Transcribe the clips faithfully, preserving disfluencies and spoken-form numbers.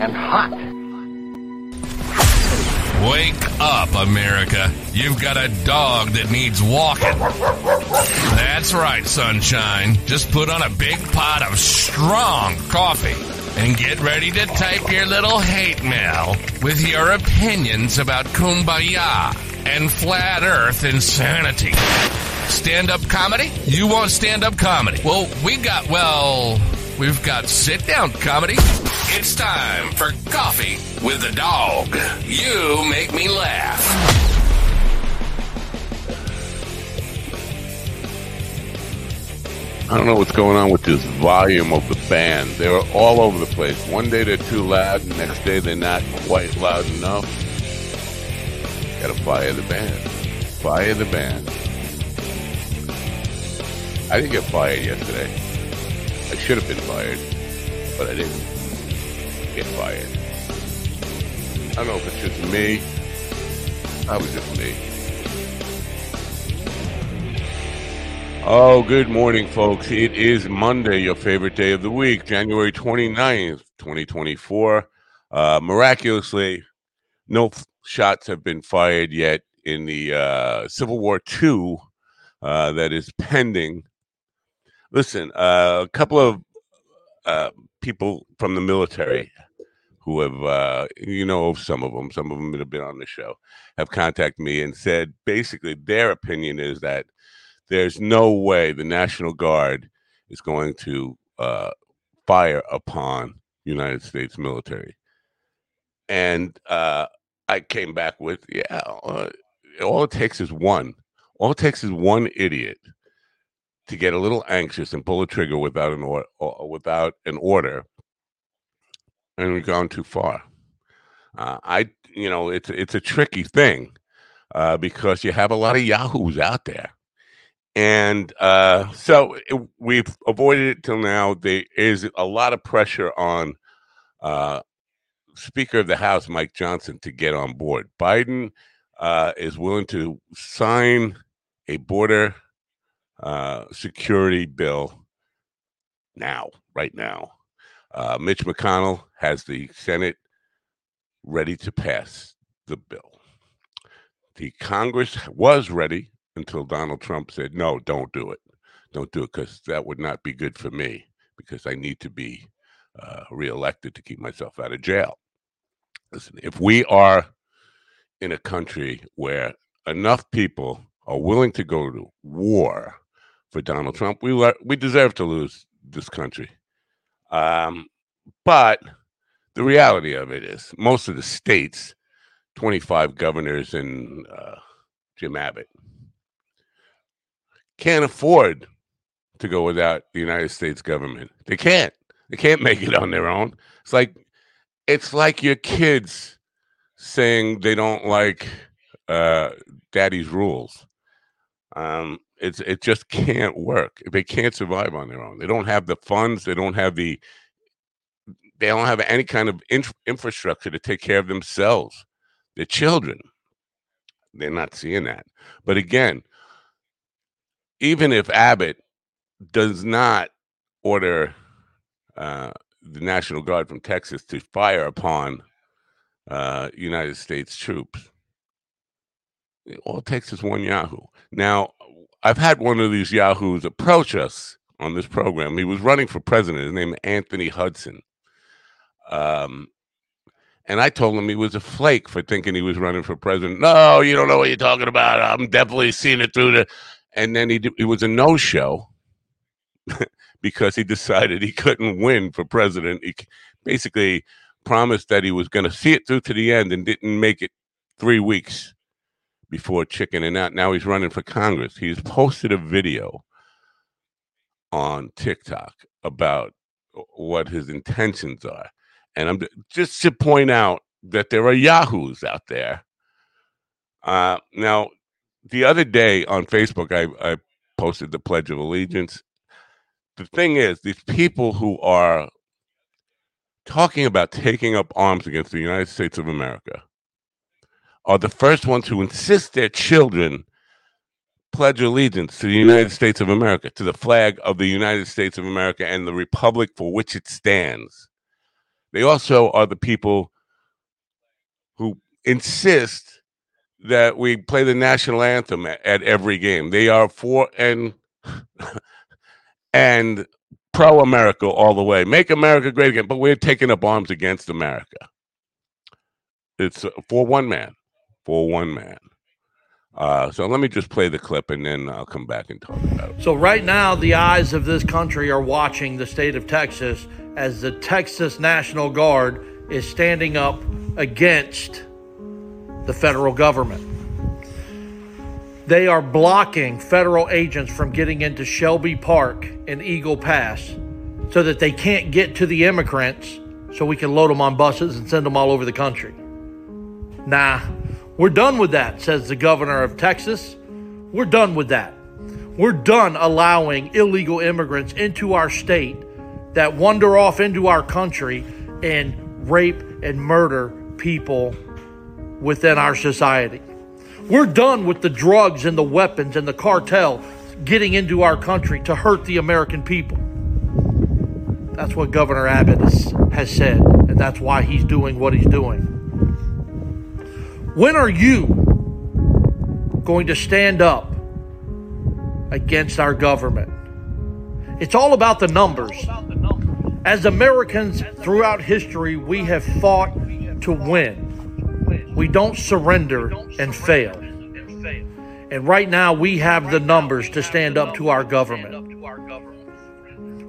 And hot. Wake up, America. You've got a dog that needs walking. That's right, sunshine. Just put on a big pot of strong coffee and get ready to type your little hate mail with your opinions about Kumbaya and flat earth insanity. Stand-up comedy? You want stand-up comedy? Well, we got, well... we've got sit-down comedy. It's time for Coffee with the Dog. You make me laugh. I don't know what's going on with this volume of the band. They're all over the place. One day they're too loud, the next day they're not quite loud enough. Gotta fire the band. Fire the band. I didn't get fired yesterday. I should have been fired, but I didn't get fired. I don't know if it's just me. I was just me. Oh, good morning, folks. It is Monday, your favorite day of the week, January twenty-ninth, twenty twenty-four. Uh, miraculously, no f- shots have been fired yet in the uh, Civil War two uh, that is pending. Listen, uh, a couple of uh, people from the military who have, uh, you know, some of them, some of them that have been on the show, have contacted me and said basically their opinion is that there's no way the National Guard is going to uh, fire upon United States military. And uh, I came back with, yeah, uh, all it takes is one. All it takes is one idiot to get a little anxious and pull a trigger without an or, or without an order, and we've gone too far. Uh, I, you know, it's it's a tricky thing uh, because you have a lot of yahoos out there, and uh, so it, we've avoided it till now. There is a lot of pressure on uh, Speaker of the House Mike Johnson to get on board. Biden uh, is willing to sign a border Uh, security bill now, right now. Uh, Mitch McConnell has the Senate ready to pass the bill. The Congress was ready until Donald Trump said, no, don't do it. Don't do it because that would not be good for me because I need to be uh, reelected to keep myself out of jail. Listen, if we are in a country where enough people are willing to go to war for Donald Trump, we le- we deserve to lose this country. Um, but the reality of it is most of the states, twenty-five governors and uh, Jim Abbott, can't afford to go without the United States government. They can't. They can't make it on their own. It's like it's like your kids saying they don't like uh, daddy's rules. Um, It's it just can't work. They can't survive on their own. They don't have the funds. They don't have the. They don't have any kind of in, infrastructure to take care of themselves, their children. They're not seeing that. But again, even if Abbott does not order uh, the National Guard from Texas to fire upon uh, United States troops, it all it takes is one yahoo. Now, I've had one of these yahoos approach us on this program. He was running for president. His name is Anthony Hudson. Um, and I told him he was a flake for thinking he was running for president. No, you don't know what you're talking about. I'm definitely seeing it through the... And then he did, it was a no-show because he decided he couldn't win for president. He basically promised that he was going to see it through to the end and didn't make it three weeks before chickening out. Now he's running for Congress. He's posted a video on TikTok about what his intentions are. And I'm just to point out that there are yahoos out there. Uh, now, the other day on Facebook, I, I posted the Pledge of Allegiance. The thing is, these people who are talking about taking up arms against the United States of America are the first ones who insist their children pledge allegiance to the United States of America, to the flag of the United States of America and the republic for which it stands. They also are the people who insist that we play the national anthem at, at every game. They are for and and pro-America all the way. Make America great again. But we're taking up arms against America. It's for one man. For one man. Uh, so let me just play the clip, and then I'll come back and talk about it. So right now, the eyes of this country are watching the state of Texas as the Texas National Guard is standing up against the federal government. They are blocking federal agents from getting into Shelby Park and Eagle Pass so that they can't get to the immigrants so we can load them on buses and send them all over the country. Nah, we're done with that, says the governor of Texas. We're done with that. We're done allowing illegal immigrants into our state that wander off into our country and rape and murder people within our society. We're done with the drugs and the weapons and the cartel getting into our country to hurt the American people. That's what Governor Abbott has said, and that's why he's doing what he's doing. When are you going to stand up against our government? It's all about the numbers. As Americans throughout history, we have fought to win. We don't surrender and fail. And right now we have the numbers to stand up to our government.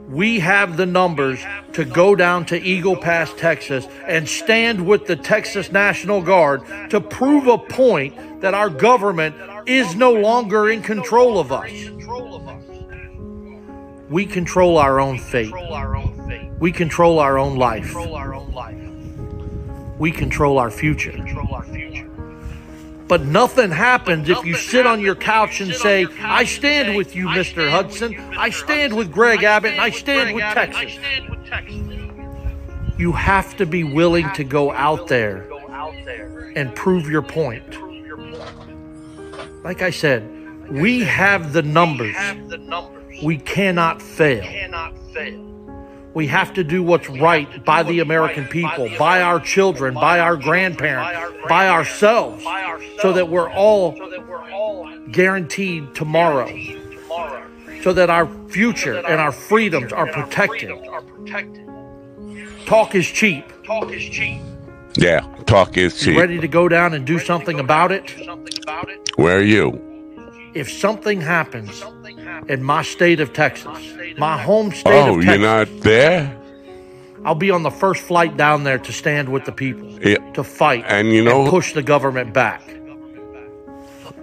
We have the numbers to go down to Eagle Pass, Texas, and stand with the Texas National Guard to prove a point that our government is no longer in control of us. We control our own fate. We control our own life. We control our future. Control our future. But nothing happens nothing if you sit on your couch and you say, couch I stand and with you, Mister Stand Hudson. With you, Mister I stand with Greg Abbott and I stand with, Abbott, I stand with Texas. You have to be willing to go out there and prove your point. Like I said, we have the numbers. We cannot fail. We have to do what's right by the American people, by our children, by our grandparents, by ourselves, so that we're all guaranteed tomorrow, so that our future and our freedoms are protected. Talk is cheap. Talk is cheap. Yeah, talk is cheap. You ready to go down and do something about it? Where are you? If something happens in my state of Texas, my home state oh, of Texas. Oh, you're not there? I'll be on the first flight down there to stand with the people, yeah. to fight, and, you know, and push the government back.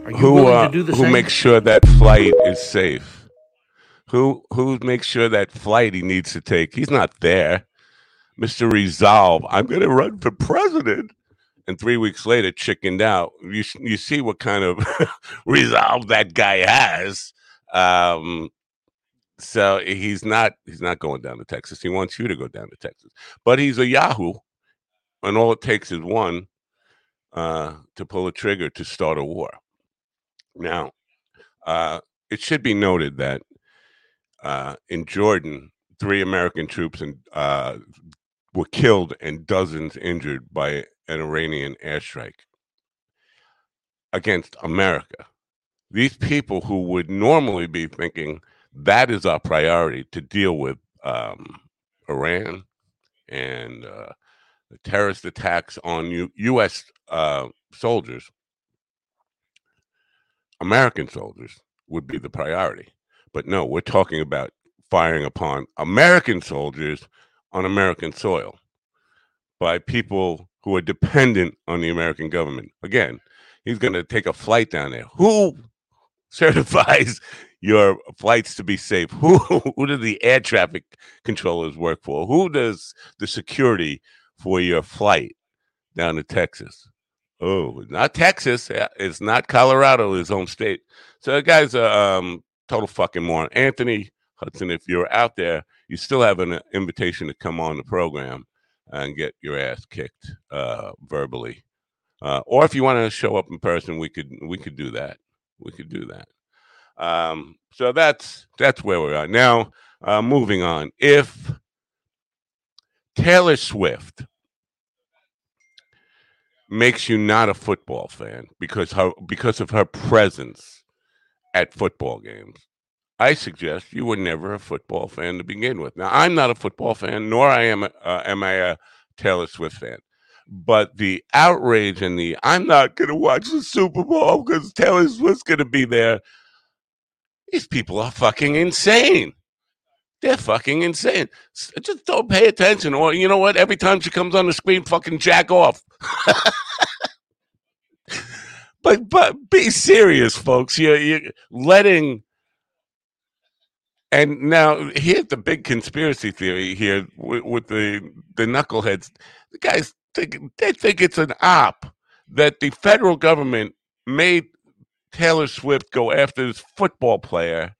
Are you who, willing uh, to do the who same? Makes sure that flight is safe? Who who makes sure that flight he needs to take? He's not there. Mister Resolve, I'm going to run for president. And three weeks later, chickened out. You, you see what kind of resolve that guy has. Um, so he's not he's not going down to Texas. He wants you to go down to Texas, but he's a yahoo, and all it takes is one uh, to pull a trigger to start a war. Now, uh, it should be noted that uh, in Jordan, three American troops and uh, were killed and dozens injured by an Iranian airstrike against America. These people who would normally be thinking that is our priority to deal with um, Iran and uh, the terrorist attacks on U- U.S. Uh, soldiers, American soldiers would be the priority. But no, we're talking about firing upon American soldiers on American soil. by people who are dependent on the American government. Again, he's going to take a flight down there. Who certifies your flights to be safe? Who, who do the air traffic controllers work for? Who does the security for your flight down to Texas? Oh, not Texas. It's not Colorado, his home state. So the guy's a um, total fucking moron. Anthony Hudson, if you're out there, you still have an invitation to come on the program and get your ass kicked uh, verbally. Uh, or if you want to show up in person, we could we could do that. We could do that. Um, so that's that's where we are now. Uh, moving on. If Taylor Swift makes you not a football fan because her because of her presence at football games, I suggest you were never a football fan to begin with. Now, I'm not a football fan, nor I am a, uh, am I a Taylor Swift fan. But the outrage and the I'm not going to watch the Super Bowl because Taylor Swift's going to be there. These people are fucking insane. They're fucking insane. Just don't pay attention. Or you know what? Every time she comes on the screen, fucking jack off. but but be serious, folks. You're, you're letting. And now here's the big conspiracy theory here with, with the, the knuckleheads. The guys. They think it's an op that the federal government made Taylor Swift go after this football player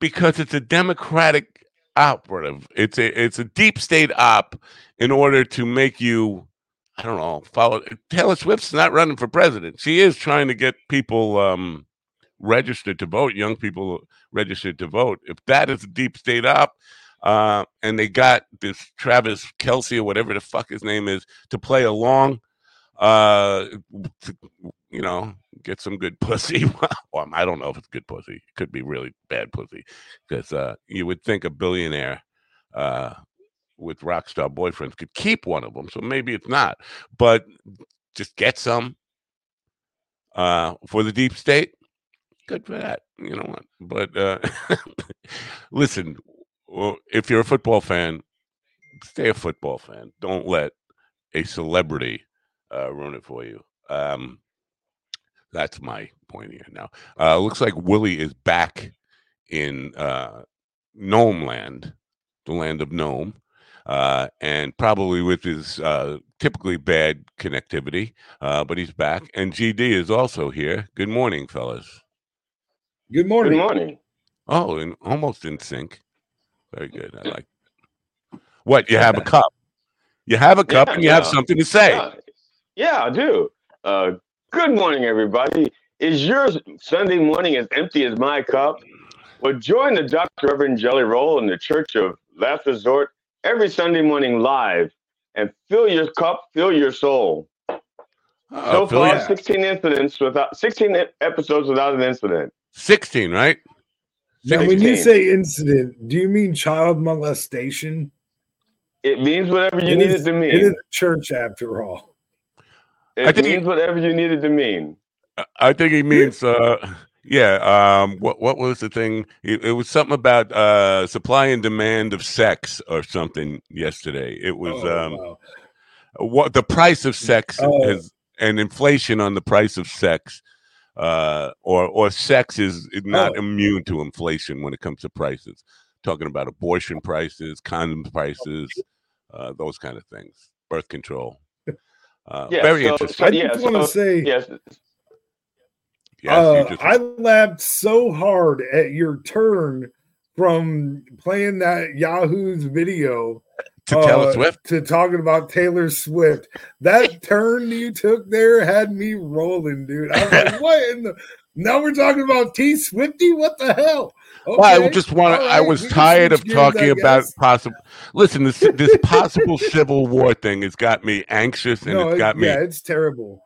because it's a Democratic operative. It's a it's a deep state op in order to make you, I don't know, follow. Taylor Swift's not running for president. She is trying to get people um, registered to vote, young people registered to vote. If that is a deep state op, Uh, and they got this Travis Kelce or whatever the fuck his name is to play along, uh, to, you know, get some good pussy. Well, I don't know if it's good pussy. It could be really bad pussy because uh, you would think a billionaire uh, with rock star boyfriends could keep one of them. So maybe it's not, but just get some uh, for the deep state. Good for that. You know what? But uh, listen. Well, if you're a football fan, stay a football fan. Don't let a celebrity uh, ruin it for you. Um, that's my point here now. Uh, looks like Willie is back in uh, Gnome Land, the land of Gnome, uh, and probably with his uh, typically bad connectivity, uh, but he's back. And G D is also here. Good morning, fellas. Good morning. Good morning. Oh, and almost in sync. Very good. I like it. What? You have a cup. You have a cup yeah, and you no. have something to say. Uh, yeah, I do. Uh, good morning, everybody. Is your Sunday morning as empty as my cup? Well, join the Doctor Reverend Jelly Roll in the Church of Last Resort every Sunday morning live and fill your cup, fill your soul. Uh, so far, yeah. sixteen incidents without sixteen episodes without an incident. sixteen, right? Now, when you say incident, do you mean child molestation? It means whatever you need it to mean. It is a church, after all. It means whatever you need it to mean. I think he means, uh, yeah, um, what what was the thing? It, it was something about uh, supply and demand of sex or something yesterday. It was oh, um, wow. what the price of sex oh. has, and inflation on the price of sex. Uh, or or sex is not oh. immune to inflation when it comes to prices. Talking about abortion prices, condom prices, uh, those kind of things. Birth control. Uh, yeah, very so, interesting. I yeah, just so, want to say, yes, yes uh, just... I laughed so hard at your turn from playing that Yahoo's video to uh, Taylor Swift to talking about Taylor Swift. That turn you took there had me rolling, dude. I was like, what in the now we're talking about T Swifty? What the hell? Okay. Well, I just want right, I was tired of talking about possible listen, this this possible civil war thing has got me anxious and no, it's got it, me yeah, it's terrible.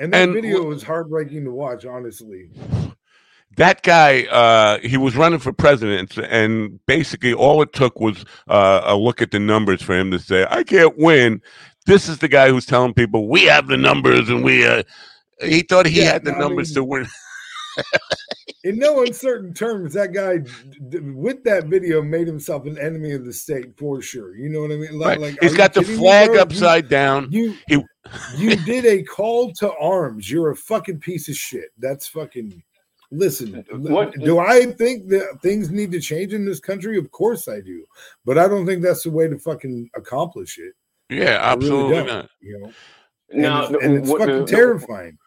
And that and, video was heartbreaking to watch, honestly. That guy, uh, he was running for president, and basically all it took was uh, a look at the numbers for him to say, I can't win. This is the guy who's telling people, we have the numbers, and we uh, – he thought he yeah, had the no, numbers I mean, to win. In no uncertain terms, that guy d- with that video made himself an enemy of the state for sure. You know what I mean? Like, right. like he's got the flag me, upside you, down. You he, you did a call to arms. You're a fucking piece of shit. That's fucking. Listen, what, do I think that things need to change in this country? Of course I do, but I don't think that's the way to fucking accomplish it. Yeah, I absolutely really not. You know, and now it's, and it's what, fucking the, terrifying.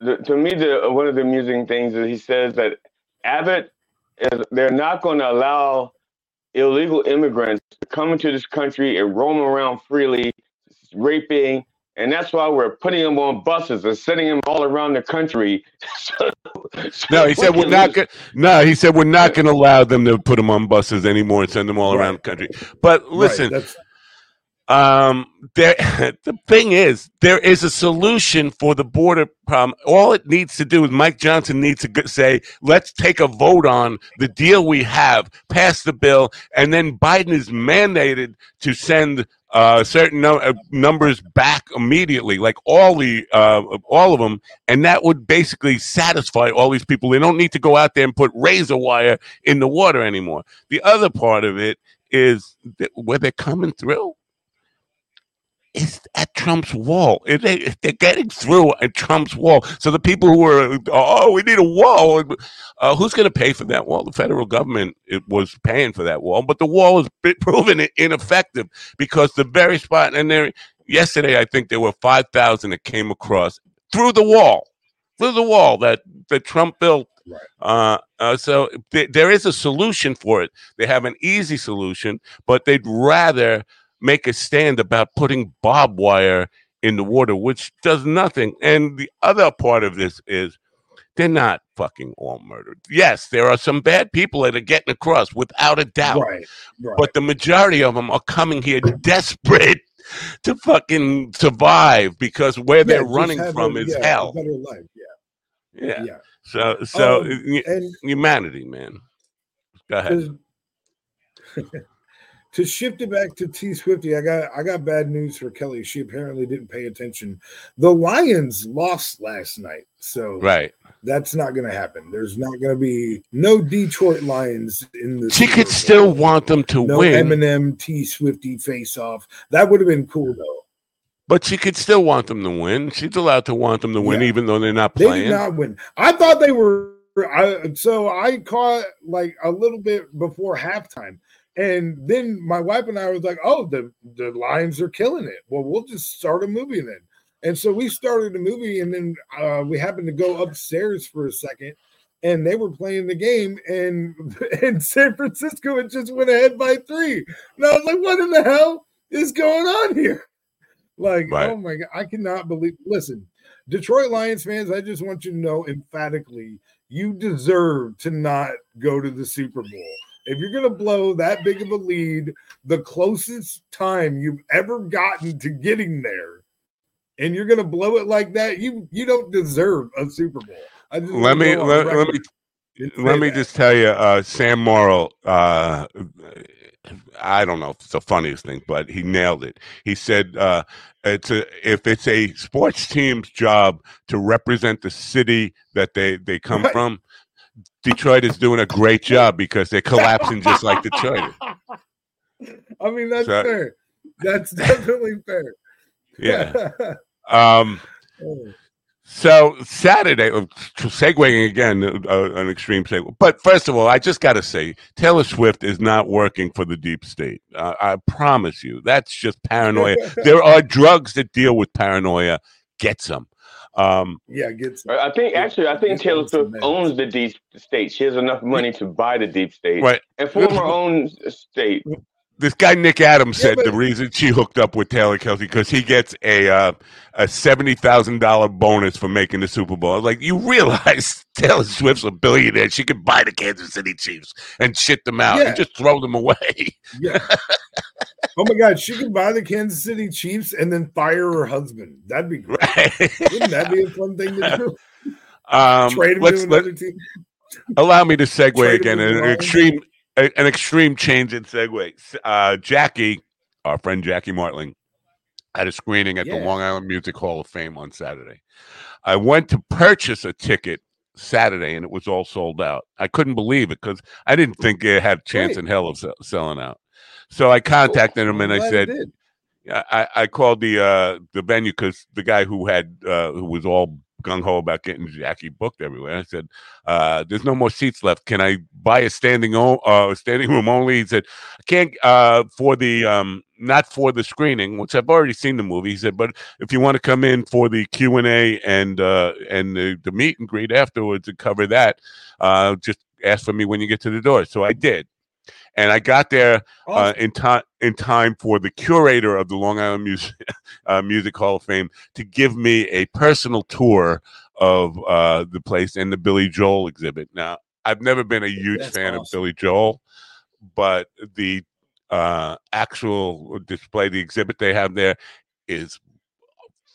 The, to me, the, one of the amusing things is he says that Abbott is they're not going to allow illegal immigrants to come into this country and roam around freely, raping. And that's why we're putting them on buses and sending them all around the country. so, so no, he said we're not going. No, he said we're not going to allow them to put them on buses anymore and send them all right. around the country. But listen, right, um, there, the thing is, there is a solution for the border problem. All it needs to do is Mike Johnson needs to say, "Let's take a vote on the deal we have, pass the bill," and then Biden is mandated to send. Uh, certain num- uh, numbers back immediately, like all the uh, all of them, and that would basically satisfy all these people. They don't need to go out there and put razor wire in the water anymore. The other part of it is that where they're coming through is at Trump's wall. If they, if they're getting through at Trump's wall. So the people who are, oh, we need a wall. Uh, who's going to pay for that wall? The federal government it was paying for that wall, but the wall is proven ineffective because the very spot, and there, yesterday I think there were five thousand that came across through the wall, through the wall that, that Trump built. Right. Uh, uh, so th- there is a solution for it. They have an easy solution, but they'd rather make a stand about putting barbed wire in the water, which does nothing. And the other part of this is they're not fucking all murdered. Yes, there are some bad people that are getting across without a doubt. Right, right. But the majority of them are coming here desperate to fucking survive because where yeah, they're running from a, is yeah, hell. A better life. Yeah. Yeah. yeah. So, so um, and humanity, man. Go ahead. To shift it back to T Swifty, I got I got bad news for Kelly. She apparently didn't pay attention. The Lions lost last night, so right, that's not going to happen. There's not going to be no Detroit Lions in the. She could still want them to no win. No Eminem T Swifty face off. That would have been cool though. But she could still want them to win. She's allowed to want them to win, yeah. even though they're not playing. They did not win. I thought they were. I, so I caught like a little bit before halftime. And then my wife and I was like, oh, the, the Lions are killing it. Well, we'll just start a movie then. And so we started the movie, and then uh, we happened to go upstairs for a second, and they were playing the game, and in San Francisco, it just went ahead by three. And I was like, what in the hell is going on here? Like, right. oh, my God, I cannot believe. Listen, Detroit Lions fans, I just want you to know emphatically, you deserve to not go to the Super Bowl. If you're going to blow that big of a lead, the closest time you've ever gotten to getting there, and you're going to blow it like that, you you don't deserve a Super Bowl. I just let me let, let me let me that. just tell you, uh, Sam Morrill, uh, I don't know if it's the funniest thing, but he nailed it. He said, uh, "It's a, if it's a sports team's job to represent the city that they, they come right. from, Detroit is doing a great job because they're collapsing just like Detroit." I mean, that's so, fair. That's definitely fair. Yeah. um, so Saturday, segueing again, uh, an extreme segue. But first of all, I just got to say, Taylor Swift is not working for the deep state. Uh, I promise you. That's just paranoia. There are drugs that deal with paranoia. Get some. Um, yeah, get some. I think actually, I think Taylor Swift owns the deep state. She has enough money to buy the deep state right. and form her own state. This guy Nick Adams said yeah, but- the reason she hooked up with Taylor Kelce because he gets a uh, a seventy thousand dollar bonus for making the Super Bowl. I was like, you realize Taylor Swift's a billionaire? She could buy the Kansas City Chiefs and shit them out yeah. and just throw them away. Yeah. Oh my God, she could buy the Kansas City Chiefs and then fire her husband. That'd be great. Right. Wouldn't that be a fun thing to do? Um, Trade him to another team. Allow me to segue Trade again. An, an extreme, a, an extreme change in segue. Uh, Jackie, our friend Jackie Martling, had a screening at yeah. the Long Island Music Hall of Fame on Saturday. I went to purchase a ticket Saturday, and it was all sold out. I couldn't believe it because I didn't think it had a chance Great. in hell of selling out. So I contacted cool. him, and I said, I, I called the uh, the venue because the guy who had uh, who was all gung ho about getting Jackie booked everywhere. I said, uh, "There's no more seats left. Can I buy a standing o- uh, standing room only?" He said, "I can't uh, for the um, not for the screening, which I've already seen the movie." He said, "But if you want to come in for the Q and A and uh, and the, the meet and greet afterwards and cover that, uh, just ask for me when you get to the door." So I did. And I got there uh, in time in time for the curator of the Long Island Music uh, Music Hall of Fame to give me a personal tour of uh, the place and the Billy Joel exhibit. Now, I've never been a huge That's fan awesome. of Billy Joel, but the uh, actual display, the exhibit they have there, is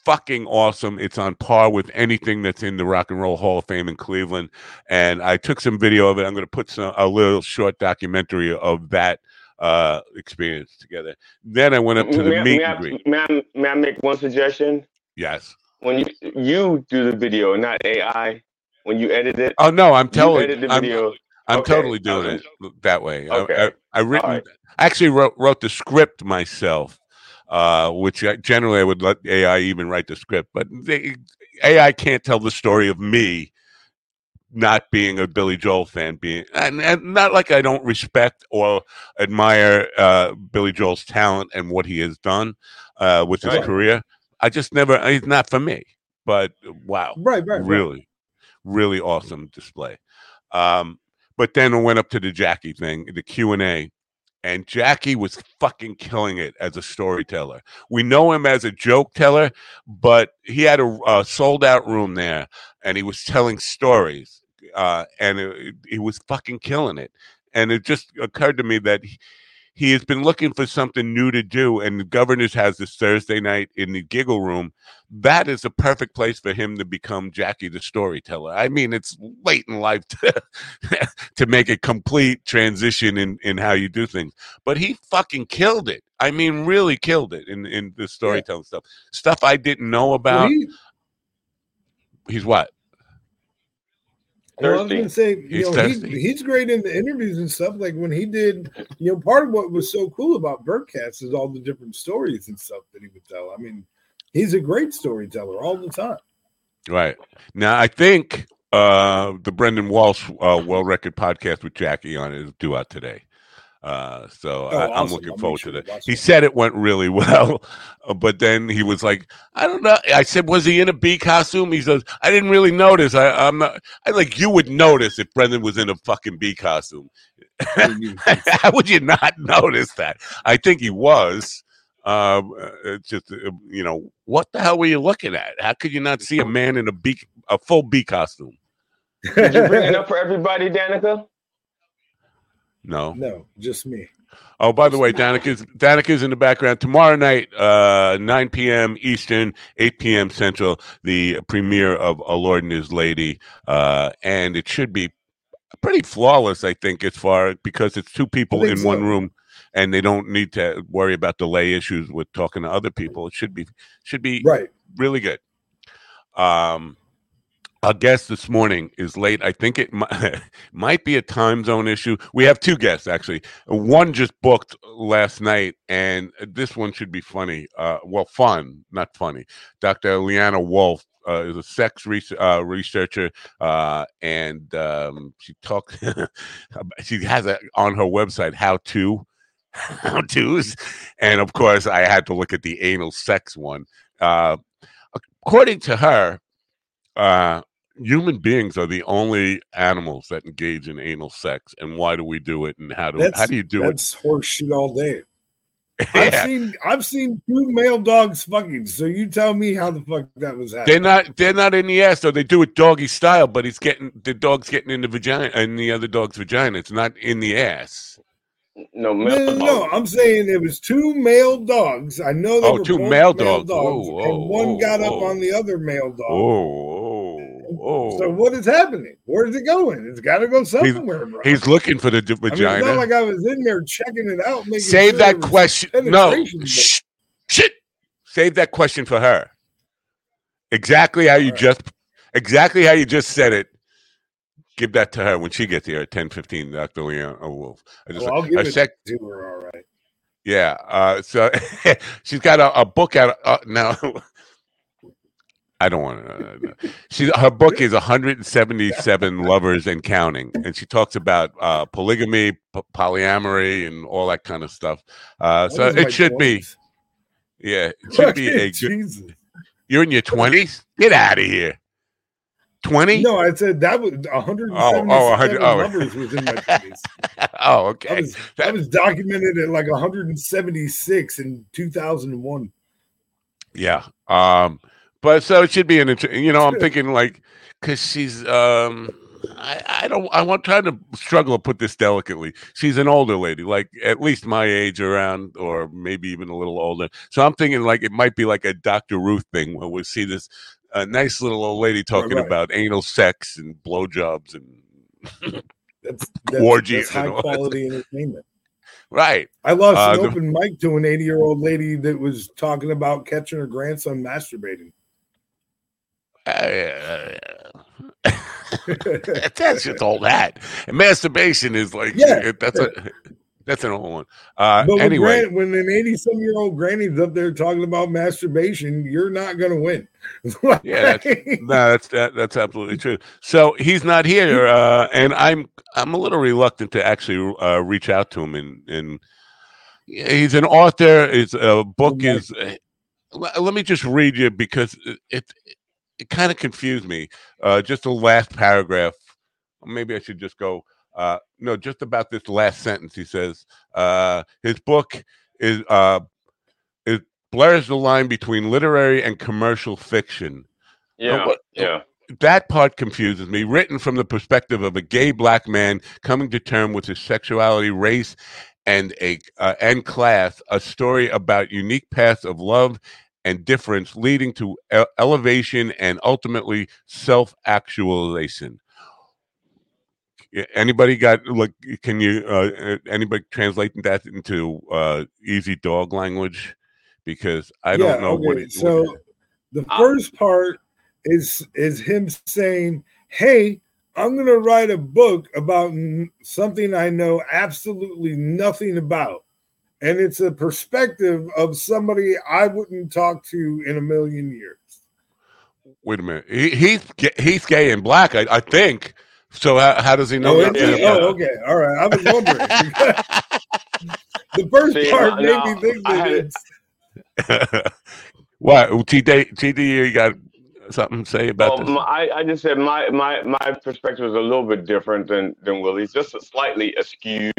fucking awesome. It's on par with anything that's in the Rock and Roll Hall of Fame in Cleveland. And I took some video of it. I'm going to put some, a little short documentary of that uh, experience together. Then I went up to the may meet I, and greet. May I, may I make one suggestion? Yes. When you, you do the video, not A I, when you edit it. Oh, no, I'm telling you. Edit the video. I'm, I'm okay. totally doing okay. it that way. Okay. I, I, I, written, right. I actually wrote, wrote the script myself. Uh, which I, generally I would let A I even write the script, but they, A I can't tell the story of me not being a Billy Joel fan, being and, and not like I don't respect or admire uh, Billy Joel's talent and what he has done uh, with his right. career. I just never, he's not for me, but wow. Right, right. Really, right. really awesome display. Um, but then I went up to the Jackie thing, the Q and A. And Jackie was fucking killing it as a storyteller. We know him as a joke teller, but he had a, a sold-out room there, and he was telling stories, uh, and it, he was fucking killing it. And it just occurred to me that he, he has been looking for something new to do, and the Governors has this Thursday night in the Giggle Room. That is the perfect place for him to become Jackie the storyteller. I mean, it's late in life to, to make a complete transition in, in how you do things. But he fucking killed it. I mean, really killed it in, in the storytelling yeah. stuff. Stuff I didn't know about. He, he's what? Well, I was going to say, you he's know, he, he's great in the interviews and stuff. Like when he did, you know, part of what was so cool about Birdcast is all the different stories and stuff that he would tell. I mean, he's a great storyteller all the time. Right. Now, I think uh, the Brendan Walsh uh, Well Record podcast with Jackie on it is due out today. Uh, so oh, I, awesome. I'm looking I'll forward sure to that. He it. said it went really well, but then he was like, I don't know. I said, was he in a bee costume? He says, I didn't really notice. I, I'm not, I like, you would notice if Brendan was in a fucking bee costume. How would you not notice that? I think he was. Um, it's just, you know, what the hell were you looking at? How could you not see a man in a bee, a full bee costume? Did you bring it up for everybody, Danica? No, no, just me. Oh, by the way, Danica's Danica's in the background tomorrow night, uh, nine p.m. Eastern, eight p.m. Central. The premiere of A Lord and His Lady, uh, and it should be pretty flawless, I think, as far because it's two people in so. one room, and they don't need to worry about delay issues with talking to other people. It should be should be right. really good. Um. Our guest this morning is late. I think it might, might be a time zone issue. We have two guests, actually. One just booked last night, and this one should be funny. Uh, well, fun, not funny. Doctor Leanna Wolf uh, is a sex re- uh, researcher, uh, and um, she talks. She has a, on her website how to, how to's, and of course, I had to look at the anal sex one. Uh, according to her, uh, human beings are the only animals that engage in anal sex, and why do we do it? And how do that's, how do you do that's it? That's horseshit all day. Yeah. I've seen I've seen two male dogs fucking. So you tell me how the fuck that was happening. They're not they're not in the ass though. They do it doggy style, but it's getting the dog's getting in the vagina and the other dog's vagina. It's not in the ass. No, male no, no, no, no. I'm saying it was two male dogs. I know there oh, were two male, male dogs, dogs whoa, whoa, and one whoa, got whoa. up on the other male dog. Whoa, whoa, whoa. So what is happening? Where is it going? It's got to go somewhere, he's, bro. He's looking for the d- vagina. I mean, it's not like I was in there checking it out. Save sure that question. No, Shh, shit. Save that question for her. Exactly how All you right. just, exactly how you just said it. Give that to her when she gets here at ten fifteen, Doctor Leanna Wolf. I just, well, I'll give it sec- to her, all right. Yeah, uh, so she's got a, a book out uh, now. I don't want to. Uh, she her book is one hundred seventy-seven Lovers and Counting, and she talks about uh, polygamy, p- polyamory, and all that kind of stuff. Uh, so it should twenties. Be, yeah, it should be a. Jesus. You're in your twenties. Get out of here. twenty? No, I said that was one hundred seventy-seven oh, oh, one hundred, oh. Lovers was in my twenties. Oh, okay. I was, that I was documented at like one hundred seventy-six in two thousand one. Yeah. Um, but so it should be an interesting, you know, I'm thinking like, because she's, um, I, I don't, I'm trying to struggle to put this delicately. She's an older lady, like at least my age around, or maybe even a little older. So I'm thinking like it might be like a Doctor Ruth thing where we see this. A nice little old lady talking right, right. about anal sex and blowjobs and that's, that's, orgies. That's high and quality that. Entertainment. Right. I lost uh, an the, open mic to an eighty-year-old lady that was talking about catching her grandson masturbating. Uh, that's just all that. And masturbation is like, yeah, that's a that's an old one. Uh, but anyway, when, gran- when an eighty-some-year-old granny's up there talking about masturbation, you're not going to win. Yeah, that's, no, that's that, that's absolutely true. So he's not here, uh, and I'm I'm a little reluctant to actually uh, reach out to him. And, and he's an author. His uh, book okay. is. Uh, let me just read you because it it, it kind of confused me. Uh, just the last paragraph. Maybe I should just go. Uh, no, just about this last sentence, he says, uh, his book is uh, it blurs the line between literary and commercial fiction. Yeah, uh, what, yeah. That part confuses me. Written from the perspective of a gay black man coming to terms with his sexuality, race, and a uh, and class, a story about unique paths of love and difference leading to ele- elevation and ultimately self-actualization. Anybody got like? Can you? Uh, anybody translate that into uh, easy dog language? Because I don't yeah, know okay. what. It, so what it, the first part is is him saying, "Hey, I'm going to write a book about n- something I know absolutely nothing about, and it's a perspective of somebody I wouldn't talk to in a million years." Wait a minute. He, he's he's gay and black, I, I think. So how, how does he know? Oh, that? Oh, okay, all right. I was wondering. The first See, part made no, me think that it's. What T D? T D? You got something to say about well, this? I, I just said my, my, my perspective is a little bit different than than Willie's, just slightly askew,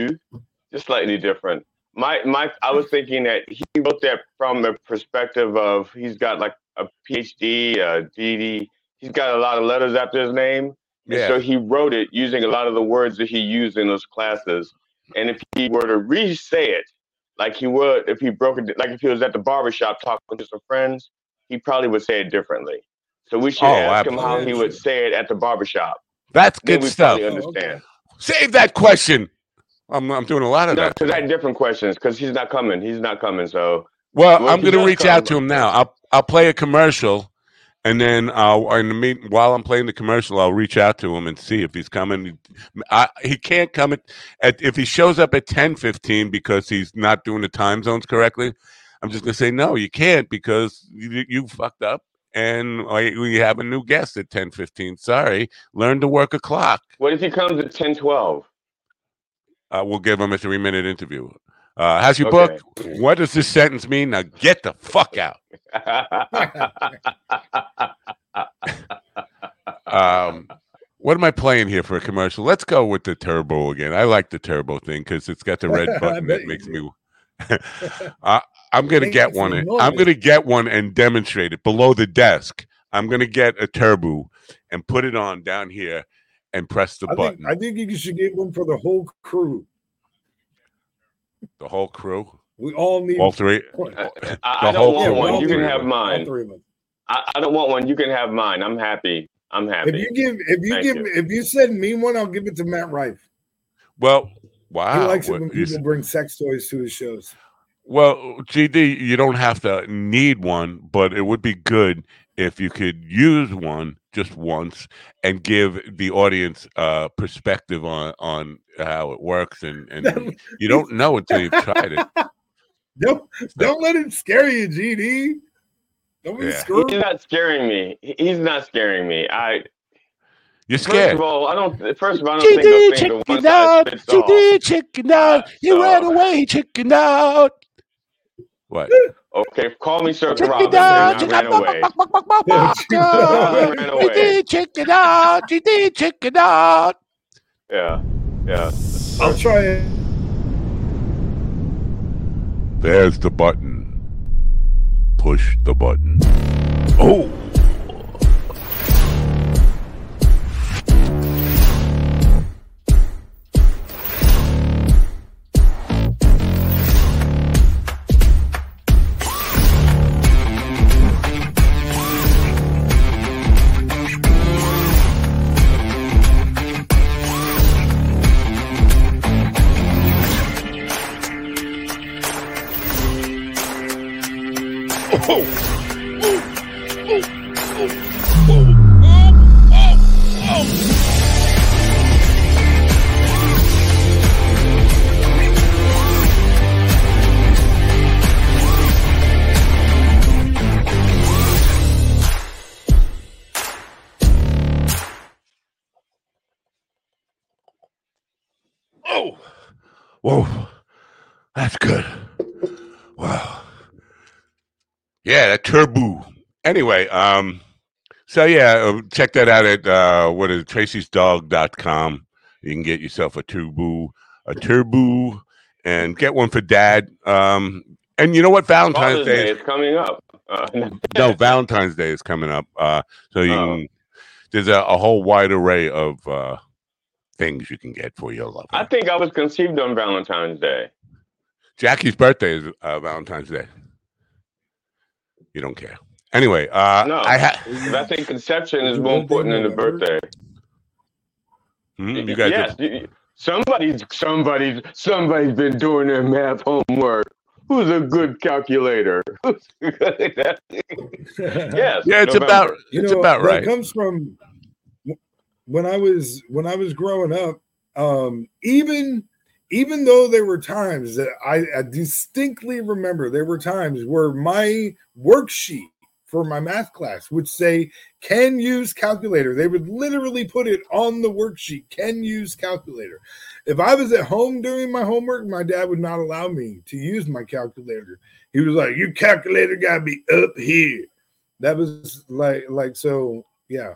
just slightly different. My my, I was thinking that he wrote that from a perspective of he's got like a PhD, a D D. He's got a lot of letters after his name. Yeah. So he wrote it using a lot of the words that he used in those classes. And if he were to re-say it, like he would, if he broke it, like if he was at the barbershop talking to some friends, he probably would say it differently. So we should oh, ask absolutely. him how he would say it at the barbershop. That's then good stuff. Understand. Save that question. I'm I'm doing a lot of no, that. I had different questions because he's not coming. He's not coming. So well, I'm going to reach come, out to him now. I'll I'll play a commercial. And then I'll, in the meet, while I'm playing the commercial, I'll reach out to him and see if he's coming. I, he can't come at, at if he shows up at ten fifteen because he's not doing the time zones correctly. I'm just going to say, no, you can't because you, you fucked up. And I, we have a new guest at ten fifteen. Sorry. Learn to work a clock. What if he comes at ten twelve? Uh, we'll give him a three-minute interview. Uh, how's your okay. book? What does this sentence mean? Now get the fuck out. um, what am I playing here for a commercial? Let's go with the turbo again. I like the turbo thing because it's got the red button that makes me. uh, I'm gonna get one. And, I'm gonna get one and demonstrate it below the desk. I'm gonna get a turbo and put it on down here and press the I button. Think, I think you should get one for the whole crew. The whole crew. We all need all three. I, I don't want one. You can have mine. I, I don't want one. You can have mine. I'm happy. I'm happy. If you give, if you Thank give, you. if you send me one, I'll give it to Matt Rife. Well, wow. He likes it when people bring sex toys to his shows. Well, G D, you don't have to need one, but it would be good if you could use one just once and give the audience uh, perspective on, on how it works. And, and you don't know until you've tried it. Don't, don't let him scare you, G D. Don't be yeah. scared. He's not scaring me. He's not scaring me. I. You're scared. First of all, I don't. First of all, I don't G D, think those things are one size fits all. G D, chicken out. You so, ran away, chicken out. What? Okay, call me Circle Robin. Chicken out. I ran away. G D, chicken out. G D, chicken out. Yeah, yeah. I'll try it. There's the button. Push the button. Oh. Whoa, that's good. Wow. Yeah, that turbo. Anyway, um, so yeah, check that out at, uh, what is it, Tracy's Dog dot com. You can get yourself a turbo, a turbo, and get one for Dad. Um, and you know what? Valentine's Day, Day is coming up. Uh, no, Valentine's Day is coming up. Uh, so you um, can, there's a, a whole wide array of uh things you can get for your lover. I think I was conceived on Valentine's Day. Jackie's birthday is uh, Valentine's Day. You don't care. Anyway, uh, no, I, ha- I think conception is more important than the birthday. Mm-hmm. You guys yes, did- somebody's somebody's somebody's been doing their math homework. Who's a good calculator? yes, yeah, it's November. about you it's know, about right. It comes from. When I was when I was growing up, um, even even though there were times that I, I distinctly remember, there were times where my worksheet for my math class would say, "Can use calculator." They would literally put it on the worksheet, "Can use calculator." If I was at home doing my homework, my dad would not allow me to use my calculator. He was like, "Your calculator gotta be up here." That was like like so, yeah.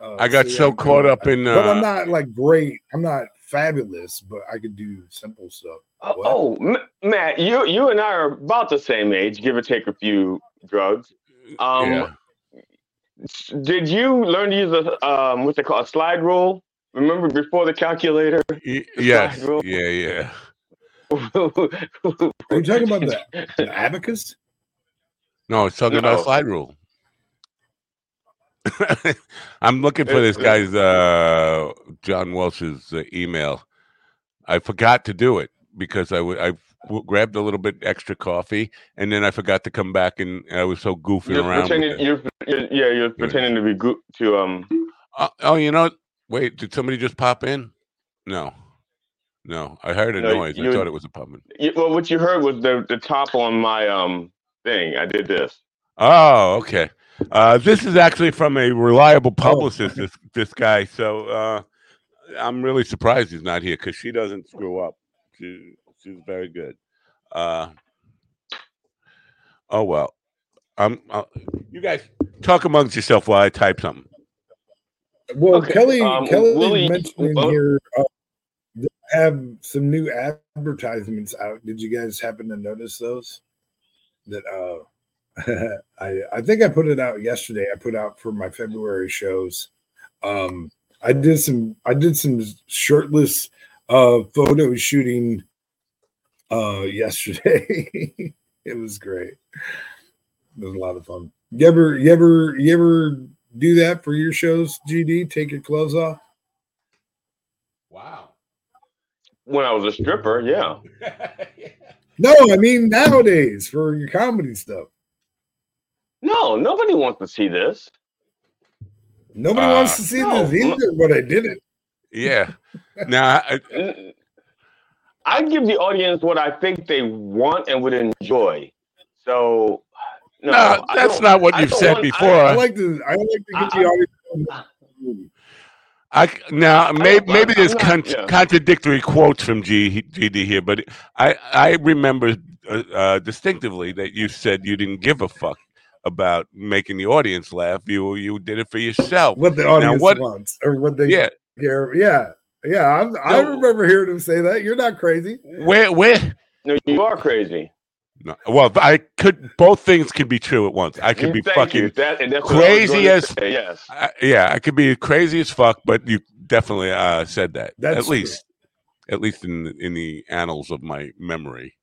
Uh, I got so, yeah, so caught up in. Uh, but I'm not like great. I'm not fabulous, but I could do simple stuff. What? Oh, M- Matt, you you and I are about the same age, give or take a few drugs. Um, yeah. Did you learn to use a um, what's it called, a slide rule? Remember before the calculator? Y- yes. The yeah, yeah. Are you talking about the, the abacus? No, it's talking no. about slide rule. I'm looking for this guy's uh, John Welsh's uh, email. I forgot to do it because I, w- I w- grabbed a little bit extra coffee and then I forgot to come back and I was so goofing you're around. You're, you're, yeah, you're pretending to be go- to um. Uh, oh, you know, wait, did somebody just pop in? No, no, I heard a no, noise. You, I thought it was a pop in. Well, what you heard was the the top on my um thing. I did this. Oh, okay. Uh, this is actually from a reliable publicist, this this guy. So uh, I'm really surprised he's not here because she doesn't screw up. She, she's very good. Uh, oh, well. Um, I'll, you guys talk amongst yourself while I type something. Well, okay. Kelly, um, Kelly Willie, mentioned oh. here uh, they have some new advertisements out. Did you guys happen to notice those? That... Uh, I, I think I put it out yesterday. I put out for my February shows. Um, I did some I did some shirtless uh, photo shooting uh, yesterday. It was great. It was a lot of fun. You ever you ever you ever do that for your shows, G D? Take your clothes off? Wow. When I was a stripper, yeah. No, I mean nowadays for your comedy stuff. No, nobody wants to see this. Nobody uh, wants to see no. this either, but I did it. Yeah. Now, I, I give the audience what I think they want and would enjoy. So, no, no that's not what you've said want, before. I, I like to. I like to get I, the audience. I now maybe maybe I'm there's not, con- yeah. contradictory quotes from G, G D here, but I I remember uh, uh, distinctively that you said you didn't give a fuck about making the audience laugh. You you did it for yourself. What the audience now, what, wants or what they yeah care, yeah yeah. I'm, no, I remember hearing him say that. You're not crazy. Where where? No, you are crazy. No, well, I could. Both things could be true at once. I could be Thank fucking that, crazy as say, yes. I, yeah, I could be crazy as fuck. But you definitely uh, said that. That's at true. least, at least in the, in the annals of my memory.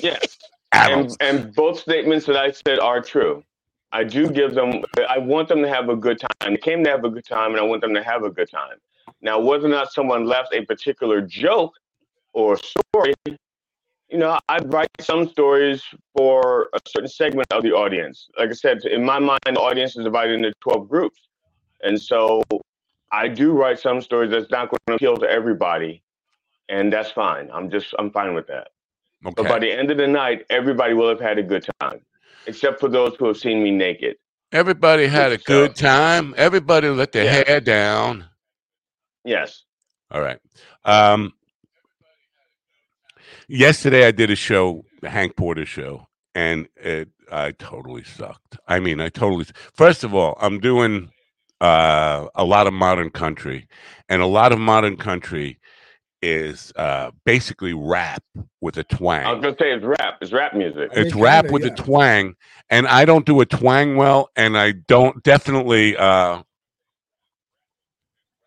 Yes, and, and both statements that I said are true. I do give them. I want them to have a good time. They came to have a good time, and I want them to have a good time. Now, whether or not someone left a particular joke or story. You know, I write some stories for a certain segment of the audience. Like I said, in my mind, the audience is divided into twelve groups. And so I do write some stories that's not going to appeal to everybody. And that's fine. I'm just, I'm fine with that. Okay. But by the end of the night, everybody will have had a good time, except for those who have seen me naked. Everybody had a good time. Everybody let their yeah. hair down. Yes. All right. Um, Yesterday, I did a show, the Hank Porter show, and it, I totally sucked. I mean, I totally. First of all, I'm doing uh, a lot of modern country, and a lot of modern country is uh, basically rap with a twang. I was going to say it's rap. It's rap music. It's rap with yeah. a twang, and I don't do a twang well, and I don't definitely. Uh,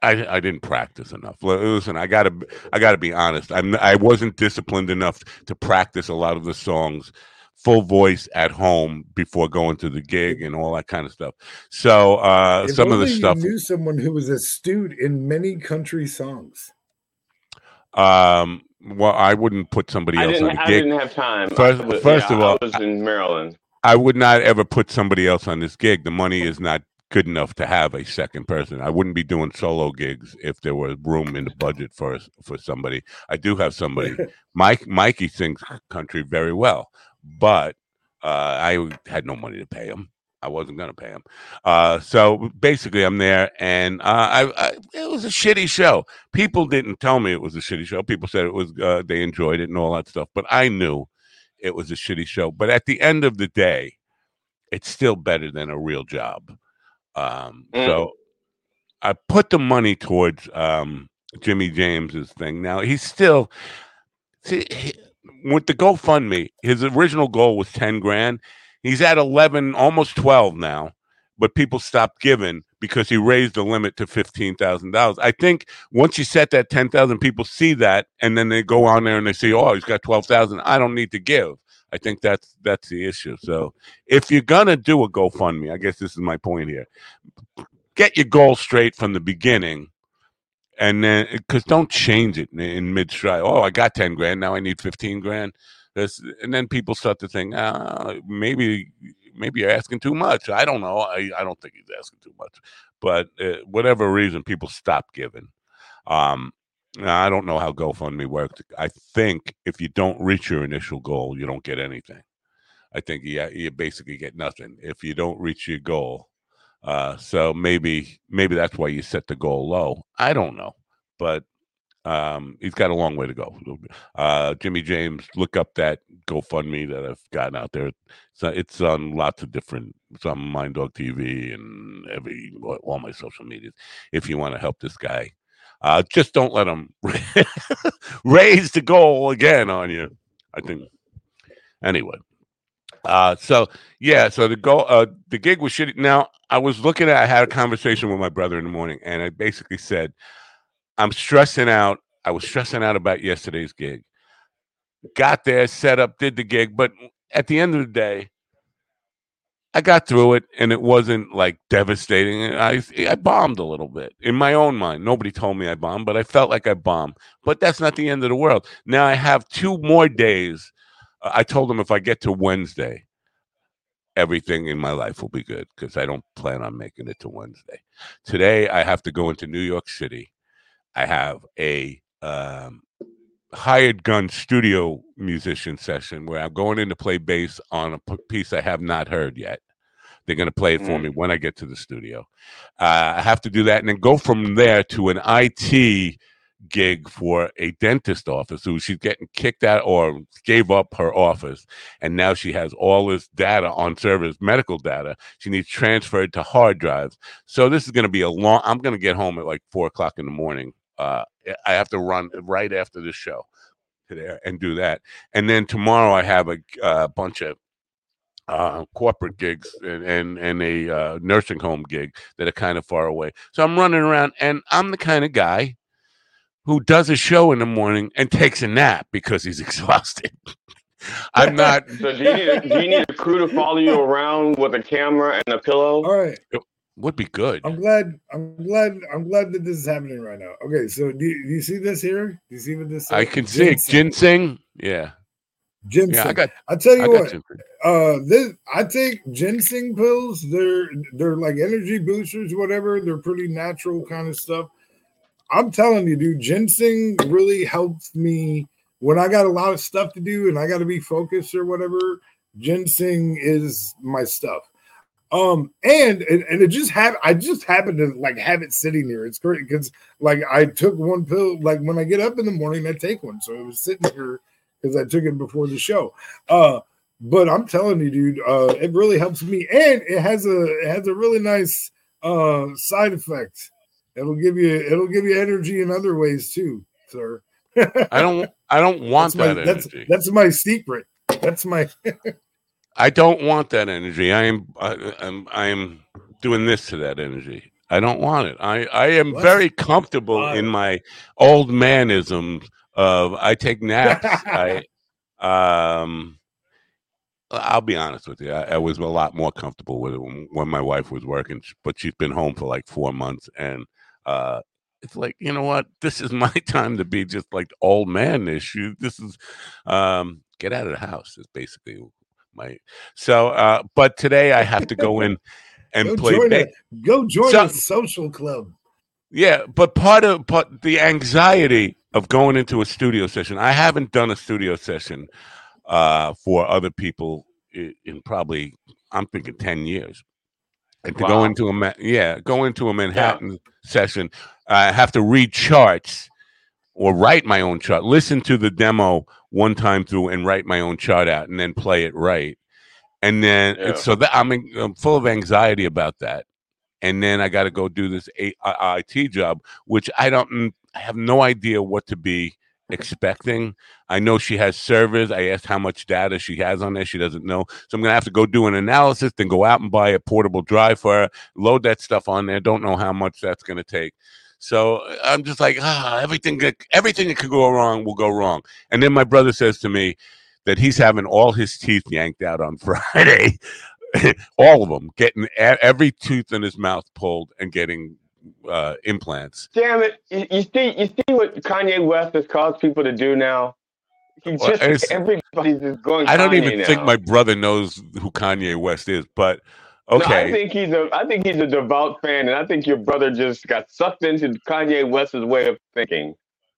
I, I didn't practice enough. Listen, I gotta, I gotta be honest. I'm, I wasn't disciplined enough to practice a lot of the songs, full voice at home before going to the gig and all that kind of stuff. So uh, if some of the stuff. You knew someone who was astute in many country songs. Um. Well, I wouldn't put somebody I else on the gig. I didn't have time. First, was, first yeah, of all, I was in Maryland. I, I would not ever put somebody else on this gig. The money is not good enough to have a second person. I wouldn't be doing solo gigs if there was room in the budget for for somebody. I do have somebody. Mike Mikey sings country very well, but uh, I had no money to pay him. I wasn't going to pay him. Uh, so basically, I'm there, and uh, I, I it was a shitty show. People didn't tell me it was a shitty show. People said it was. Uh, they enjoyed it and all that stuff, but I knew it was a shitty show. But at the end of the day, it's still better than a real job. Um, mm. So I put the money towards um, Jimmy James's thing. Now he's still see, he, with the GoFundMe. His original goal was ten grand. He's at eleven, almost twelve now. But people stopped giving because he raised the limit to fifteen thousand dollars. I think once you set that ten thousand, people see that, and then they go on there and they say, "Oh, he's got twelve thousand. I don't need to give." I think that's that's the issue. So if you're going to do a GoFundMe, I guess this is my point here, get your goal straight from the beginning, and then because don't change it in, in mid-stride. Oh, I got ten grand. Now I need fifteen grand. That's, and then people start to think, uh, maybe maybe you're asking too much. I don't know. I, I don't think he's asking too much. But uh, whatever reason, people stop giving. Um Now, I don't know how GoFundMe works. I think if you don't reach your initial goal, you don't get anything. I think you, you basically get nothing if you don't reach your goal. Uh, so maybe maybe that's why you set the goal low. I don't know. But um, he's got a long way to go. Uh, Jimmy James, look up that GoFundMe that I've gotten out there. So it's on lots of different, it's on Mind Dog T V and every all my social medias. If you want to help this guy. Uh, just don't let them raise the goal again on you. I think. Anyway, uh, so yeah, so the goal, uh, the gig was shitty. Now I was looking at. I had a conversation with my brother in the morning, and I basically said, "I'm stressing out. I was stressing out about yesterday's gig. Got there, set up, did the gig, but at the end of the day." I got through it, and it wasn't, like, devastating. I I bombed a little bit in my own mind. Nobody told me I bombed, but I felt like I bombed. But that's not the end of the world. Now I have two more days I told him if I get to Wednesday, everything in my life will be good, because I don't plan on making it to Wednesday. Today, I have to go into New York City. I have a um, hired gun studio musician session where I'm going in to play bass on a piece I have not heard yet. They're going to play it for me when I get to the studio. Uh, I have to do that and then go from there to an I T gig for a dentist office who she's getting kicked out or gave up her office. And now she has all this data on servers, medical data. She needs transferred to hard drives. So this is going to be a long, I'm going to get home at like four o'clock in the morning. Uh, I have to run right after the show to there and do that. And then tomorrow I have a uh, bunch of Uh, corporate gigs and and, and a uh, nursing home gig that are kind of far away. So I'm running around, and I'm the kind of guy who does a show in the morning and takes a nap because he's exhausted. I'm not. So do you, need a, do you need a crew to follow you around with a camera and a pillow? All right, it would be good. I'm glad. I'm glad. I'm glad that this is happening right now. Okay, so do you, do you see this here? Do you see what this? Is? I can see ginseng. ginseng. Yeah. Ginseng. Yeah, I got, I tell you I what, uh, this I take ginseng pills. They're they're like energy boosters, whatever. They're pretty natural kind of stuff. I'm telling you, dude, ginseng really helps me when I got a lot of stuff to do and I got to be focused or whatever. Ginseng is my stuff. Um, and and, and it just had I just happened to like have it sitting there. It's great because like I took one pill like when I get up in the morning, I take one, so it was sitting here. Because I took it before the show, uh, but I'm telling you, dude, uh, it really helps me, and it has a it has a really nice uh, side effect. It'll give you it'll give you energy in other ways too, sir. I don't I don't want that's that my, energy. That's, that's my secret. That's my. I don't want that energy. I am I, I'm I'm doing this to that energy. I don't want it. I I am what? very comfortable uh, in my old manisms. Of I take naps. I, um, I'll be honest with you. I, I was a lot more comfortable with it when, when my wife was working, but she's been home for like four months, and uh, it's like, you know what? This is my time to be just like old man-ish. This is um, get out of the house. Is basically my so. Uh, but today I have to go in and go play. Join a, go join so, a social club. Yeah, but part of part, the anxiety of going into a studio session. I haven't done a studio session uh, for other people in, in probably, I'm thinking ten years. And to wow. go into a yeah, go into a Manhattan yeah. session, I have to read charts or write my own chart. Listen to the demo one time through and write my own chart out, and then play it right. And then yeah. and so that I'm, I'm full of anxiety about that. And then I got to go do this I T job, which I don't. I have no idea what to be expecting. I know she has servers. I asked how much data she has on there. She doesn't know. So I'm going to have to go do an analysis, then go out and buy a portable drive for her, load that stuff on there. Don't know how much that's going to take. So I'm just like, ah, everything that, everything that could go wrong will go wrong. And then my brother says to me that he's having all his teeth yanked out on Friday, all of them, getting every tooth in his mouth pulled and getting Uh, implants. Damn it! You, you see, you see what Kanye West has caused people to do now. He just well, everybody's just going. I don't Kanye even now. think my brother knows who Kanye West is, but okay. No, I think he's a. I think he's a devout fan, and I think your brother just got sucked into Kanye West's way of thinking.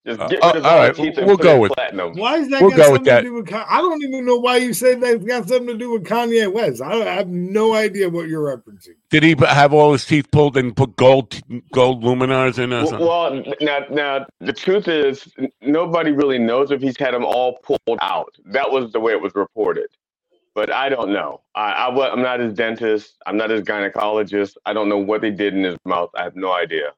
Just get rid of uh, all right. teeth and we'll go with platinum. Why is that we'll got go something to do with? Con- I don't even know why you say that's got something to do with Kanye West. I, I have no idea what you're referencing. Did he have all his teeth pulled and put gold gold luminars in? Or something? Well, now, now the truth is, nobody really knows if he's had them all pulled out. That was the way it was reported, but I don't know. I, I I'm not his dentist. I'm not his gynecologist. I don't know what they did in his mouth. I have no idea.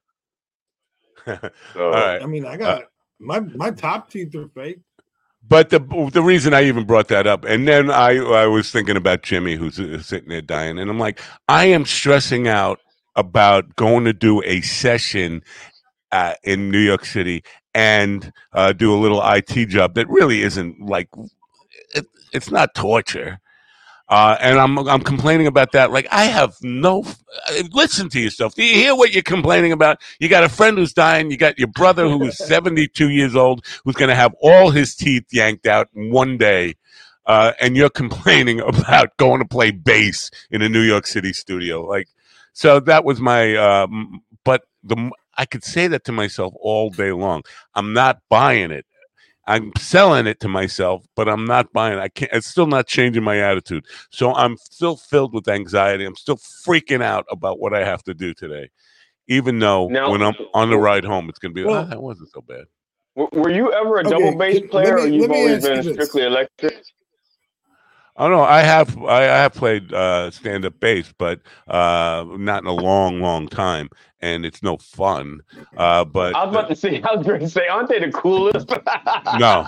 So, all right. I mean, I got. Uh, My my top teeth are fake. But the the reason I even brought that up, and then I, I was thinking about Jimmy, who's sitting there dying, and I'm like, I am stressing out about going to do a session uh, in New York City and uh, do a little I T job that really isn't like, it, it's not torture. Uh, and I'm I'm complaining about that. Like, I have no – listen to yourself. Do you hear what you're complaining about? You got a friend who's dying. You got your brother who is seventy-two years old who's going to have all his teeth yanked out in one day. uh, and you're complaining about going to play bass in a New York City studio. Like, so that was my, um, but the I could say that to myself all day long. I'm not buying it. I'm selling it to myself, but I'm not buying it. I can't, it's still not changing my attitude. So I'm still filled with anxiety. I'm still freaking out about what I have to do today, even though now, when I'm on the ride home, it's going to be, well, oh, that wasn't so bad. Were you ever a double okay, bass player, me, or you've always been you strictly electric? Oh no, I have I have played uh, stand-up bass, but uh, not in a long, long time, and it's no fun. Uh, but I was about to say, I was going to say, aren't they the coolest? no,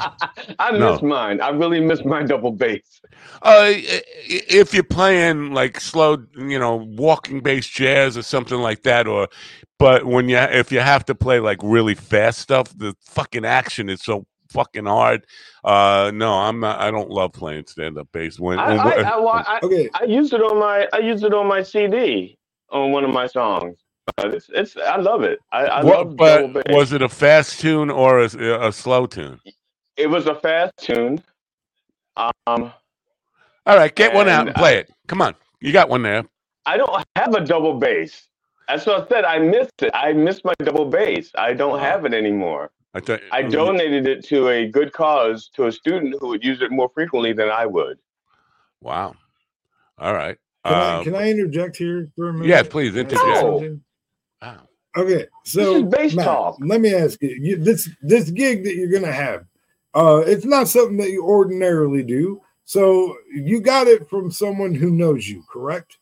I miss no. mine. I really miss my double bass. Uh, if you're playing like slow, you know, walking bass jazz or something like that, or but when you if you have to play like really fast stuff, the fucking action is so fucking hard. Uh, no, I'm not. I don't love playing stand-up bass. When, I, I, I, I, okay. I, I used it on my. I used it on my C D on one of my songs. It's. it's I love it. I, I what, love but bass. Was it a fast tune or a, a slow tune? It was a fast tune. Um. All right, get one out and play I, it. Come on, you got one there. I don't have a double bass. That's what I said. I missed it. I missed my double bass. I don't have it anymore. I, th- I donated it to a good cause, to a student who would use it more frequently than I would. Wow. All right. Can, uh, I, can I interject here for a minute? Yes, please interject. No. Wow. Okay. So, this is Matt, talk. Let me ask you, you this this gig that you're going to have, uh, it's not something that you ordinarily do. So you got it from someone who knows you, correct?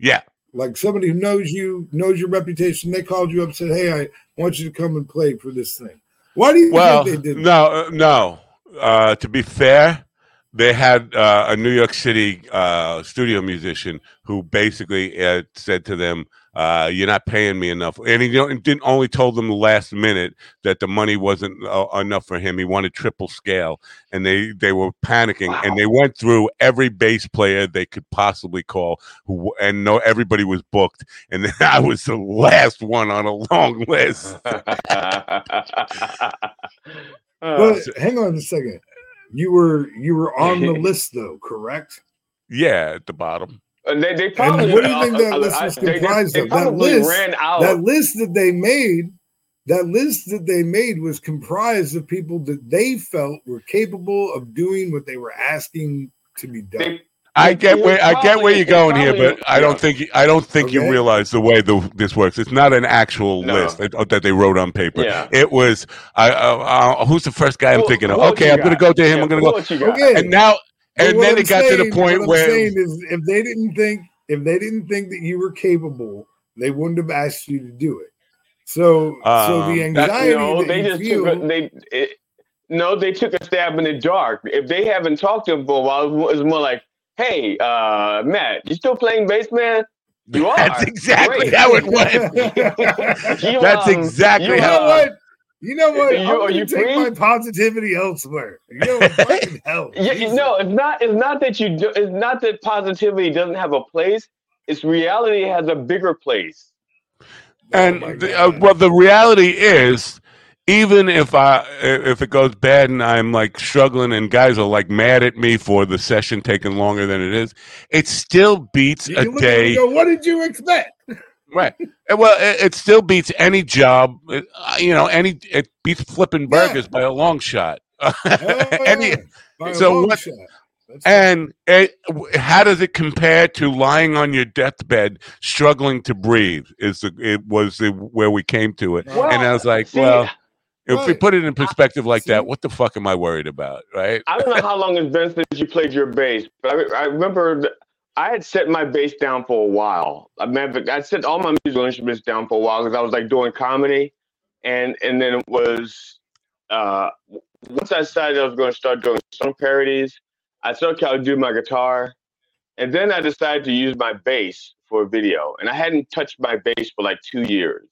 Yeah. Like somebody who knows you, knows your reputation. They called you up and said, hey, I want you to come and play for this thing. Why do you well, think they did no, that? No. Uh, to be fair, they had uh, a New York City uh, studio musician who basically uh, said to them, uh, you're not paying me enough. And he didn't only told them last minute that the money wasn't uh, enough for him. He wanted triple scale. And they, they were panicking. Wow. And they went through every bass player they could possibly call. Who, and no, everybody was booked. And then I was the last one on a long list. Well, hang on a second. You were you were on the list, though, correct? Yeah, at the bottom. They, they probably and what do you think that list was comprised of? That list, that list that they made, that list that they made was comprised of people that they felt were capable of doing what they were asking to be done. They, I get where probably, I get where you're going probably, here, but yeah. I don't think I don't think okay. you realize the way the, this works. It's not an actual no. list that, that they wrote on paper. Yeah. It was I, I, I, who's the first guy I'm well, thinking of? Okay, I'm got? gonna go to him. Yeah, I'm gonna go. Okay. And now. And well, then it got saying, to the point what where I'm saying is if they didn't think if they didn't think that you were capable, they wouldn't have asked you to do it. So, um, so the anxiety. That, no, that they just feel, took a, they it, no, they took a stab in the dark. If they haven't talked to him for a while, it's more like, "Hey, uh, Matt, you still playing bass, man? You are." That's exactly Great. how it went. you, That's um, exactly you, how. Uh, You know what? You, I'm are you take my positivity elsewhere. You know what? Fucking hell. Yeah, you no, know, it's not. It's not that you. Do, it's not that positivity doesn't have a place. It's reality has a bigger place. And oh the, uh, well, the reality is, even if I if it goes bad and I'm like struggling and guys are like mad at me for the session taking longer than it is, it still beats you a look day. At me and go, what did you expect? Right. Well, it, it still beats any job, it, uh, you know, any it beats flipping burgers yeah. by a long shot. Oh, any, by so a long what, shot. And it, how does it compare to lying on your deathbed, struggling to breathe? Is the, it was the, where we came to it. Well, and I was like, see, well, if right. we put it in perspective like see, that, what the fuck am I worried about, right? I don't know how long it's been since you played your bass, but I, I remember... The, I had set my bass down for a while. I mean, I set all my musical instruments down for a while because I was like doing comedy, and and then it was uh, once I decided I was going to start doing song parodies, I started to do my guitar, and then I decided to use my bass for a video. And I hadn't touched my bass for like two years.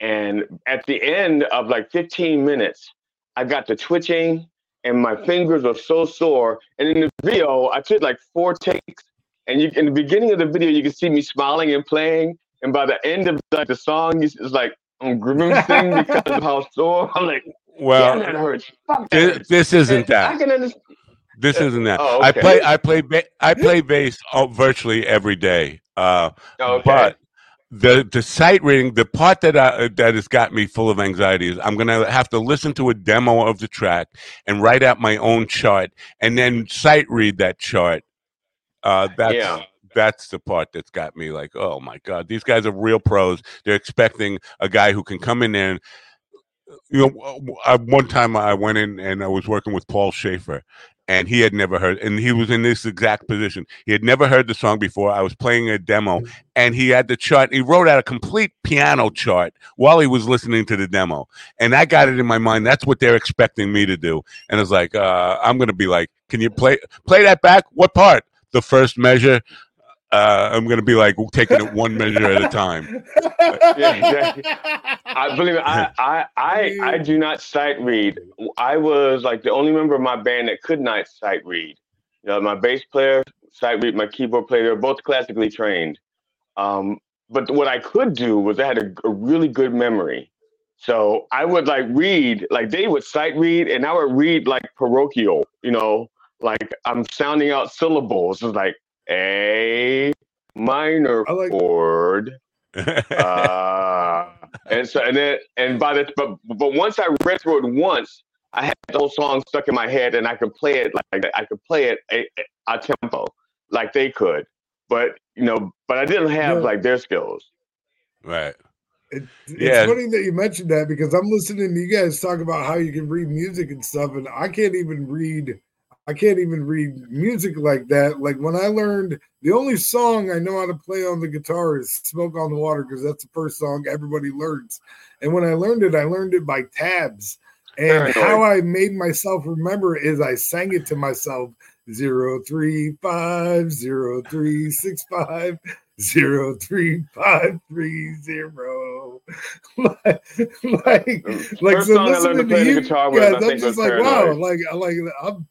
And at the end of like fifteen minutes, I got to twitching, and my fingers were so sore. And in the video, I took like four takes. And you, in the beginning of the video, you can see me smiling and playing. And by the end of like, the song, it's like I'm grimacing because of how sore. I'm like, well, damn, that hurts. Fuck, that hurts. This isn't and that. I can understand. This isn't that. Oh, okay. I play I play ba- I play bass virtually every day. Uh, okay. But the the sight reading, the part that I, that has got me full of anxiety is I'm gonna have to listen to a demo of the track and write out my own chart and then sight read that chart. Uh, that's yeah. That's the part that's got me like, oh my God, these guys are real pros. They're expecting a guy who can come in there and, you know, I, one time I went in and I was working with Paul Schaefer, and he had never heard, and he was in this exact position. He had never heard the song before. I was playing a demo, and he had the chart. He wrote out a complete piano chart while he was listening to the demo. And I got it in my mind. That's what they're expecting me to do. And I was like, uh, I'm going to be like, can you play play that back? What part? The first measure. Uh, I'm going to be like taking it one measure at a time. Yeah, exactly. I believe me, I, I, I, I do not sight read. I was like the only member of my band that could not sight read. You know, my bass player sight read, my keyboard player, they were both classically trained. Um, but what I could do was I had a, a really good memory. So I would like read, like they would sight read, and I would read like parochial, you know, like I'm sounding out syllables. It's like, A minor like- chord, uh, and so and then and by the but but once I read through it once, I had the whole song stuck in my head, and I could play it like I could play it a, a tempo like they could, but you know, but I didn't have yeah. like their skills. Right. It, it's yeah. funny that you mentioned that because I'm listening to you guys talk about how you can read music and stuff, and I can't even read. I can't even read music like that. Like when I learned, the only song I know how to play on the guitar is Smoke on the Water because that's the first song everybody learns. And when I learned it, I learned it by tabs. And how I made myself remember is I sang it to myself, zero, three, five, zero, three, six, five, zero, three, five, three, zero. like, like, first like so song I learned to play the guitar with, I think was Paranoid. Wow, like, like, I'm,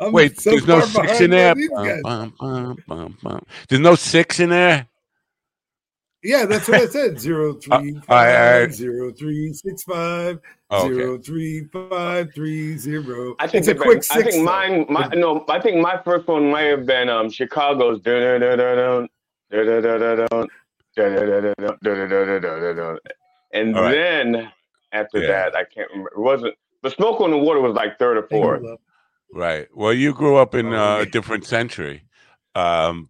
I'm Wait, so there's no six in there? Bum, bum, bum, bum. There's no six in there? Yeah, that's what I said. Zero, three, uh, five, all right. zero, three, six, five, oh, zero, okay. three, five, three, zero. I think it's a quick right. six. I think mine, my, no, I think my first one might have been um, Chicago's. And right. then after yeah. that, I can't remember. It wasn't, but Smoke on the Water was like third or fourth. Right. Well, you grew up in uh, a different century. Um,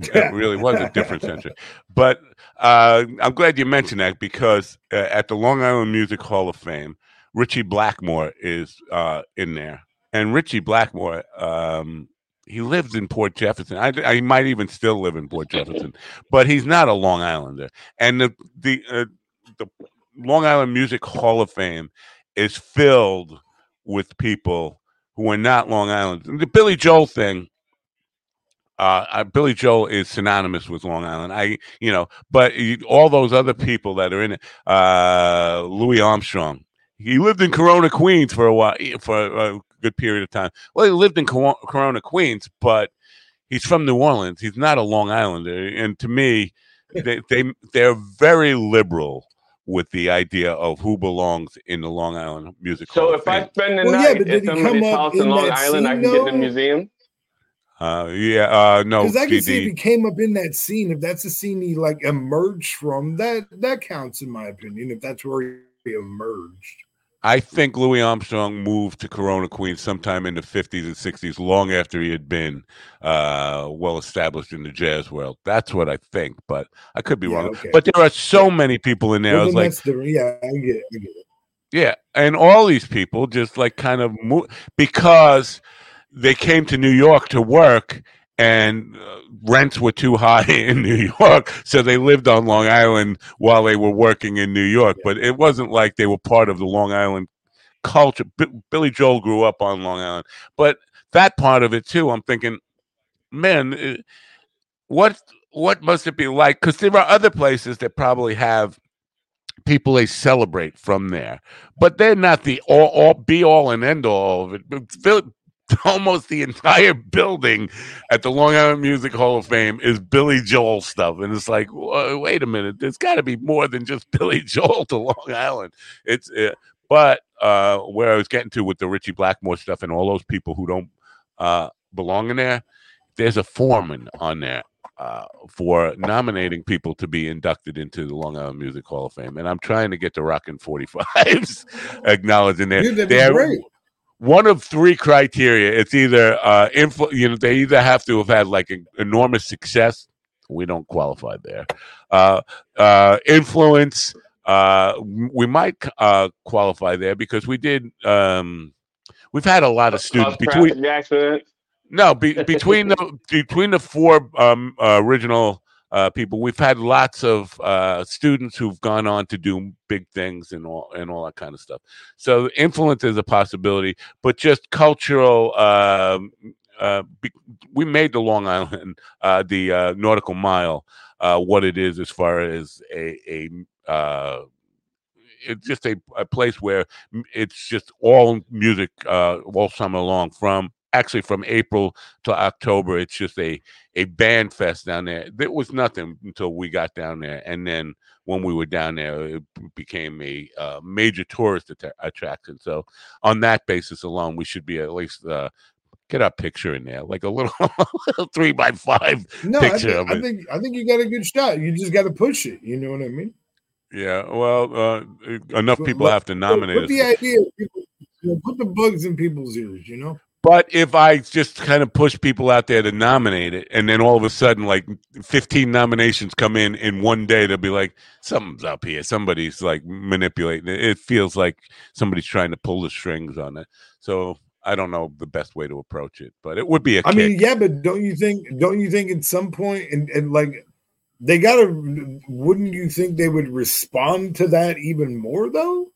it really was a different century. But uh, I'm glad you mentioned that because uh, at the Long Island Music Hall of Fame, Richie Blackmore is uh, in there. And Richie Blackmore, um, he lived in Port Jefferson. I, I might even still live in Port Jefferson, but he's not a Long Islander. And the the, uh, the Long Island Music Hall of Fame is filled with people who are not Long Island. The Billy Joel thing, uh, uh, Billy Joel is synonymous with Long Island. I, you know, but you, all those other people that are in it, uh, Louis Armstrong, he lived in Corona, Queens for a while, for a good period of time. Well, he lived in Cor- Corona, Queens, but he's from New Orleans. He's not a Long Islander. And to me, they, they, they're very liberal with the idea of who belongs in the Long Island Music Hall. So if I spend the night at somebody's house in Long Island, I can get to the museum? Uh, yeah, uh, no. Because I can see if he came up in that scene, if that's the scene he like emerged from, that that counts in my opinion, if that's where he emerged. I think Louis Armstrong moved to Corona, Queens sometime in the fifties and sixties, long after he had been uh, well-established in the jazz world. That's what I think, but I could be yeah, wrong. Okay. But there are so many people in there. Well, I was like, the, yeah, I get it, I get it. Yeah, and all these people just like kind of moved because they came to New York to work and uh, rents were too high in New York, so they lived on Long Island while they were working in New York. Yeah. But it wasn't like they were part of the Long Island culture. B- Billy Joel grew up on Long Island. But that part of it, too, I'm thinking, man, it, what what must it be like? Because there are other places that probably have people they celebrate from there. But they're not the all, all be-all and end-all of it. Billy, almost the entire building at the Long Island Music Hall of Fame is Billy Joel stuff. And it's like, wait a minute, there's got to be more than just Billy Joel to Long Island. It's uh, But uh, where I was getting to with the Richie Blackmore stuff and all those people who don't uh, belong in there. There's a foreman on there uh, for nominating people to be inducted into the Long Island Music Hall of Fame. And I'm trying to get the Rockin' forty-fives acknowledging that they're one of three criteria. It's either uh, influ- you know, they either have to have had like an enormous success. We don't qualify there. Uh, uh, influence. Uh, we might uh, qualify there because we did. Um, we've had a lot of students between. No, be, between the between the four um, uh, original uh, people, we've had lots of uh, students who've gone on to do big things and all and all that kind of stuff. So influence is a possibility, but just cultural. Uh, uh, be, we made the Long Island, uh, the uh, nautical mile, uh, what it is as far as a. a Uh, it's just a, a place where it's just all music uh, all summer long. From actually from April to October, it's just a a band fest down there. There was nothing until we got down there, and then when we were down there, it became a uh, major tourist att- attraction. So on that basis alone, we should be at least uh, get our picture in there, like a little, little three by five no, picture. I think, of it. I think I think you got a good shot. You just got to push it. You know what I mean? Yeah, well, uh, enough people have to nominate us. Put the idea, put the bugs in people's ears, you know? But if I just kind of push people out there to nominate it, and then all of a sudden, like, fifteen nominations come in in one day, they'll be like, something's up here. Somebody's, like, manipulating it. It feels like somebody's trying to pull the strings on it. So I don't know the best way to approach it, but it would be a I kick. mean, yeah, but don't you think, don't you think at some point, and, and like, they gotta. Wouldn't you think they would respond to that even more though?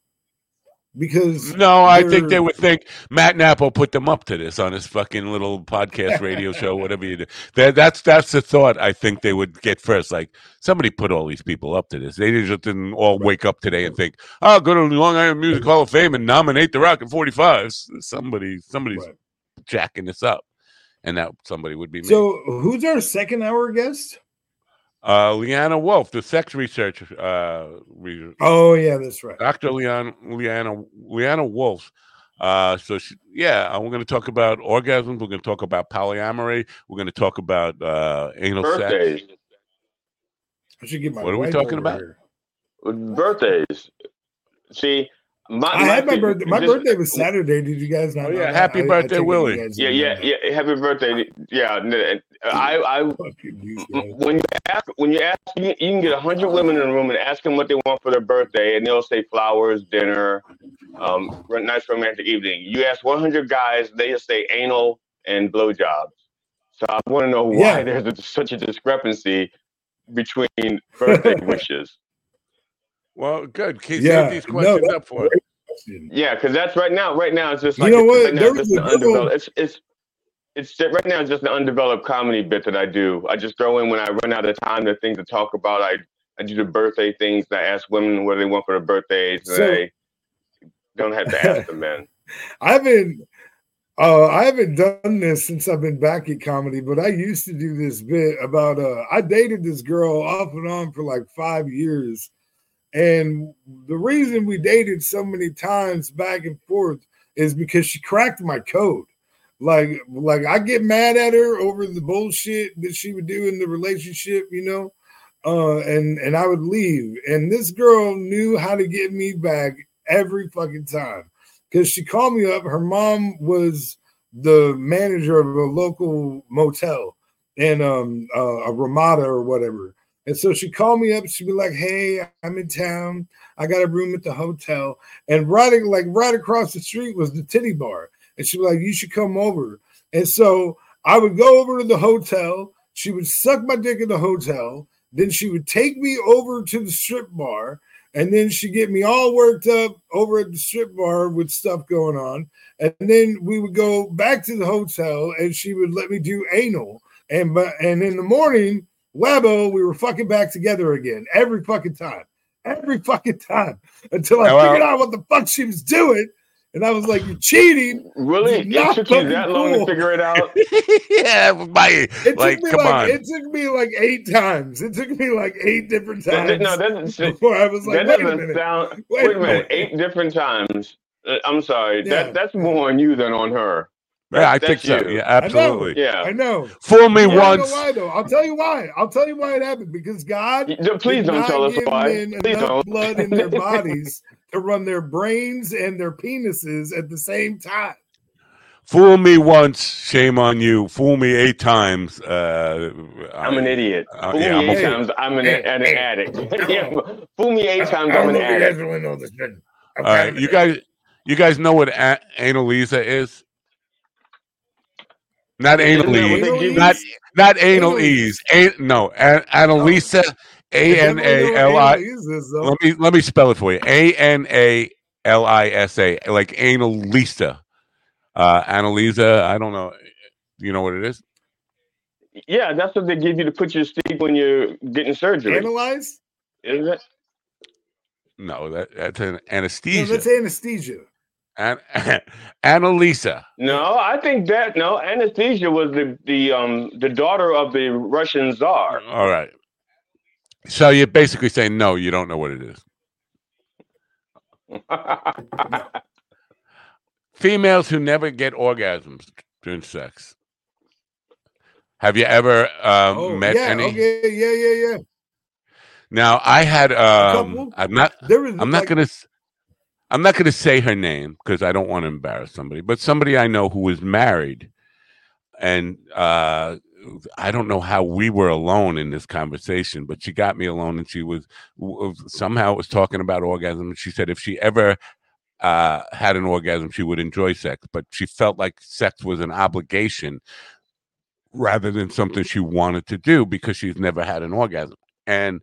Because no, I think they would think Matt Nappo put them up to this on his fucking little podcast radio show, whatever you do. That, that's that's the thought I think they would get first. Like somebody put all these people up to this. They just didn't all wake up today and think, "I'll go to the Long Island Music Hall of Fame and nominate the Rockin' forty-fives." Somebody, somebody's right. jacking this up, and that somebody would be me. So, who's our second hour guest? Uh, Leanna Wolf, the sex research. Uh, re- oh yeah, that's right. Doctor Leon, Leanna, Leanna Wolf. Uh, so she, yeah, we're going to talk about orgasms. We're going to talk about polyamory. We're going to talk about uh, anal birthdays. Sex. I should get my. What are we talking about? Here. Birthdays. See, my, I my had my birthday. My this, birthday was Saturday. Did you guys not? Oh, yeah, happy I, birthday, I, I Willie. Yeah, yeah, yeah, yeah. Happy birthday. Yeah, and, I, I when you ask when you ask you can get a hundred women in a room and ask them what they want for their birthday and they'll say flowers, dinner, um, nice romantic evening. You ask one hundred guys, they just say anal and blowjobs. So I want to know why yeah. there's a, such a discrepancy between birthday wishes. Well, good. Keep yeah. these questions no, up for it. Question. Yeah, because that's right now. Right now, it's just like you know what? Right now, it's, just it's it's. It's right now it's just an undeveloped comedy bit that I do. I just throw in when I run out of time the things to talk about. I, I do the birthday things. And I ask women what they want for their birthdays. So, and I don't have to ask the men. I haven't, uh, I haven't done this since I've been back at comedy, but I used to do this bit about, uh, I dated this girl off and on for like five years. And the reason we dated so many times back and forth is because she cracked my code. Like, like I get mad at her over the bullshit that she would do in the relationship, you know, uh, and, and I would leave. And this girl knew how to get me back every fucking time because she called me up. Her mom was the manager of a local motel and um, uh, a Ramada or whatever. And so she called me up. She'd be like, hey, I'm in town. I got a room at the hotel. And right, like, right across the street was the titty bar. And she was like, you should come over. And so I would go over to the hotel. She would suck my dick in the hotel. Then she would take me over to the strip bar. And then she'd get me all worked up over at the strip bar with stuff going on. And then we would go back to the hotel and she would let me do anal. And but and in the morning, wabbo, we were fucking back together again. Every fucking time. Every fucking time. Until I Hello. figured out what the fuck she was doing. And I was like, you're cheating. Really? It took you that long cool. to figure it out? yeah. My, it, like, took me come like, on. it took me like eight times. It took me like eight different times. That, no, that, before I was like, that wait, a minute, sound, wait, wait a minute. Wait a minute. Eight different times. Uh, I'm sorry. Yeah. That That's more on you than on her. Yeah, I think so. Yeah, absolutely. I know. Yeah, I know. Fool me yeah, once. I know why, I'll tell you why. I'll tell you why it happened. Because God, no, please don't tell us why. Please don't. Blood in their bodies to run their brains and their penises at the same time. Fool me once, shame on you. Fool me eight times. Uh, I'm I, an idiot. Uh, fool yeah, me eight times. I'm an, hey, an, hey, an hey, addict. Yeah, fool me eight I, times. I I'm an addict. Really know this. All right, you guys. You guys know what a- analisa is? Not anal ease. Not not anal ease. A- no, a- analisa. A N A L I. Let me let me spell it for you. A N A L I S A. Like analisa. Uh, analisa, I don't know. You know what it is? Yeah, that's what they give you to put your sleep when you're getting surgery. Analyze? Isn't it? No, that, that's an anesthesia. No, that's anesthesia. An, an, analisa. No, I think that no anesthesia was the the um the daughter of the Russian czar. All right. So you're basically saying no, you don't know what it is. Females who never get orgasms during sex. Have you ever um, oh, met yeah, any? Okay, yeah, yeah, yeah. Now I had. Um, I'm not. There is I'm like... not gonna. I'm not gonna say her name because I don't want to embarrass somebody. But somebody I know who was married, and uh, I don't know how we were alone in this conversation. But she got me alone, and she was somehow was talking about orgasm. And she said if she ever. Uh, had an orgasm, she would enjoy sex, but she felt like sex was an obligation rather than something she wanted to do because she's never had an orgasm. And,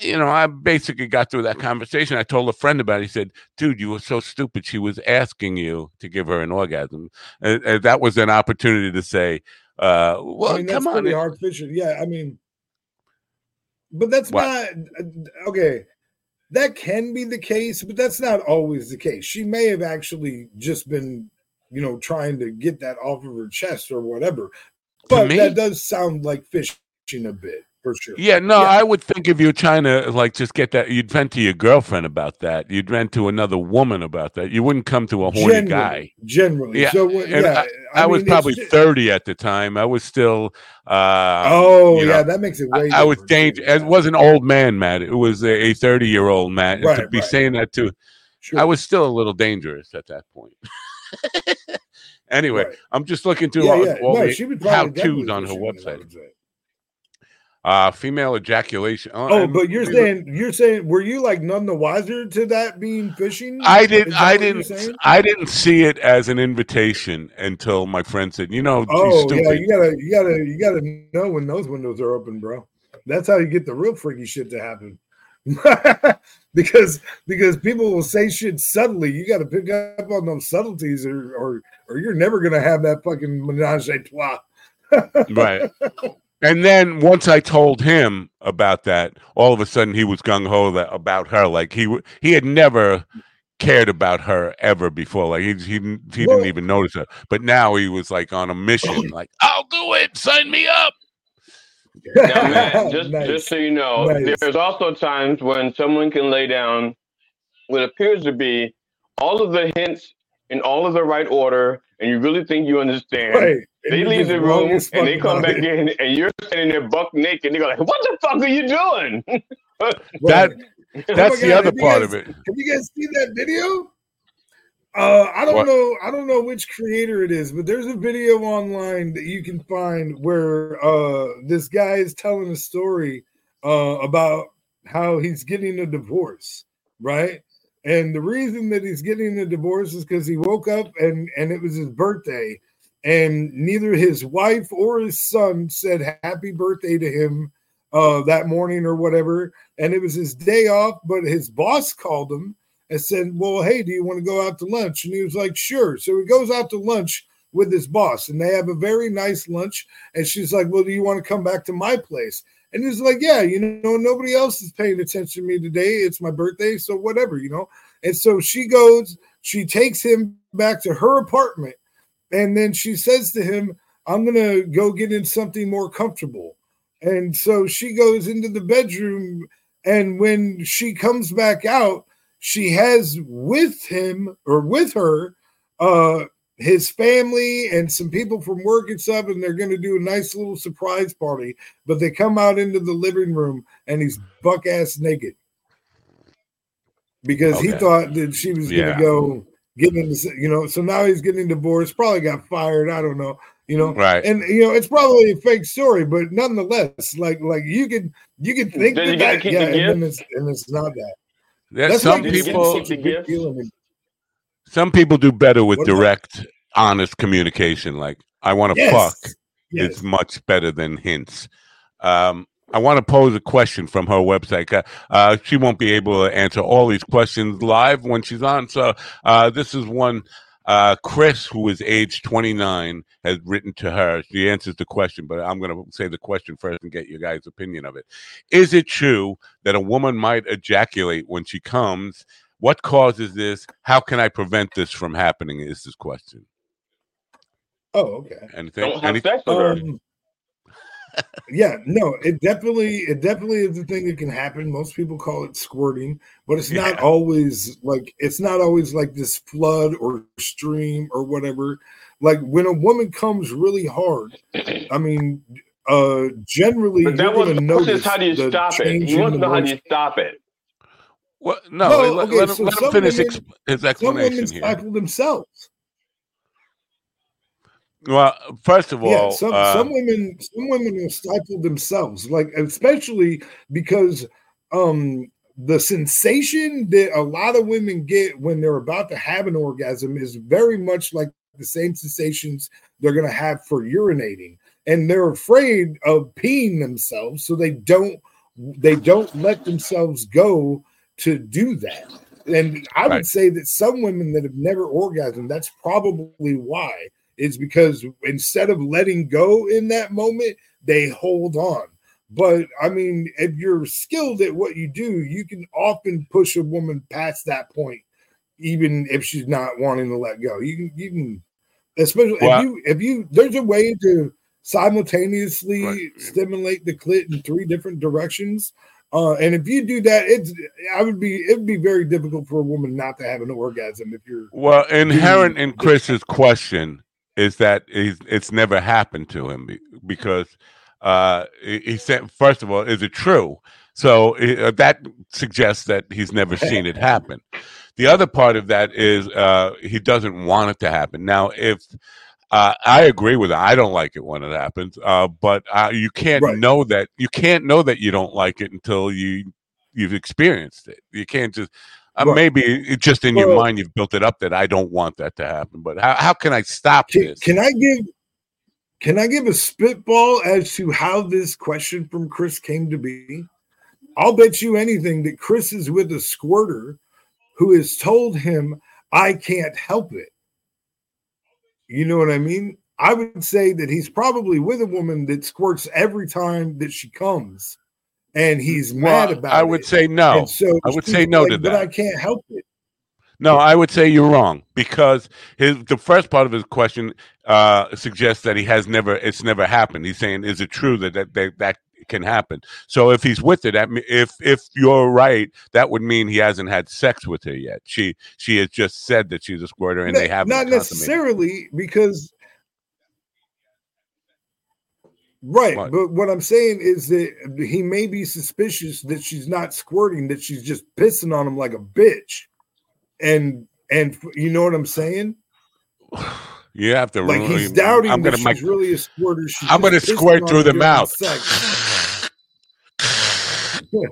you know, I basically got through that conversation. I told a friend about it. He said, dude, you were so stupid. She was asking you to give her an orgasm. And, and that was an opportunity to say, uh, well, I mean, that's come on. Pretty hard fiction. Yeah, I mean, but that's what? not, okay. That can be the case, but that's not always the case. She may have actually just been, you know, trying to get that off of her chest or whatever. But that does sound like fishing a bit, for sure. Yeah, no, yeah. I would think if you're trying to, like, just get that, you'd vent to your girlfriend about that. You'd vent to another woman about that. You wouldn't come to a horny generally, guy. Generally. Yeah. So, yeah, I, I, I mean, was probably thirty at the time. I was still... Uh, oh, yeah, know, that makes it way I, I was dangerous. It was an old man, Matt. It was a thirty-year-old Matt. Right, to be right. saying that to... Sure. I was still a little dangerous at that point. Anyway, right. I'm just looking through yeah, all, yeah. all no, the how-tos on her website. Uh, female ejaculation. Oh, oh but you're saying you're saying were you like none the wiser to that being fishing? I didn't. I didn't. I didn't see it as an invitation until my friend said, "You know, oh yeah, you gotta, you gotta, you gotta know when those windows are open, bro. That's how you get the real freaky shit to happen." because because people will say shit subtly. You got to pick up on those subtleties, or or or you're never gonna have that fucking ménage à trois. Right. And then once I told him about that, all of a sudden he was gung-ho about her. Like he he had never cared about her ever before. Like he he, he well, didn't even notice her. But now he was like on a mission. Like, I'll do it. Sign me up. Now, Matt, just, nice. just so you know, nice. There's also times when someone can lay down what appears to be all of the hints in all of the right order, and you really think you understand. Right. They leave the room and they come back in, and you're standing there buck naked. They go like, "What the fuck are you doing?" that that's the other part of it. Have you guys seen that video? Uh, I don't know. I don't know which creator it is, but there's a video online that you can find where uh, this guy is telling a story uh, about how he's getting a divorce, right? And the reason that he's getting a divorce is because he woke up and and it was his birthday. And neither his wife or his son said happy birthday to him uh, that morning or whatever. And it was his day off, but his boss called him and said, well, hey, do you want to go out to lunch? And he was like, sure. So he goes out to lunch with his boss, and they have a very nice lunch. And she's like, well, do you want to come back to my place? And he's like, yeah, you know, nobody else is paying attention to me today. It's my birthday, so whatever, you know. And so she goes, she takes him back to her apartment. And then she says to him, I'm going to go get in something more comfortable. And so she goes into the bedroom. And when she comes back out, she has with him or with her uh, his family and some people from work and stuff, and they're going to do a nice little surprise party. But they come out into the living room, and he's buck-ass naked. Because okay. he thought that she was going to yeah. go get him, you know, so now he's getting divorced, probably got fired, I don't know, you know. Right. And, you know, it's probably a fake story, but nonetheless, like like you could you could think that, you that yeah, and, it's, and it's not that. There's That's some like people Some people do better with what direct, honest communication. Like, I want to yes. fuck. Yes. It's much better than hints. Um, I want to pose a question from her website. Uh, she won't be able to answer all these questions live when she's on. So uh, this is one. Uh, Chris, who is age twenty-nine, has written to her. She answers the question, but I'm going to say the question first and get your guys' opinion of it. Is it true that a woman might ejaculate when she comes? What causes this? How can I prevent this from happening? Is this question? Oh, okay. Anything? Don't have sex with her. Yeah, no, it definitely, it definitely is a thing that can happen. Most people call it squirting, but it's yeah. not always like it's not always like this flood or stream or whatever. Like when a woman comes really hard, I mean, uh, generally, but that was notice how do you stop it? You want to know how do you stop it? Well, no, no let, okay, let, so let him finish women, exp- his explanation here. Some women themselves. Well, first of all, yeah, some, uh, some women, some women will stifle themselves, like especially because um, the sensation that a lot of women get when they're about to have an orgasm is very much like the same sensations they're going to have for urinating, and they're afraid of peeing themselves, so they don't, they don't let themselves go to do that. And I right. would say that some women that have never orgasmed, that's probably why. It's because instead of letting go in that moment, they hold on. But, I mean, if you're skilled at what you do, you can often push a woman past that point, even if she's not wanting to let go. You can, you can, especially well, if you, if you, there's a way to simultaneously right. stimulate the clit in three different directions. Uh, and if you do that, it's I would be it would be very difficult for a woman not to have an orgasm if you're well. Inherent in Chris's question is that he's, it's never happened to him because uh, he said, first of all, is it true? So uh, that suggests that he's never seen it happen. The other part of that is uh, he doesn't want it to happen. Now, if Uh, I agree with it. I don't like it when it happens, uh, but uh, you can't right. know that you can't know that you don't like it until you you've experienced it. You can't just uh, right. maybe it just in well, your mind you've built it up that I don't want that to happen. But how how can I stop can, this? Can I give can I give a spitball as to how this question from Chris came to be? I'll bet you anything that Chris is with a squirter who has told him I can't help it. You know what I mean? I would say that he's probably with a woman that squirts every time that she comes, and he's mad well, about it. I would it. say no. And so I would say no like, to that. But I can't help it. No, I would say you're wrong because his the first part of his question uh, suggests that he has never. It's never happened. He's saying, "Is it true that that that, that can happen?" So if he's with it, if if you're right, that would mean he hasn't had sex with her yet. She she has just said that she's a squirter, and no, they haven't. Not necessarily because, right? What? But what I'm saying is that he may be suspicious that she's not squirting, that she's just pissing on him like a bitch, and and you know what I'm saying. You have to like really, he's doubting I'm that gonna she's make, really a squirter. She's I'm going to squirt through the mouth. yeah.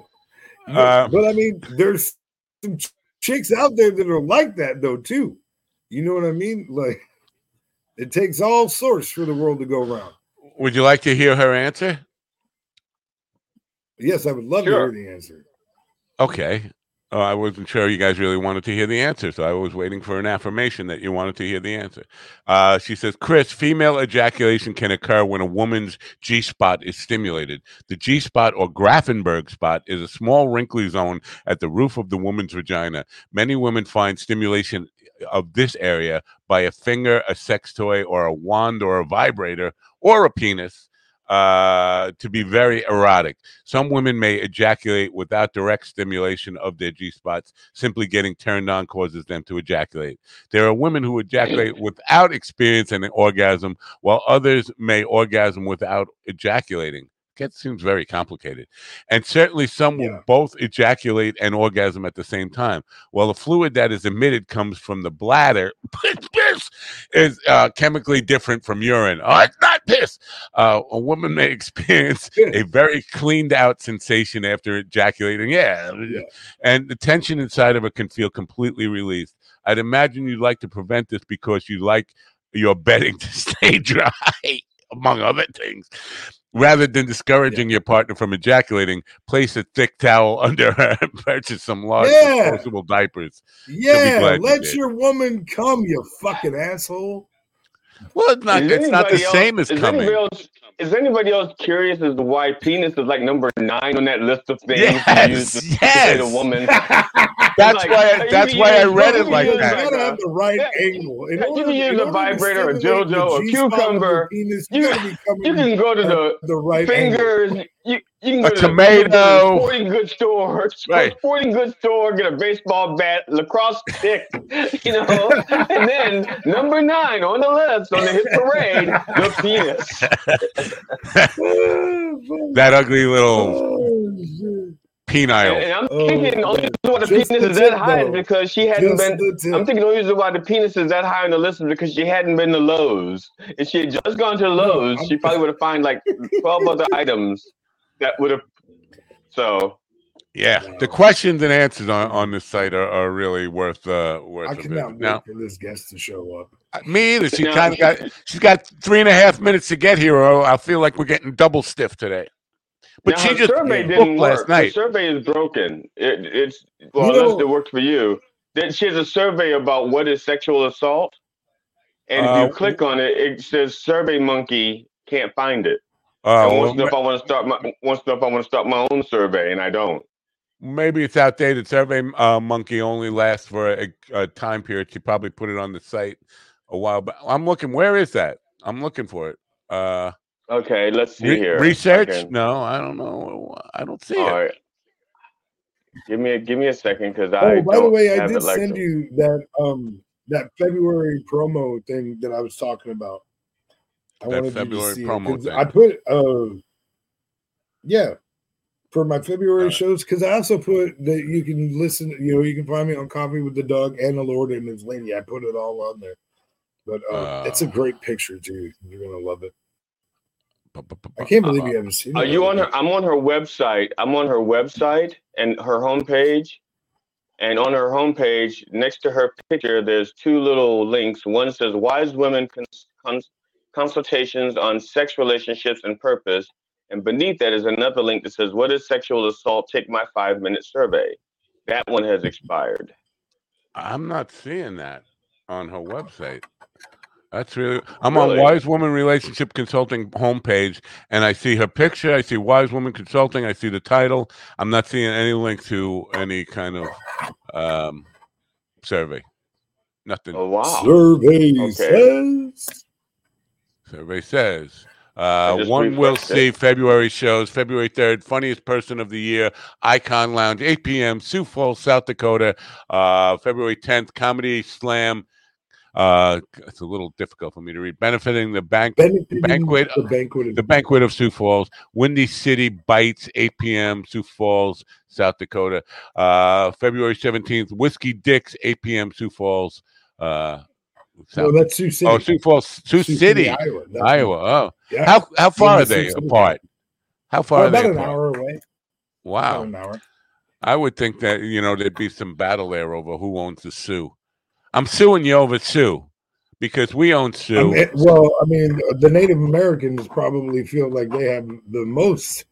uh, but I mean, there's some ch- chicks out there that are like that, though, too. You know what I mean? Like, it takes all sorts for the world to go around. Would you like to hear her answer? Yes, I would love sure. to hear the answer. Okay. Oh, I wasn't sure you guys really wanted to hear the answer, so I was waiting for an affirmation that you wanted to hear the answer. Uh, she says, Chris, female ejaculation can occur when a woman's G-spot is stimulated. The G-spot or Grafenberg spot is a small wrinkly zone at the roof of the woman's vagina. Many women find stimulation of this area by a finger, a sex toy, or a wand or a vibrator, or a penis. uh, to be very erotic. Some women may ejaculate without direct stimulation of their G-spots. Simply getting turned on causes them to ejaculate. There are women who ejaculate without experiencing an orgasm, while others may orgasm without ejaculating. That seems very complicated. And certainly some will yeah. both ejaculate and orgasm at the same time. Well, the fluid that is emitted comes from the bladder, but piss is uh, chemically different from urine. Oh, it's not piss. Uh, a woman may experience a very cleaned out sensation after ejaculating. Yeah. yeah. And the tension inside of her can feel completely released. I'd imagine you'd like to prevent this because you like your bedding to stay dry, among other things. Rather than discouraging yeah. your partner from ejaculating, place a thick towel under her and purchase some large yeah. disposable diapers. Yeah, let you your woman come, you fucking asshole. Well, it's not, it's not the else, same as is coming. Anybody else, is anybody else curious as to why penis is like number nine on that list of things? Yes, to yes. To a woman. That's like, why. I, that's why I read it like that. You gotta have the right angle. You can use a vibrator, a JoJo, a cucumber. You, you can go to the, the right fingers. You, you can go a to tomato. The sporting goods store. Right. Sporting goods store. Get a baseball bat, lacrosse stick. You know, and then number nine on the list on the hit parade, the penis. That ugly little. Penile. And I'm thinking oh, only reason why the penis the is that high though. Is because she hadn't just been. I'm thinking the only reason why the penis is that high on the list is because she hadn't been to Lowe's. If she had just gone to Lowe's, no, she probably would have found like twelve other items that would have. So. Yeah, the questions and answers on, on this site are, are really worth uh worth. I cannot wait now, for this guest to show up. Me either. She kind of got. She's got three and a half minutes to get here, or I feel like we're getting double stiff today. But now, she just survey didn't work. Last night. The survey is broken. It, it's well, you know, unless it worked for you. Then she has a survey about what is sexual assault, and uh, if you click on it, it says Survey Monkey can't find it. Uh, and wants well, to know if I want to start my wants to know if I want to start my own survey, and I don't. Maybe it's outdated. Survey uh, Monkey only lasts for a, a time period. She probably put it on the site a while back. I'm looking. Where is that? I'm looking for it. Uh, Okay, let's see Re- here. Research? Okay. No, I don't know. I don't see All it. All right, give me a give me a second because oh, I. Oh, by don't the way, I did like send them. You that um that February promo thing that I was talking about. I that February promo thing. I put uh, yeah, for my February right. shows because I also put that you can listen. You know, you can find me on Coffee with the Dog and the Lord and His Lady. I put it all on there, but uh, uh, it's a great picture, dude. You're gonna love it. I can't believe you haven't seen. Are you on her? I'm on her website. I'm on her website and her homepage. And on her homepage, next to her picture, there's two little links. One says "Wise Women Cons- Cons- Consultations on Sex, Relationships, and Purpose," and beneath that is another link that says "What is Sexual Assault? Take my five-minute survey." That one has expired. I'm not seeing that on her website. That's really. I'm really? On Wise Woman Relationship Consulting homepage, and I see her picture. I see Wise Woman Consulting. I see the title. I'm not seeing any link to any kind of um, survey. Nothing. Oh, wow. Survey okay. says. Survey says. Uh, one will see it. February shows, February third, Funniest Person of the Year, Icon Lounge, eight p.m., Sioux Falls, South Dakota. Uh, February tenth, Comedy Slam. Uh, it's a little difficult for me to read. Benefiting the bank, Benefiting banquet, the banquet, of, the banquet of Sioux Falls, Windy City Bites, eight p.m., Sioux Falls, South Dakota. Uh, February seventeenth, Whiskey Dicks, eight p.m., Sioux Falls. Uh, South, no, that's Sioux City. Oh, Sioux Falls, Sioux, Sioux City, City, Iowa. Iowa. Oh, yeah. how how far yeah, are they Sioux apart? City. How far well, are about they? About an hour away. Wow, about an hour. I would think that you know there'd be some battle there over who owns the Sioux. I'm suing you over Sioux because we own Sioux. I mean, well, I mean, the Native Americans probably feel like they have the most.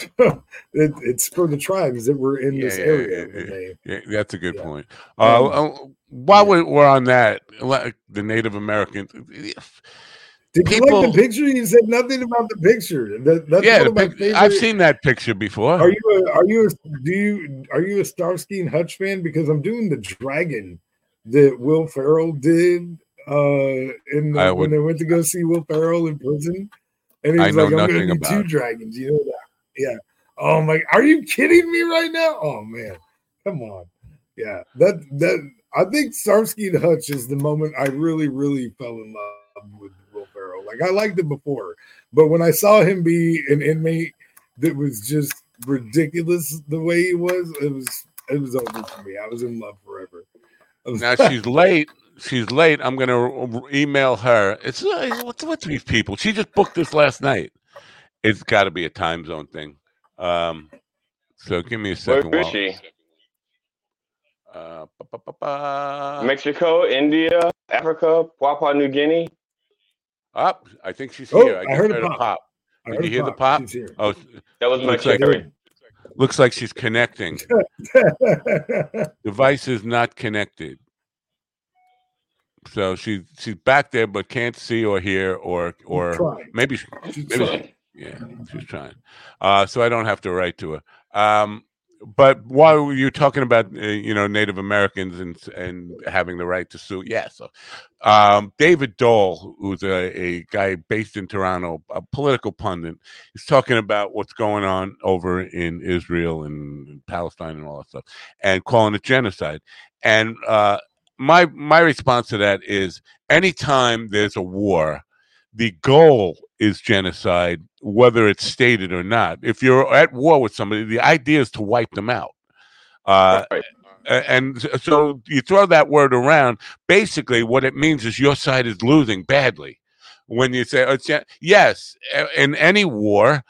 it, it's for the tribes that were in yeah, this yeah, area. Yeah, yeah, yeah, that's a good yeah. point. Uh, yeah. While yeah. we're on that, the Native Americans. Did people, you like the picture? You said nothing about the picture. That, that's yeah, one of pic- I've seen that picture before. Are you? A, are you? A, do you? Are you a Starsky and Hutch fan? Because I'm doing the dragon. That Will Ferrell did uh, in the, when they went to go see Will Ferrell in prison. And he's I know like, I'm going to do two it. dragons. You know that? Yeah. Oh, I'm like, are you kidding me right now? Oh, man. Come on. Yeah. That, that, I think Starsky and Hutch is the moment I really, really fell in love with Will Ferrell. Like, I liked it before, but when I saw him be an inmate that was just ridiculous the way he was, it was, it was over for me. I was in love forever. Now she's late. She's late. I'm going to email her. It's uh, what's with these people? She just booked this last night. It's got to be a time zone thing. Um, so give me a second. Where is she? Uh, ba, ba, ba, ba. Mexico, India, Africa, Papua New Guinea. Up, oh, I think she's here. Oh, I, I heard, heard a pop. pop. Did heard you hear pop. the pop? She's here. Oh, that was my secretary. Like, looks like she's connecting. Device is not connected. So she she's back there, but can't see or hear or or maybe, she's maybe she, yeah, she's trying. Uh, so I don't have to write to her. Um, but while you're talking about uh, you know Native Americans and and having the right to sue, yeah. So um, David Dole, who's a, a guy based in Toronto, a political pundit, is talking about what's going on over in Israel and Palestine and all that stuff, and calling it genocide. And uh, my my response to that is, anytime there's a war, the goal is genocide, whether it's stated or not. If you're at war with somebody, the idea is to wipe them out. Uh, right. And so you throw that word around. Basically, what it means is your side is losing badly. When you say, oh, it's gen- yes, in any war,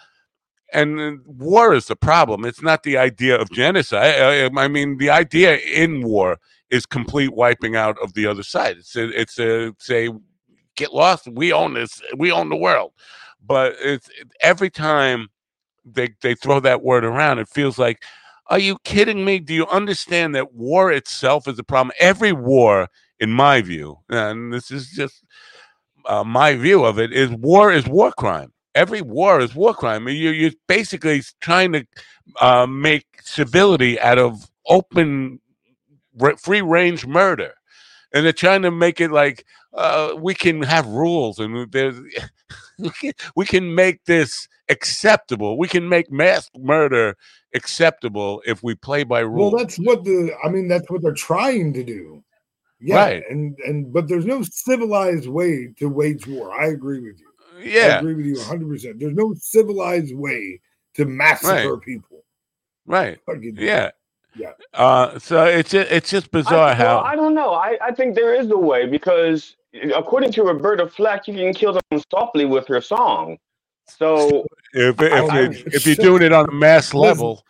and war is the problem. It's not the idea of genocide. I mean, the idea in war is complete wiping out of the other side. It's a, it's a, it's a get lost. We own this. We own the world. But it's every time they they throw that word around, it feels like, are you kidding me? Do you understand that war itself is a problem? Every war, in my view, and this is just uh, my view of it, is war is war crime. Every war is war crime. You, you're basically trying to uh, make civility out of open, free-range murder. And they're trying to make it like, uh, we can have rules and there's, we can make this acceptable. We can make mass murder acceptable if we play by rules. Well, that's what the, I mean, that's what they're trying to do. Yeah. Right. And, and, but there's no civilized way to wage war. I agree with you. Yeah. I agree with you one hundred percent. There's no civilized way to massacre right. people. Right. Fucking yeah. That. Yeah. Uh, so it's it's just bizarre I, how well, I don't know. I, I think there is a way, because according to Roberta Flack, you can kill them softly with your song. So if if, I, if, if you're doing it on a mass level,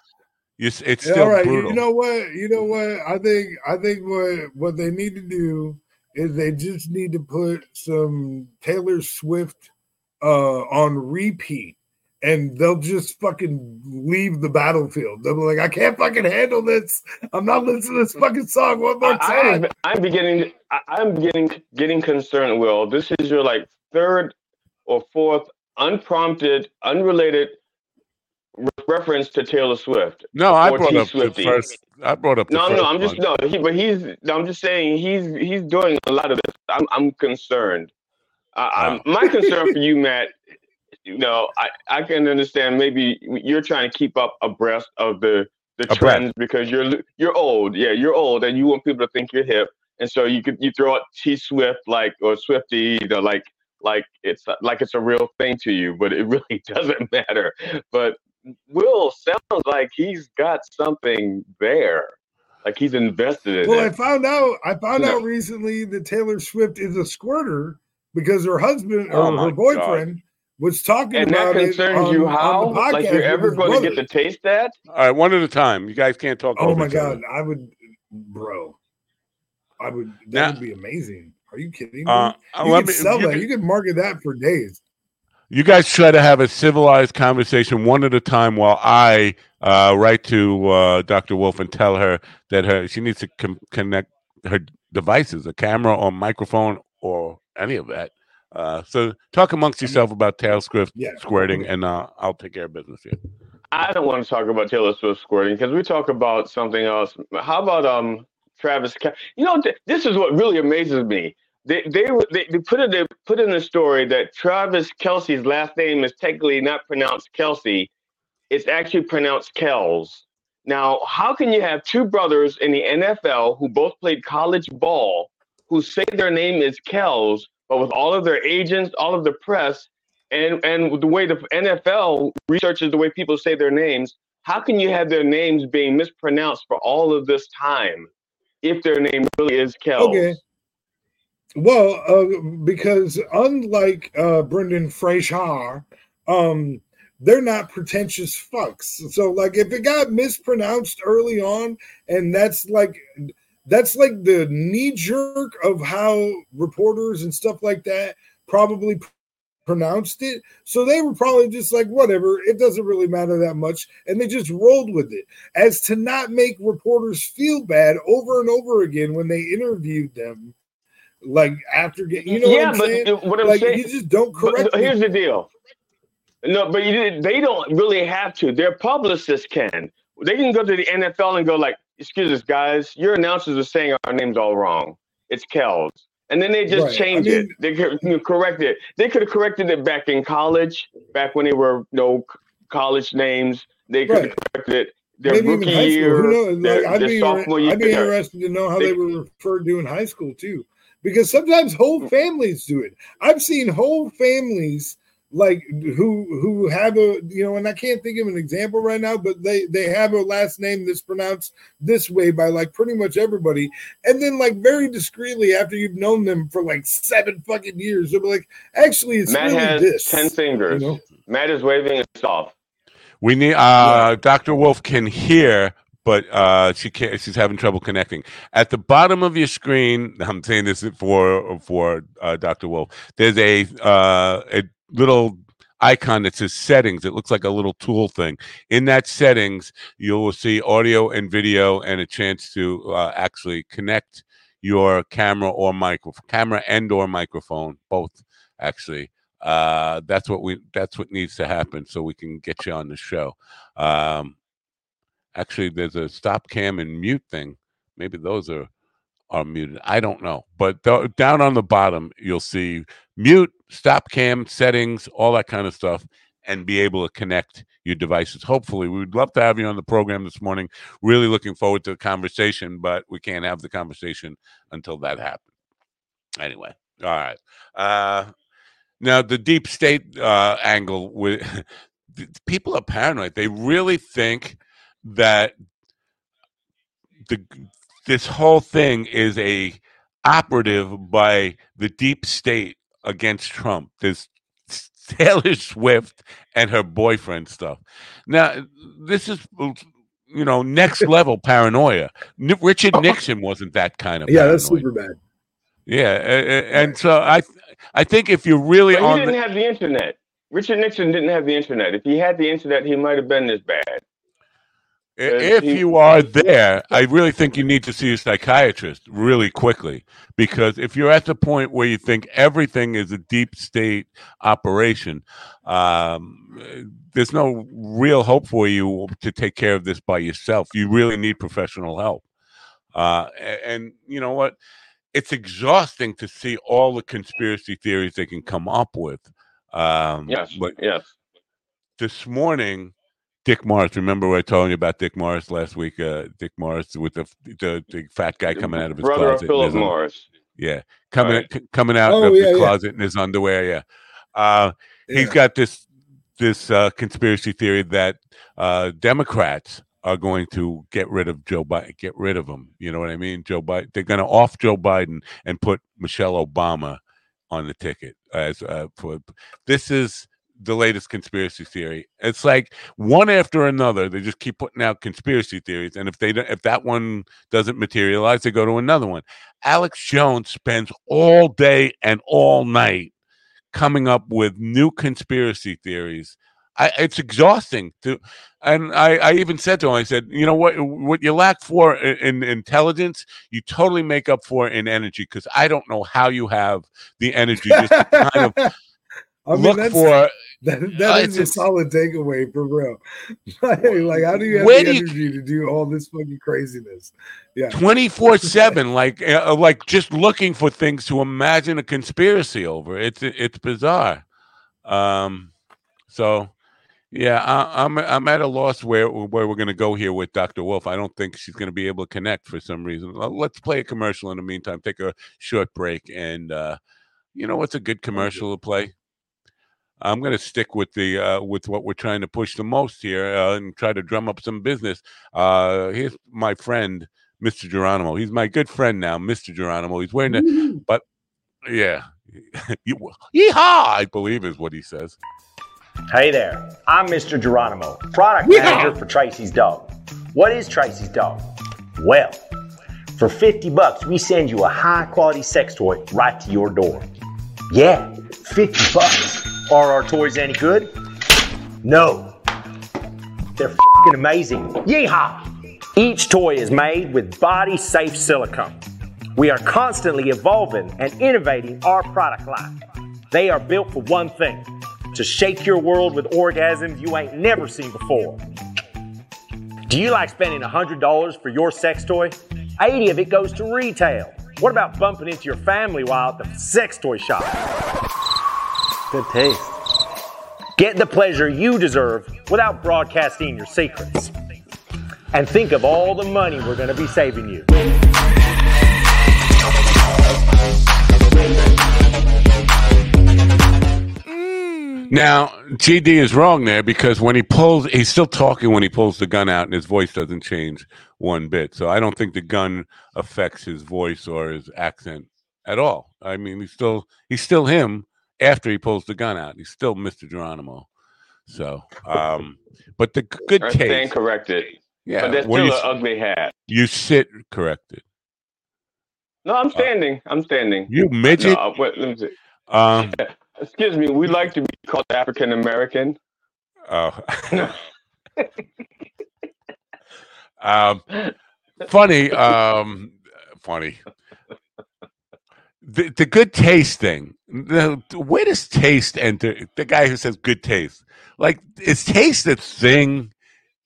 you, it's still right. brutal. You know what? You know what? I think I think what what they need to do is they just need to put some Taylor Swift uh, on repeat. And they'll just fucking leave the battlefield. They'll be like, I can't fucking handle this. I'm not listening to this fucking song one more time. I, I, I'm beginning. I, I'm getting getting concerned. Will, this is your like third or fourth unprompted, unrelated re- reference to Taylor Swift. No, I brought T up Swifties. the first. I brought up. The no, first no, I'm just one. no. He, but he's. No, I'm just saying he's he's doing a lot of this. I'm I'm concerned. Uh, wow. I'm, my concern for you, Matt. You know, I, I can understand maybe you're trying to keep up abreast of the, the trends because you're you're old. Yeah, you're old and you want people to think you're hip. And so you could you throw out T Swift like or Swifty, you know, like like it's like it's a real thing to you, but it really doesn't matter. But Will sounds like he's got something there. Like he's invested in well, it. Well, I found out I found no. out recently that Taylor Swift is a squirter because her husband oh or her boyfriend God. was talking and about that concerns on, you how like you're ever going brother. to get to taste that. All right, one at a time. You guys can't talk. Oh my god, I would, bro. I would. That now, would be amazing. Are you kidding me? Uh, you can me, sell you that. Can, you can market that for days. You guys try to have a civilized conversation one at a time while I uh, write to uh, Doctor Wolf and tell her that her she needs to com- connect her devices, a camera or microphone or any of that. Uh, so talk amongst yourself about Taylor Swift yeah. squirting, and uh, I'll take care of business here. I don't want to talk about Taylor Swift squirting because we talk about something else. How about um Travis Kelce? You know, th- this is what really amazes me. They they they, they put in they put in the story that Travis Kelce's last name is technically not pronounced Kelce; it's actually pronounced Kells. Now, how can you have two brothers in the N F L who both played college ball, who say their name is Kells, but with all of their agents, all of the press, and and the way the N F L researches the way people say their names, how can you have their names being mispronounced for all of this time if their name really is Kells? Okay. Well, uh, because unlike uh, Brendan Fraser, um, they're not pretentious fucks. So, like, if it got mispronounced early on, and that's like that's like the knee jerk of how reporters and stuff like that probably pr- pronounced it. So they were probably just like, whatever, it doesn't really matter that much, and they just rolled with it, as to not make reporters feel bad over and over again when they interviewed them. Like after getting, you know, yeah, what I'm but saying? What I'm like, saying, you just don't correct. But here's the deal. No, but you, they don't really have to. Their publicists can. They can go to the N F L and go like, "Excuse us, guys, your announcers are saying our names all wrong. It's Kells," and then they just right. change I mean, it. They could correct it. They could have corrected it back in college, back when they were no college names. They could right. have corrected it. Their Maybe rookie even year, Who knows? Their, like, I'd, their be, sophomore year. I'd be interested to know how they, they were referred to in high school too. Because sometimes whole families do it. I've seen whole families like who who have a, you know, and I can't think of an example right now, but they, they have a last name that's pronounced this way by like pretty much everybody. And then like very discreetly after you've known them for like seven fucking years, they'll be like, actually, it's Matt really has this. ten fingers. You know? Matt is waving us off. We need, uh, yeah. Doctor Wolf can hear. But uh, she can't, she's having trouble connecting. At the bottom of your screen, I'm saying this for for uh, Doctor Wolf, there's a uh, a little icon that says settings. It looks like a little tool thing. In that settings, you'll see audio and video and a chance to uh, actually connect your camera or micro camera and or microphone, both actually. Uh, that's what we that's what needs to happen so we can get you on the show. Um, Actually, there's a stop cam and mute thing. Maybe those are, are muted. I don't know. But th- down on the bottom, you'll see mute, stop cam, settings, all that kind of stuff, and be able to connect your devices. Hopefully, we would love to have you on the program this morning. Really looking forward to the conversation, but we can't have the conversation until that happens. Anyway, all right. Uh, now, the deep state uh, angle, with people are paranoid. They really think that the this whole thing is a operative by the deep state against Trump. There's Taylor Swift and her boyfriend stuff. Now, this is, you know, next level paranoia. Richard Nixon wasn't that kind of paranoia. Yeah, that's super bad. Yeah, and so I I think if you're really but he on didn't the- have the internet. Richard Nixon didn't have the internet. If he had the internet, he might have been this bad. If you are there, I really think you need to see a psychiatrist really quickly, because if you're at the point where you think everything is a deep state operation, um, there's no real hope for you to take care of this by yourself. You really need professional help. Uh, and you know what? It's exhausting to see all the conspiracy theories they can come up with. Um, yes, but yes. This morning, Dick Morris, remember what I told you about Dick Morris last week? Uh, Dick Morris with the, the the fat guy coming out of his brother closet. Brother Philip Morris. Yeah, coming right. c- coming out oh, of yeah, the closet yeah. in his underwear, yeah. Uh, yeah. He's got this, this uh, conspiracy theory that uh, Democrats are going to get rid of Joe Biden, get rid of him. You know what I mean? Joe Biden. They're going to off Joe Biden and put Michelle Obama on the ticket. As uh, for This is... the latest conspiracy theory. It's like one after another. They just keep putting out conspiracy theories, and if they don't, if that one doesn't materialize, they go to another one. Alex Jones spends all day and all night coming up with new conspiracy theories. I, it's exhausting to, and I, I even said to him, I said, you know what? What you lack for in, in intelligence, you totally make up for in energy, because I don't know how you have the energy just to kind of. I mean, look for That, that uh, is a, a solid takeaway for real. Like, how do you have the energy you, to do all this fucking craziness? Yeah, twenty-four seven, like, uh, like just looking for things to imagine a conspiracy over. It's it's bizarre. Um, so yeah, I, I'm I'm at a loss where where we're gonna go here with Doctor Wolf. I don't think she's gonna be able to connect for some reason. Let's play a commercial in the meantime. Take a short break, and uh, you know what's a good commercial to play? I'm going to stick with the uh, with what we're trying to push the most here uh, and try to drum up some business. Uh, here's my friend, Mister Geronimo. He's my good friend now, Mister Geronimo. He's wearing the, but yeah, yeehaw! I believe is what he says. Hey there, I'm Mister Geronimo, product yeehaw! manager for Tracy's Dog. What is Tracy's Dog? Well, for fifty bucks, we send you a high quality sex toy right to your door. Yeah, fifty bucks. Are our toys any good? No. They're f***ing amazing. Yeehaw! Each toy is made with body-safe silicone. We are constantly evolving and innovating our product line. They are built for one thing, to shake your world with orgasms you ain't never seen before. Do you like spending one hundred dollars for your sex toy? eighty dollars of it goes to retail. What about bumping into your family while at the sex toy shop? Good taste. Get the pleasure you deserve without broadcasting your secrets. And think of all the money we're going to be saving you. Now, G D is wrong there, because when he pulls, he's still talking when he pulls the gun out, and his voice doesn't change one bit. So I don't think the gun affects his voice or his accent at all. I mean, he's still he's still him. After he pulls the gun out, he's still Mister Geronimo. So, um, but the good taste. Stand corrected. Yeah. But that's still an ugly hat. You sit corrected. No, I'm standing. Uh, I'm standing. You midget. No, wait, let me see. Um, Excuse me. We like to be called African American. Oh. um, funny. Um, funny. The, the good taste thing. The, where does taste enter? The guy who says good taste, like, is taste a thing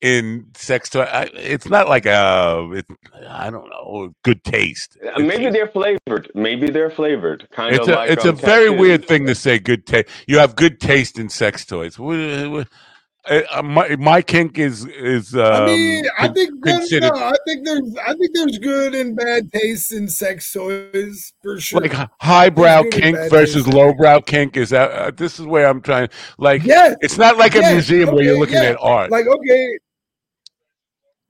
in sex toy? I, it's not like a, it, I don't know, good taste. It's, maybe they're flavored. Maybe they're flavored. Kind of like it's a very weird thing to say. Good taste. You have good taste in sex toys. Uh, my, my kink is is. Um, I mean, I think considered... no, no, I think there's I think there's good and bad taste in sex toys for sure. Like highbrow kink versus lowbrow kink is that. Uh, this is where I'm trying. Like, yes, it's not like a yes, museum okay, where you're looking yes. at art. Like okay,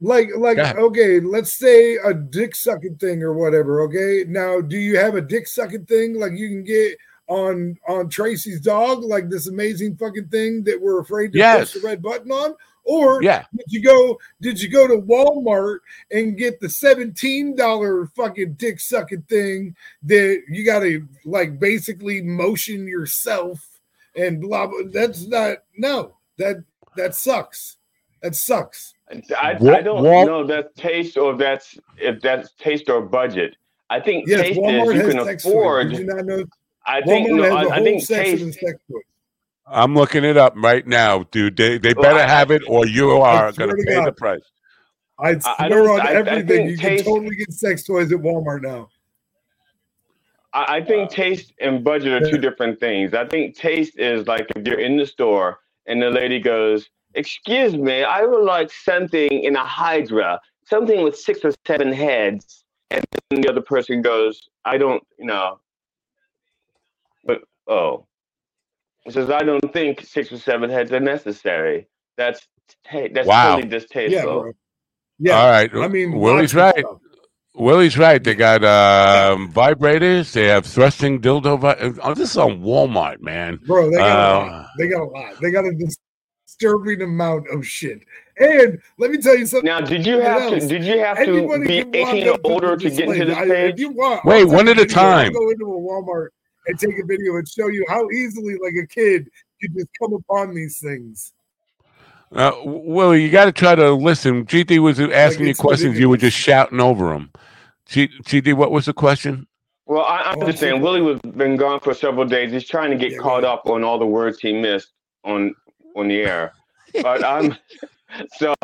like like okay. Let's say a dick sucking thing or whatever. Okay, now do you have a dick sucking thing like you can get on on Tracy's Dog, like this amazing fucking thing that we're afraid to yes. push the red button on? Or yeah. did you go did you go to Walmart and get the seventeen dollars fucking dick sucking thing that you gotta like basically motion yourself and blah blah? That's not no that that sucks. That sucks. I, I don't Wal- know that taste or if that's if that's taste or budget. I think yes, taste Walmart is you can afford. Did you not know? I think, no, I, I think taste, I'm looking it up right now, dude. They they better well, I, have it, or you are going to pay God. the price. I swear I, on I, everything. I you taste, can totally get sex toys at Walmart now. I, I think uh, taste and budget are yeah. two different things. I think taste is like if you're in the store and the lady goes, "Excuse me, I would like something in a hydra, something with six or seven heads," and then the other person goes, "I don't, you know." But oh, it says I don't think six or seven heads are necessary. That's hey, that's wow. totally distasteful. Yeah, yeah, all right. I mean, Willie's right. Stuff. Willie's right. They got um, vibrators. They have thrusting dildo. Vi- oh, this is on Walmart, man. Bro, they got uh, a lot. They got a lot. They got a disturbing amount of shit. And let me tell you something. Now, did you have else. to? Did you have Anybody to be eighteen or older to get into this I, page? If you want, wait, one at a time. Go into a Walmart and take a video and show you how easily, like a kid, you just come upon these things. Uh, Willie, you got to try to listen. G D was asking like you questions. Ridiculous. You were just shouting over them. G D, what was the question? Well, I, I understand. Oh, Willie was been gone for several days. He's trying to get yeah, caught up on all the words he missed. on on the air. But I'm so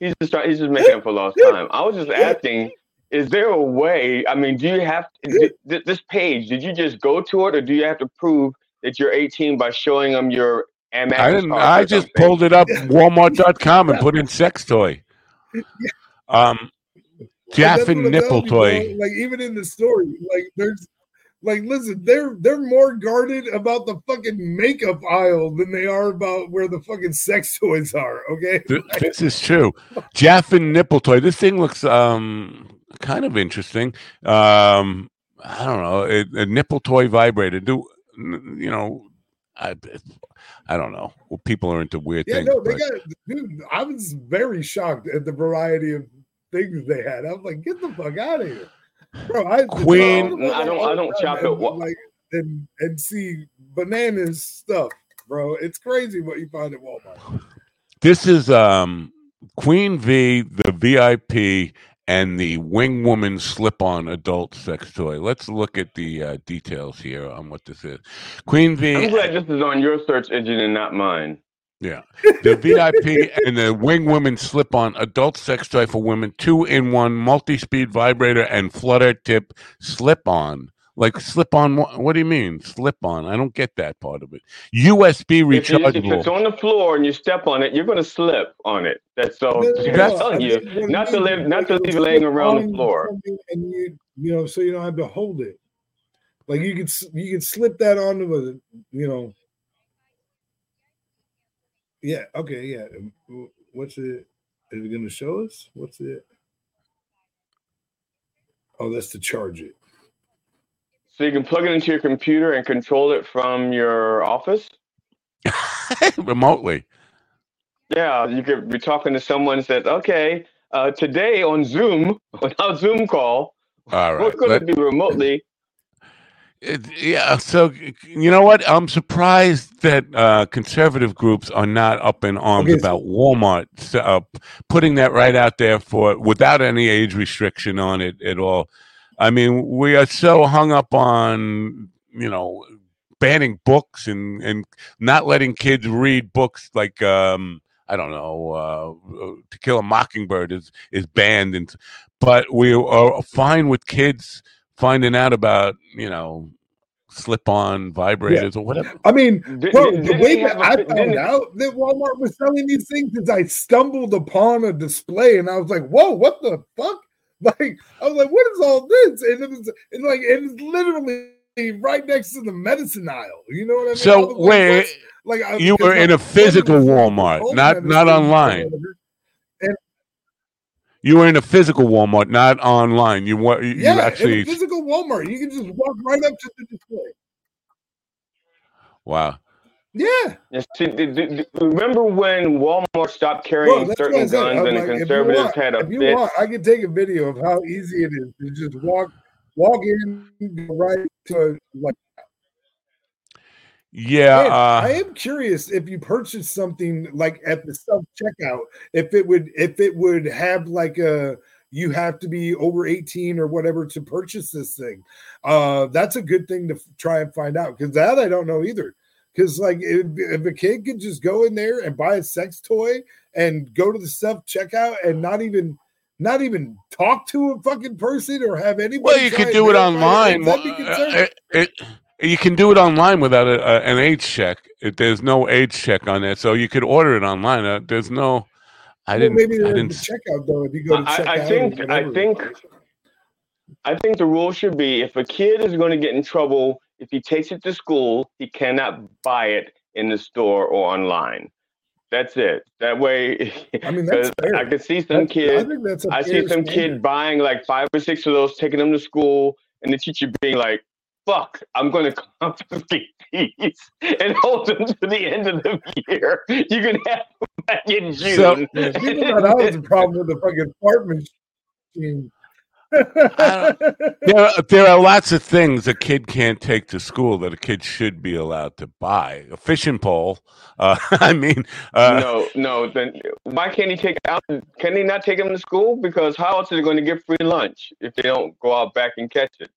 he's just trying, he's just making up for lost time. I was just asking, is there a way? I mean, do you have to, th- this page? Did you just go to it, or do you have to prove that you're eighteen by showing them your Amex? I didn't. I just pulled it up Walmart dot com and put in sex toy. Um. Jaff and nipple toy. Like even in the story, like there's, like listen, they're they're more guarded about the fucking makeup aisle than they are about where the fucking sex toys are. Okay, this is true. Jaff and nipple toy. This thing looks um kind of interesting. Um, I don't know, a, a nipple toy vibrator. Do you know? I, I don't know. Well, people are into weird yeah, things. Yeah, no, they but... got. Dude, I was very shocked at the variety of things they had. I was like, get the fuck out of here, bro. I Queen, I don't, I don't shop at Walmart like, and and see bananas stuff, bro. It's crazy what you find at Walmart. This is um Queen V, the V I P, and the Wing Woman slip-on adult sex toy. Let's look at the uh, details here on what this is. Queen V. I'm glad this is on your search engine and not mine. Yeah, the V I P and the Wing Woman slip-on adult sex toy for women, two-in-one multi-speed vibrator and flutter tip slip-on. Like slip-on, what do you mean slip-on? I don't get that part of it. U S B rechargeable. If, if it's on the floor and you step on it, you're going to slip on it. That's so. That's, I'm telling you, not to live, not to leave laying around the floor. And you, you know, so you don't have to hold it. Like you could, you could slip that onto a, you know. Yeah, okay, yeah. What's it? Is it going to show us? What's it? Oh, that's to charge it. So you can plug it into your computer and control it from your office? Remotely. Yeah, you could be talking to someone and says, okay, uh, today on Zoom, on our Zoom call, all right, we're going let- to be remotely. It, yeah, so you know what? I'm surprised that uh, conservative groups are not up in arms okay, about so- Walmart uh, putting that right out there for without any age restriction on it at all. I mean, we are so hung up on, you know, banning books and, and not letting kids read books like, um, I don't know, uh, To Kill a Mockingbird is, is banned. And, but we are fine with kids finding out about, you know, slip-on vibrators yeah. or whatever. I mean, bro, did, the did way that a, I found did, out that Walmart was selling these things is I stumbled upon a display and I was like, whoa, what the fuck? Like, I was like, what is all this? And it was, and like, it was literally right next to the medicine aisle. You know what I mean? So, like, wait, like, I, you were in a physical Walmart, not not online. You were in a physical Walmart, not online. You were you yeah, actually in a physical Walmart. You can just walk right up to the display. Wow. Yeah. See, do, do, do, remember when Walmart stopped carrying Bro, certain guns and like, the conservatives want, had a if you fit? Want, I can take a video of how easy it is to just walk walk in right to like. Yeah, Man, uh, I am curious if you purchased something like at the self checkout, if it would if it would have like a you have to be over eighteen or whatever to purchase this thing. Uh, that's a good thing to f- try and find out because that I don't know either. Because like if, if a kid could just go in there and buy a sex toy and go to the self checkout and not even. Not even talk to a fucking person or have anybody. Well, you could do it online. Well, uh, it, it, you can do it online without a, a, an age check. It, there's no age check on that, so you could order it online. Uh, there's no. I well, didn't. Maybe I didn't check out though. If you go to check I, I out think. I think. I think the rule should be: if a kid is going to get in trouble if he takes it to school, he cannot buy it in the store or online. That's it. That way, I mean, that's fair. I could see some that's, kid. I, think that's I see some standard. Kid buying like five or six of those, taking them to school, and the teacher being like, "Fuck, I'm going to confiscate these and hold them to the end of the year. You can have them back in June." So, you know that was the problem with the fucking fart machine. there, are, there are lots of things a kid can't take to school that a kid should be allowed to buy. A fishing pole. Uh, I mean, uh, no, no. Then why can't he take out? Can he not take him to school? Because how else are they going to get free lunch if they don't go out back and catch it?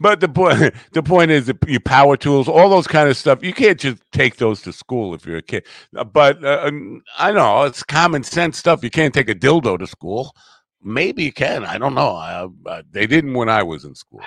But the point, the point is that your power tools, all those kind of stuff, you can't just take those to school if you're a kid. But uh, I know it's common sense stuff. You can't take a dildo to school. Maybe you can. I don't know. I, uh, they didn't when I was in school.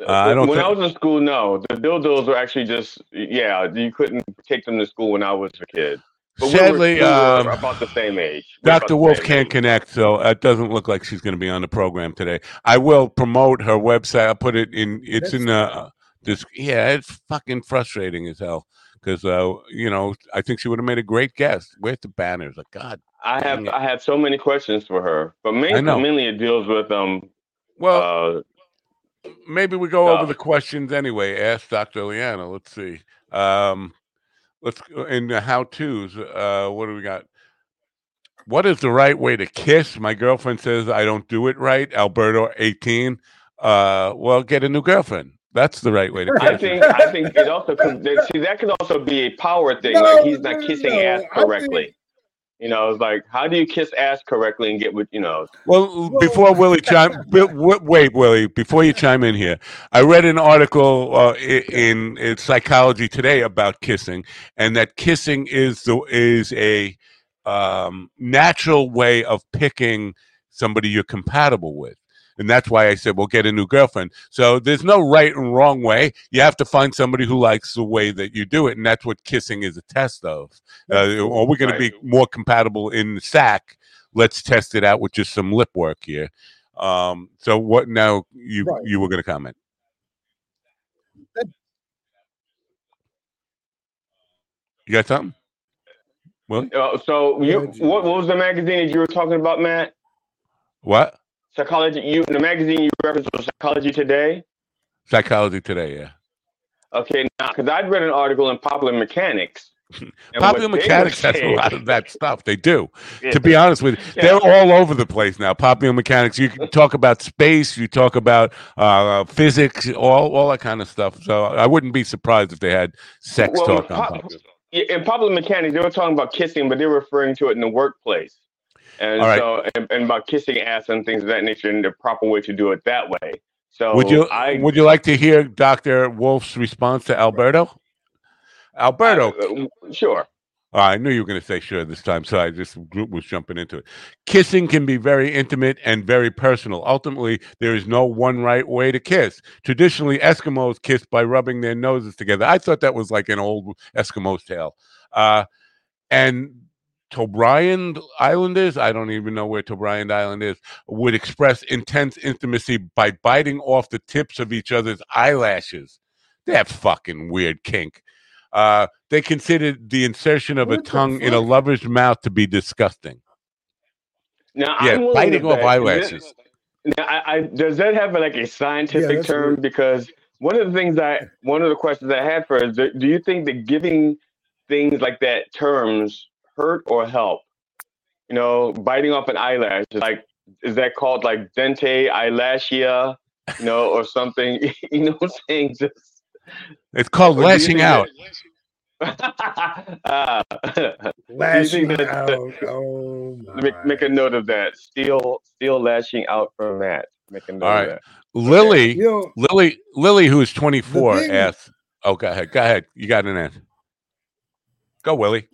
Uh, I don't when think... I was in school, no. The dildos were actually just, yeah, you couldn't take them to school when I was a kid. But sadly, we were, um, we were about the same age. We're Doctor Wolf can't age. Connect, so it doesn't look like she's going to be on the program today. I will promote her website. I'll put it in. It's That's in the. This, yeah, it's fucking frustrating as hell because uh, you know, I think she would have made a great guest. Where's the banners? Like God, I have it. I have so many questions for her, but mainly, mainly it deals with um. Well, uh, maybe we go stuff. over the questions anyway. Ask Doctor Leanna. Let's see. Um. Let's in the how to's. Uh, what do we got? What is the right way to kiss? My girlfriend says I don't do it right. Alberto, eighteen. Uh, well, get a new girlfriend. That's the right way to kiss. I think. I think it also comes, see, that could also be a power thing. No, like he's not kissing no, ass correctly. Think... You know, it's like how do you kiss ass correctly and get with you know? Well, before Willie chime, wait, Willie, before you chime in here, I read an article uh, in, in Psychology Today about kissing, and that kissing is the is a um, natural way of picking somebody you're compatible with. And that's why I said, well, get a new girlfriend. So there's no right and wrong way. You have to find somebody who likes the way that you do it. And that's what kissing is a test of. Uh, are we going right. to be more compatible in the sack? Let's test it out with just some lip work here. Um, so what now you, right. you were going to comment. You got something? Well, uh, so you, what, what was the magazine that you were talking about, Matt? What? Psychology, you the magazine you referenced was Psychology Today? Psychology Today, yeah. Okay, now, because I'd read an article in Popular Mechanics. Popular Mechanics has a lot of that stuff. They do. Yeah. To be honest with you, they're yeah. all over the place now. Popular Mechanics, you can talk about space, you talk about uh, physics, all, all that kind of stuff. So I wouldn't be surprised if they had sex well, talk on pop- Popular. In Popular Mechanics, they were talking about kissing, but they were referring to it in the workplace. And right. so, and, and about kissing ass and things of that nature, and the proper way to do it that way. So, would you I, would you like to hear Doctor Wolf's response to Alberto? Alberto, uh, sure. Oh, I knew you were going to say sure this time, so I just was jumping into it. Kissing can be very intimate and very personal. Ultimately, there is no one right way to kiss. Traditionally, Eskimos kiss by rubbing their noses together. I thought that was like an old Eskimo tale, uh, and. Tobryan Islanders, I don't even know where Tobryan Island is, would express intense intimacy by biting off the tips of each other's eyelashes. That fucking weird kink. Uh, they considered the insertion of what a tongue in a lover's mouth to be disgusting. Now, yeah, I'm biting off eyelashes. That, now, I, I, does that have like a scientific yeah, term? Weird. Because one of the things I, one of the questions I had for is, do, do you think that giving things like that terms hurt or help? You know, biting off an eyelash is like, is that called like dente eyelashia, you know, or something? You know what I'm saying? Just it's called lashing out. uh, lashing that, out. The, oh my. Make, make a note of that. Still, still lashing out from that. Make a note All right. of that. Lily, you know, Lily, Lily, who is twenty-four, asks. Oh, go ahead, go ahead. You got an answer. Go, Willie.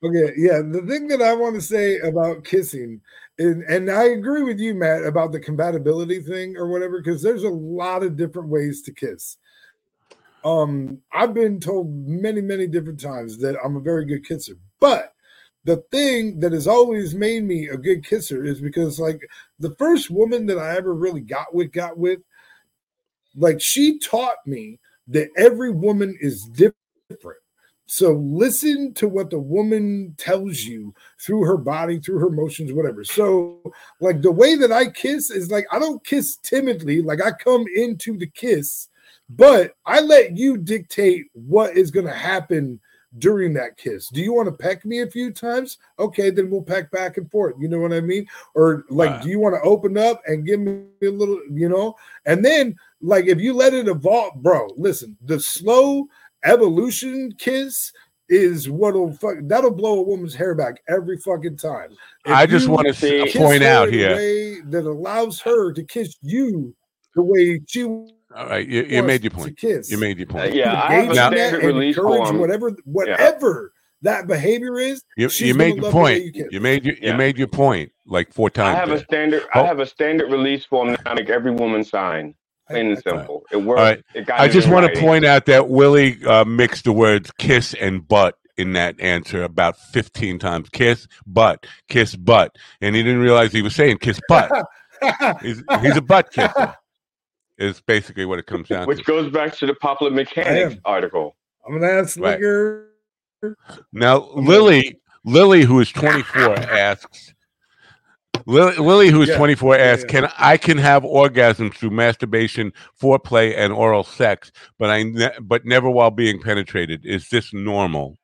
Okay, yeah, the thing that I want to say about kissing, and, and I agree with you, Matt, about the compatibility thing or whatever, because there's a lot of different ways to kiss. Um, I've been told many, many different times that I'm a very good kisser, but the thing that has always made me a good kisser is because, like, the first woman that I ever really got with, got with, like, she taught me that every woman is different. So listen to what the woman tells you through her body, through her motions, whatever. So like the way that I kiss is like, I don't kiss timidly. Like I come into the kiss, but I let you dictate what is going to happen during that kiss. Do you want to peck me a few times? Okay, then we'll peck back and forth. You know what I mean? Or like, wow. Do you want to open up and give me a little, you know? And then like, if you let it evolve, bro, listen, the slow evolution kiss is what'll fuck that'll blow a woman's hair back every fucking time. If I just want to see, point out here that allows her to kiss you the way she All right, you, you made your point. Kids. You made your point. Uh, yeah, I have a favorite release form. Whatever, whatever yeah. that behavior is, you, you made your point. You, you made your, yeah. you made your point like four times. I have a standard. Oh. I have a standard release form that I make every woman sign. Plain and simple. It works. Right. It got I just want writing. to point out that Willie uh, mixed the words kiss and butt in that answer about fifteen times. Kiss, butt, kiss, butt. And he didn't realize he was saying kiss, butt. he's, he's a butt kisser. Is basically what it comes down Which to. Which goes back to the Popular Mechanics article. I'm going to ask Ligger. Right. Now, Lily, Lily, who is twenty-four, asks... Lily, Lily, who is yeah. twenty-four, asks, yeah, yeah. "Can I can have orgasms through masturbation, foreplay, and oral sex, but I ne- but never while being penetrated? Is this normal?"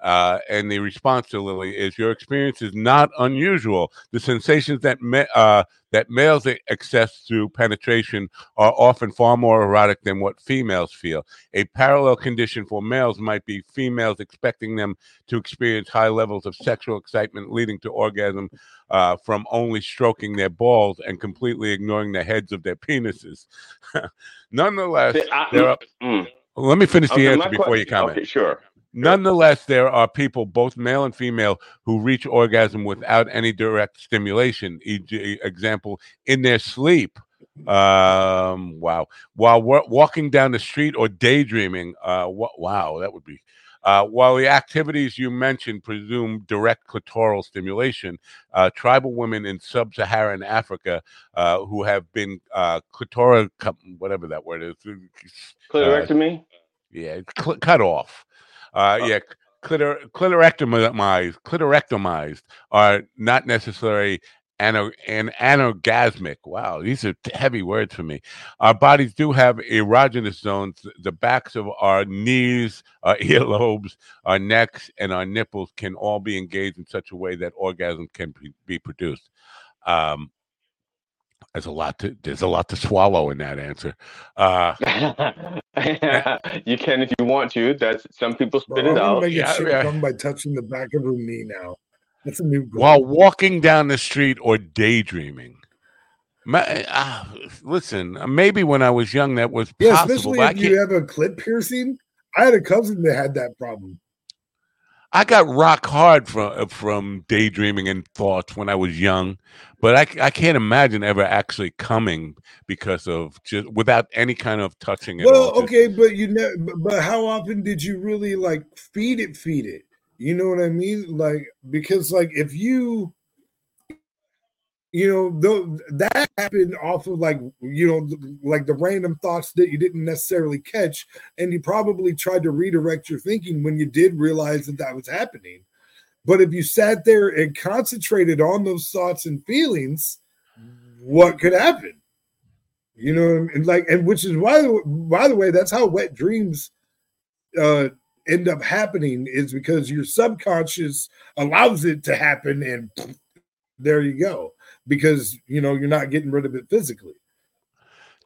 Uh, and the response to Lily is, "Your experience is not unusual. The sensations that ma- uh, that males access through penetration are often far more erotic than what females feel. A parallel condition for males might be females expecting them to experience high levels of sexual excitement, leading to orgasm uh, from only stroking their balls and completely ignoring the heads of their penises. Nonetheless, I, there are, mm, let me finish the okay, answer before question. you comment. Okay, sure." Nonetheless, there are people, both male and female, who reach orgasm without any direct stimulation, for example, in their sleep, um, wow, while wa- walking down the street or daydreaming. Uh, wa- wow, that would be... Uh, while the activities you mentioned presume direct clitoral stimulation, uh, tribal women in sub-Saharan Africa uh, who have been uh, clitoral... whatever that word is. Clitorectomy? Uh, yeah, cl- cut off. Uh, yeah, clitor- clitorectomized, clitorectomized are not necessarily ano- an anorgasmic. Wow, these are t- heavy words for me. Our bodies do have erogenous zones. The backs of our knees, our earlobes, our necks, and our nipples can all be engaged in such a way that orgasm can be, be produced. Um, There's a lot to there's a lot to swallow in that answer. Uh, you can if you want to. That's some people spit well, it out. Make yeah, yeah. Done by touching the back of her knee now. That's a new goal. While walking down the street or daydreaming. My, uh, listen, maybe when I was young that was yeah, possible. Especially if you have a clit piercing. I had a cousin that had that problem. I got rock hard from from daydreaming and thoughts when I was young, but I, I can't imagine ever actually coming because of just without any kind of touching. Well, at all. okay, but you know, but how often did you really like feed it, feed it? You know what I mean? Like because like if you, you know, though that happened off of like you know like the random thoughts that you didn't necessarily catch, and you probably tried to redirect your thinking when you did realize that that was happening. But if you sat there and concentrated on those thoughts and feelings, what could happen? You know, what I mean? Like, and which is why, by the way, that's how wet dreams uh, end up happening is because your subconscious allows it to happen, and poof, there you go. Because, you know, you're not getting rid of it physically.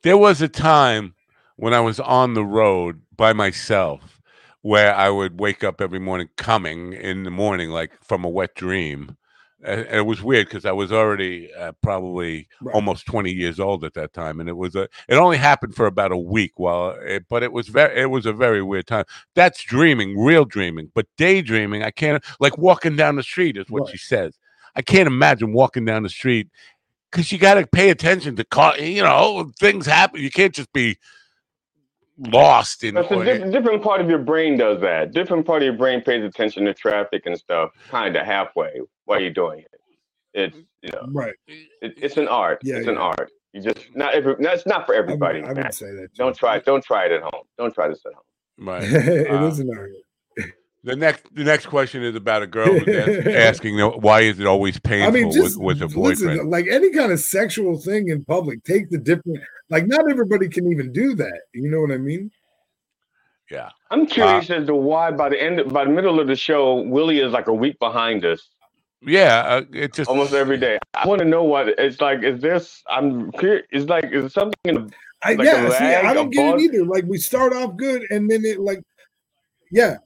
There was a time when I was on the road by myself where I would wake up every morning coming in the morning, like from a wet dream. And it was weird because I was already uh, probably right. almost twenty years old at that time. And it was a, it only happened for about a week. While it, but it was very, it was a very weird time. That's dreaming, real dreaming. But daydreaming, I can't, like walking down the street is what right. she says. I can't imagine walking down the street because you got to pay attention to car. You know, things happen. You can't just be lost in. That's a di- different part of your brain does that. Different part of your brain pays attention to traffic and stuff, kind of halfway while you're doing it. It's you know, right. It, it's an art. Yeah, it's yeah. an art. You just not every. No, it's not for everybody. I would, I would say that. Too. Don't try. Don't try it at home. Don't try this at home. Right. it um, is an art. The next, the next question is about a girl who's ask, asking, "Why is it always painful I mean, just, with, with a boyfriend?" Listen, like any kind of sexual thing in public, take the different. Like not everybody can even do that. You know what I mean? Yeah, I'm curious uh, as to why by the end, by the middle of the show, Willie is like a week behind us. Yeah, uh, it just almost every day. I want to know what it's like. Is this? I'm curious. It's like is something in the. Like I, yeah, a lag, see, I don't get bug? it either. Like we start off good, and then it like, yeah.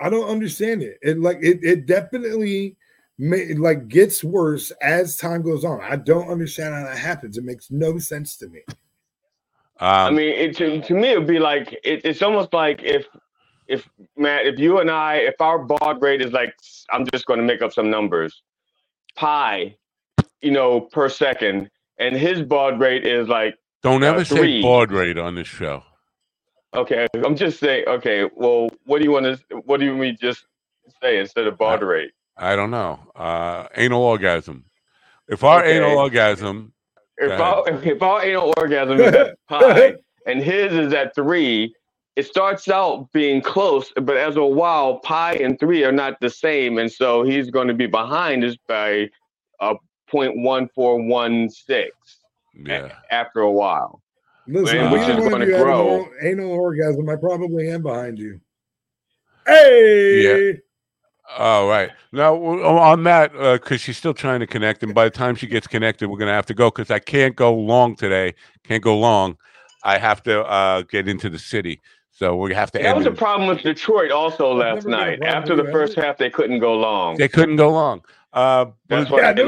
I don't understand it. It like it, it definitely may, like gets worse as time goes on. I don't understand how that happens. It makes no sense to me. Um, I mean, it, to, to me, it would be like, it, it's almost like if, if Matt, if you and I, if our baud rate is like, I'm just going to make up some numbers, pi, you know, per second, and his baud rate is like Don't ever uh, say baud rate on this show. Okay, I'm just saying, okay, well, what do you want to, what do you mean just say instead of baud rate? I don't know. Uh, anal orgasm. If our okay. anal orgasm... If our, if our anal orgasm is at pi and his is at three, it starts out being close, but as a while, pi and three are not the same, and so he's going to be behind us by uh, zero point one four one six yeah. a- after a while. Listen, and, which uh, is going to grow. Anal, anal orgasm, I probably am behind you. Hey! Yeah. Oh, right. Now, on that, because uh, she's still trying to connect, and by the time she gets connected, we're going to have to go, because I can't go long today. Can't go long. I have to uh, get into the city, so we have to that end. That was the problem with Detroit also last night. After the first half, they couldn't go long. They couldn't go long. Uh, That's what I did.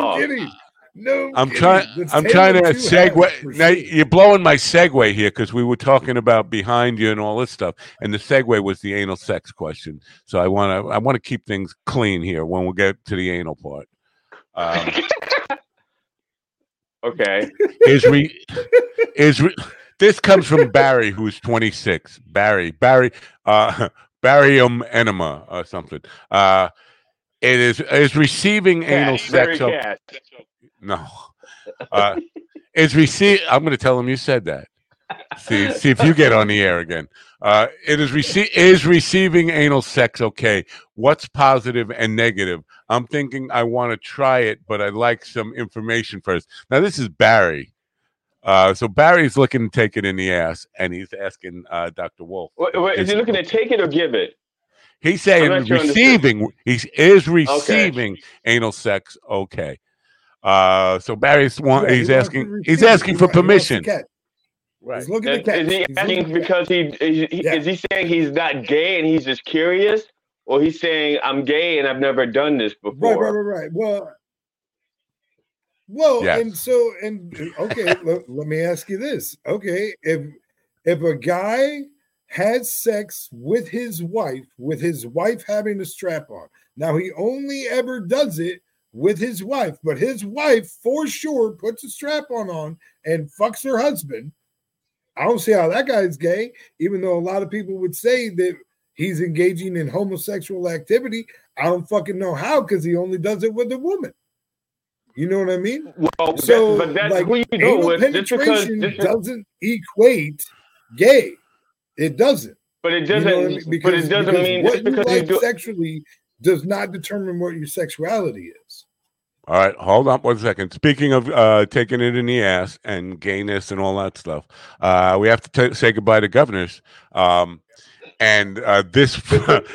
No, I'm trying. I'm trying to segue. Now you're blowing my segue here because we were talking about behind you and all this stuff, and the segue was the anal sex question. So I want to. I want to keep things clean here when we get to the anal part. Um, okay. Is re is re, this comes from Barry, who is twenty-six. Barry, Barry, uh, barium enema or something. Uh, it is is receiving cat, anal sex. Of, No, uh, is received. I'm going to tell him you said that. See, see if you get on the air again. Uh, it is rece- is receiving anal sex okay? What's positive and negative? I'm thinking I want to try it, but I'd like some information first. Now this is Barry. Uh, so Barry's looking to take it in the ass, and he's asking uh, Doctor Wolf. Wait, wait, is, is he looking to take it or give it? He's saying receiving. He is receiving okay. anal sex okay? Uh, so Barry's one. Yeah, he's he asking. He's asking for permission. He right. Look at the cat. Is he he's asking because he, he, he yeah. is he saying he's not gay and he's just curious, or he's saying I'm gay and I've never done this before? Right, right, right. right. Well, well, yes. and so and okay. let, let me ask you this. Okay, if if a guy had sex with his wife, with his wife having a strap on, now he only ever does it with his wife, but his wife for sure puts a strap on on and fucks her husband. I don't see how that guy's gay, even though a lot of people would say that he's engaging in homosexual activity. I don't fucking know how, because he only does it with a woman. You know what I mean? Well, so that, but that's like, who you do with. Penetration just because, just doesn't equate gay. It doesn't. But it doesn't. You know what I mean? Because, but it doesn't because mean what because you like do- sexually does not determine what your sexuality is. All right, hold on one second. Speaking of uh, taking it in the ass and gayness and all that stuff, uh, we have to t- say goodbye to governors. Um, and uh, this February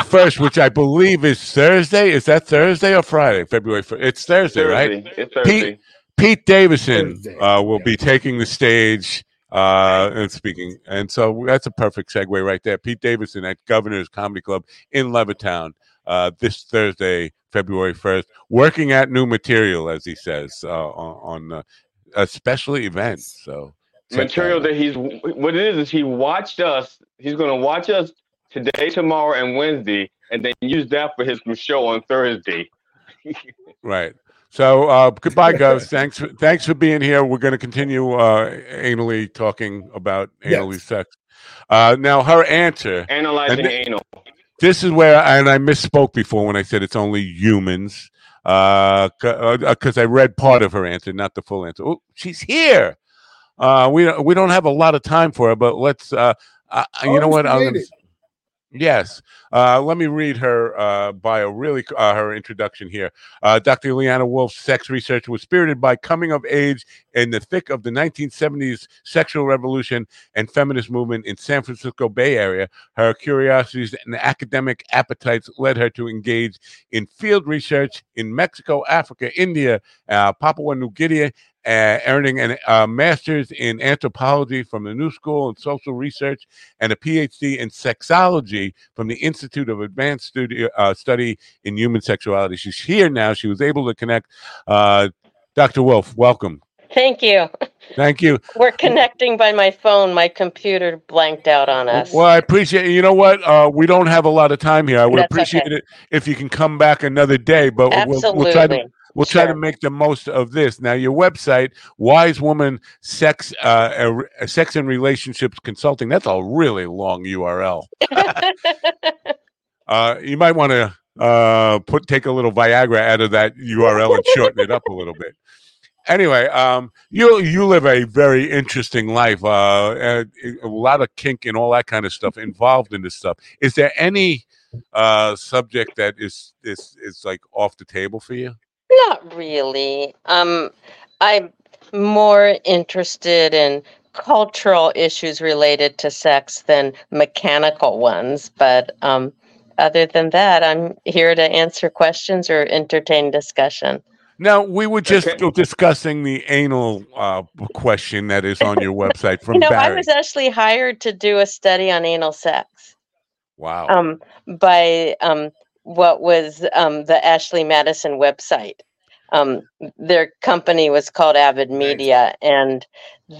first, which I believe is Thursday. Is that Thursday or Friday? February first. It's Thursday, Thursday. right? It's Thursday. Pete, Pete Davidson Thursday. Uh, will yeah. be taking the stage Uh, and speaking, and so that's a perfect segue right there. Pete Davidson at Governor's Comedy Club in Levittown uh, this Thursday, February first, working at new material, as he says, uh, on, on uh, a special event. So material that he's what it is is he watched us. He's going to watch us today, tomorrow, and Wednesday, and then use that for his show on Thursday. Right. So uh, goodbye, Gus. Thanks for, thanks for being here. We're going to continue uh, anally talking about anally yes. sex. Uh, now, her answer. Analyzing th- anal. This is where, and I misspoke before when I said it's only humans, because uh, c- uh, I read part of her answer, not the full answer. Oh, she's here. Uh, we we don't have a lot of time for her, but let's. Uh, uh, you oh, know what? I'm gonna, Yes. Uh, let me read her uh, bio, really, uh, her introduction here. Uh, Doctor Leanna Wolf's sex research was spirited by coming of age in the thick of the nineteen seventies sexual revolution and feminist movement in San Francisco Bay Area. Her curiosities and academic appetites led her to engage in field research in Mexico, Africa, India, uh, Papua New Guinea, Uh, earning a uh, master's in anthropology from the New School and social research and a P H D in sexology from the Institute of Advanced Studio, uh, Study in Human Sexuality. She's here now. She was able to connect. Uh, Doctor Wolf, welcome. Thank you. Thank you. We're connecting by my phone. My computer blanked out on us. Well, I appreciate it. You know what? Uh, we don't have a lot of time here. I would That's appreciate okay. it if you can come back another day, but Absolutely. we'll, we'll try to We'll sure. try to make the most of this. Now, your website, Wise Woman Sex uh, uh, Sex and Relationships Consulting, that's a really long U R L. uh, you might want to uh, put take a little Viagra out of that U R L and shorten it up a little bit. Anyway, um, you you live a very interesting life. Uh, a, a lot of kink and all that kind of stuff involved in this stuff. Is there any uh, subject that is is is like off the table for you? Not really. Um, I'm more interested in cultural issues related to sex than mechanical ones. But um, other than that, I'm here to answer questions or entertain discussion. Now, we were just okay. discussing the anal uh, question that is on your website from you know, Barry. I was actually hired to do a study on anal sex. Wow. Um, by... Um, what was um, the Ashley Madison website. Um, their company was called Avid Media, and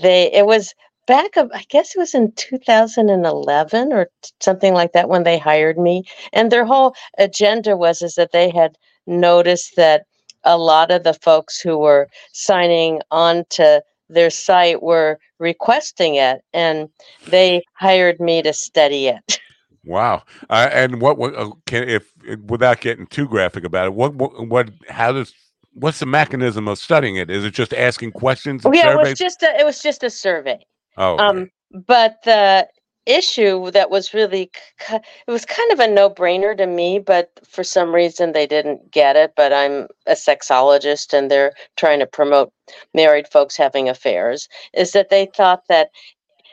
they it was back up, I guess it was in two thousand eleven or t- something like that when they hired me. And their whole agenda was is that they had noticed that a lot of the folks who were signing on to their site were requesting it, and they hired me to study it. Wow, uh, and what uh, can if without getting too graphic about it, what what, what how does what's the mechanism of studying it? Is it just asking questions? And yeah, surveys? it was just a, it was just a survey. Oh, um, okay. But the issue that was really it was kind of a no-brainer to me, but for some reason they didn't get it. But I'm a sexologist, and they're trying to promote married folks having affairs. Is that they thought that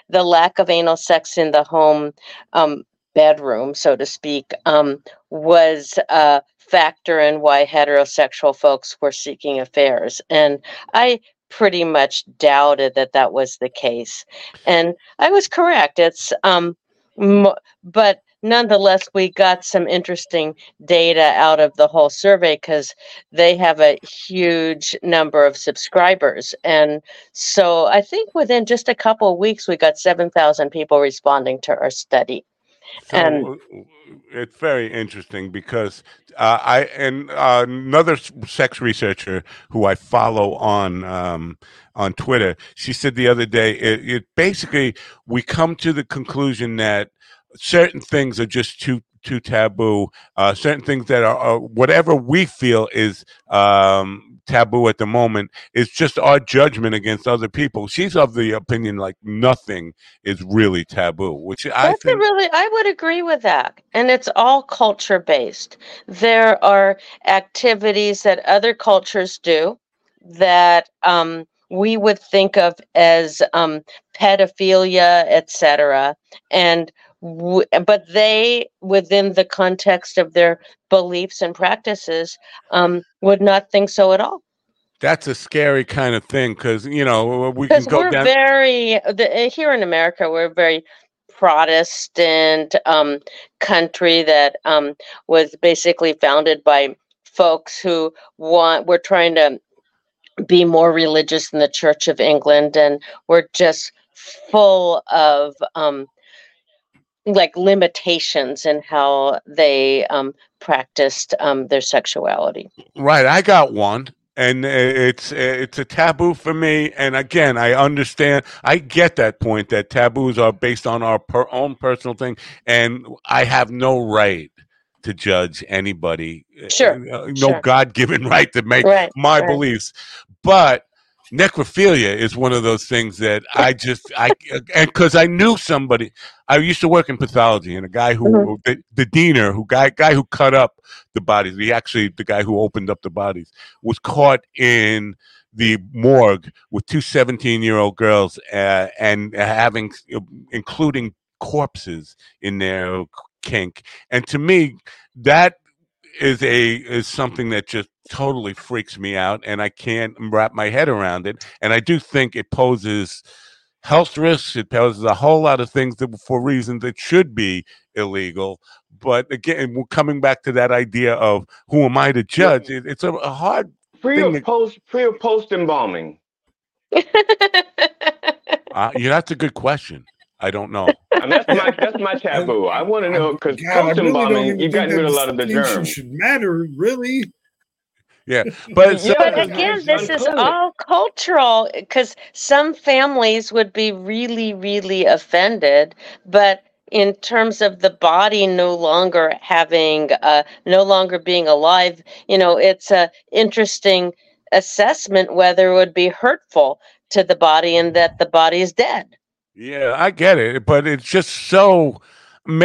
the lack of anal sex in the home. Um, bedroom, so to speak, um, was a factor in why heterosexual folks were seeking affairs. And I pretty much doubted that that was the case. And I was correct. It's, um, mo- but nonetheless, we got some interesting data out of the whole survey because they have a huge number of subscribers. And so I think within just a couple of weeks, we got seven thousand people responding to our study. So and, it's very interesting because uh, I and uh, another sex researcher who I follow on um, on Twitter, she said the other day, it, it basically we come to the conclusion that certain things are just too too taboo. Uh, certain things that are, are whatever we feel is um, taboo at the moment is just our judgment against other people. She's of the opinion like nothing is really taboo, which I That's think really I would agree with that. And it's all culture based. There are activities that other cultures do that um, we would think of as um, pedophilia, et cetera, and but they, within the context of their beliefs and practices, um, would not think so at all. That's a scary kind of thing because, you know, we can go we're down... very, the, here in America, we're a very Protestant um, country that um, was basically founded by folks who want, we're trying to be more religious than the Church of England, and we're just full of... Um, like limitations in how they um, practiced um, their sexuality. Right. I got one and it's, it's a taboo for me. And again, I understand, I get that point that taboos are based on our per- own personal thing. And I have no right to judge anybody. Sure. Uh, no sure. God-given right to make right, my right. beliefs. But necrophilia is one of those things that I just, I, and because I knew somebody, I used to work in pathology, and a guy who, mm-hmm. the, the deaner, who guy guy who cut up the bodies, he actually, the guy who opened up the bodies, was caught in the morgue with two seventeen-year-old girls uh, and having, including corpses in their kink. And to me, that is a is something that just totally freaks me out, and I can't wrap my head around it. And I do think it poses health risks. It poses a whole lot of things that, for reasons that should be illegal. But again, we're coming back to that idea of who am I to judge? It, it's a, a hard pre thing. Or to... post, pre or post embalming. uh, yeah, that's a good question. I don't know. And that's my that's my taboo. I want to know because pumpkin really bombing, you've gotten rid of a lot of the germs. Should matter really. Yeah, but, yeah, but again, this is all cultural because some families would be really, really offended, but. In terms of the body no longer having, uh, no longer being alive, you know, it's an interesting assessment whether it would be hurtful to the body and that the body is dead. Yeah, I get it, but it's just so,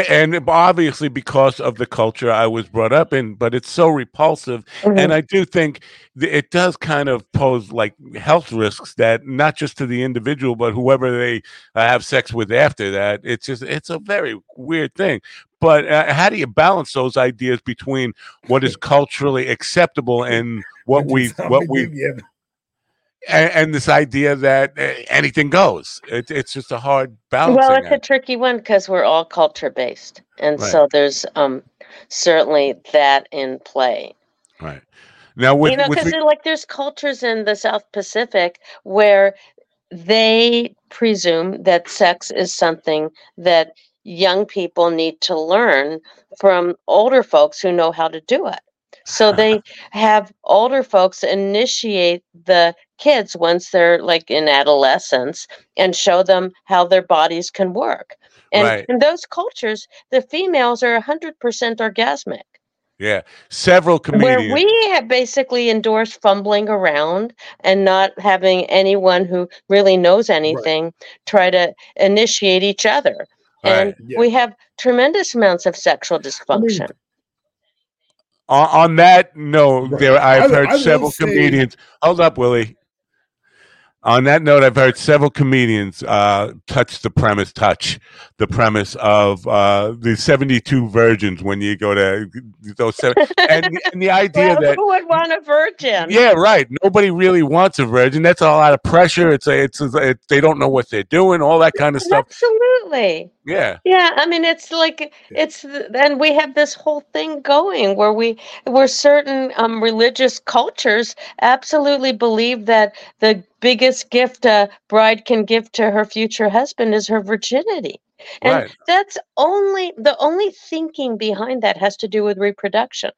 and obviously because of the culture I was brought up in, but it's so repulsive, mm-hmm. and I do think it does kind of pose like health risks that not just to the individual, but whoever they uh, have sex with after that. It's just, it's a very weird thing. But uh, how do you balance those ideas between what is culturally acceptable and what we, what we, and, and this idea that anything goes? It, it's just a hard balance. Well, it's act. a tricky one because we're all culture based. And right. so there's um, certainly that in play. Right. Now, with, you know, because re- like there's cultures in the South Pacific where they presume that sex is something that young people need to learn from older folks who know how to do it. So they have older folks initiate the kids once they're like in adolescence and show them how their bodies can work. And right. in those cultures, the females are one hundred percent orgasmic. Yeah, several comedians. Where we have basically endorsed fumbling around and not having anyone who really knows anything right. try to initiate each other. And right. yeah. we have tremendous amounts of sexual dysfunction. I mean, on, on that note, right. there I've I, heard I several say- comedians. Hold up, Willie. On that note, I've heard several comedians uh, touch the premise, touch the premise of uh, the seventy-two virgins when you go to those seven. And, and the idea well, that. Who would want a virgin? Yeah, right. Nobody really wants a virgin. That's a lot of pressure. It's a, it's, a, it's they don't know what they're doing, all that kind of stuff. Absolutely. Yeah. Yeah. I mean, it's like, it's, and we have this whole thing going where we, where certain um, religious cultures absolutely believe that the biggest gift a bride can give to her future husband is her virginity. And right. that's only the only thinking behind that has to do with reproduction.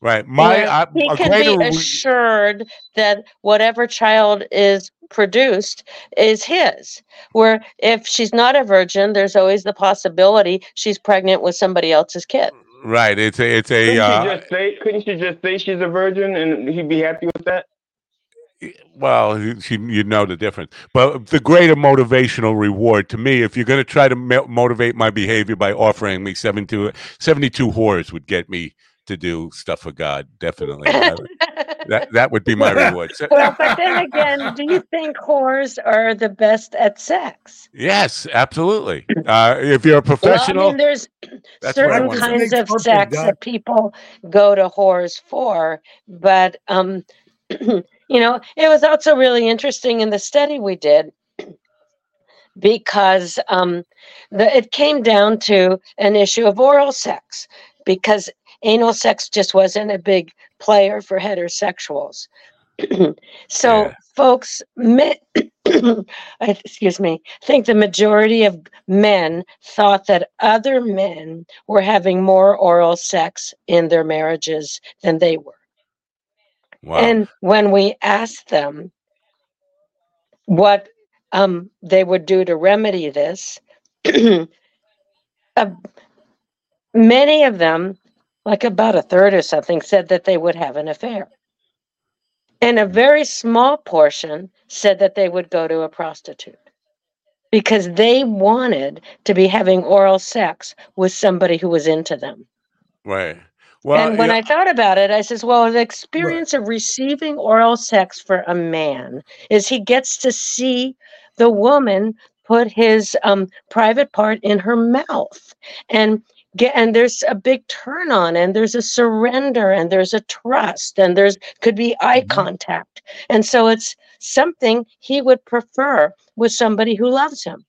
Right. My I, he can be assured that whatever child is produced is his. Where if she's not a virgin, there's always the possibility she's pregnant with somebody else's kid. Right. It's a it's a couldn't uh, she just say couldn't she just say she's a virgin and he'd be happy with that? Well, she, you know the difference. But the greater motivational reward to me, if you're going to try to ma- motivate my behavior by offering me seventy-two, seventy-two whores would get me to do stuff for God, definitely. that that would be my reward. Well, but then again, do you think whores are the best at sex? Yes, absolutely. Uh, if you're a professional. Well, I mean, there's certain kinds of sex God. that people go to whores for, but... Um, you know, it was also really interesting in the study we did because um, the, it came down to an issue of oral sex because anal sex just wasn't a big player for heterosexuals. So, yeah. folks, men, excuse me, I think the majority of men thought that other men were having more oral sex in their marriages than they were. Wow. And when we asked them what um, they would do to remedy this, uh, many of them, like about a third or something, said that they would have an affair. And a very small portion said that they would go to a prostitute because they wanted to be having oral sex with somebody who was into them. Right. Well, and when yeah. I thought about it, I says, well, the experience right. of receiving oral sex for a man is he gets to see the woman put his um, private part in her mouth and get, and there's a big turn on and there's a surrender and there's a trust and there's could be eye mm-hmm. contact. And so it's something he would prefer with somebody who loves him.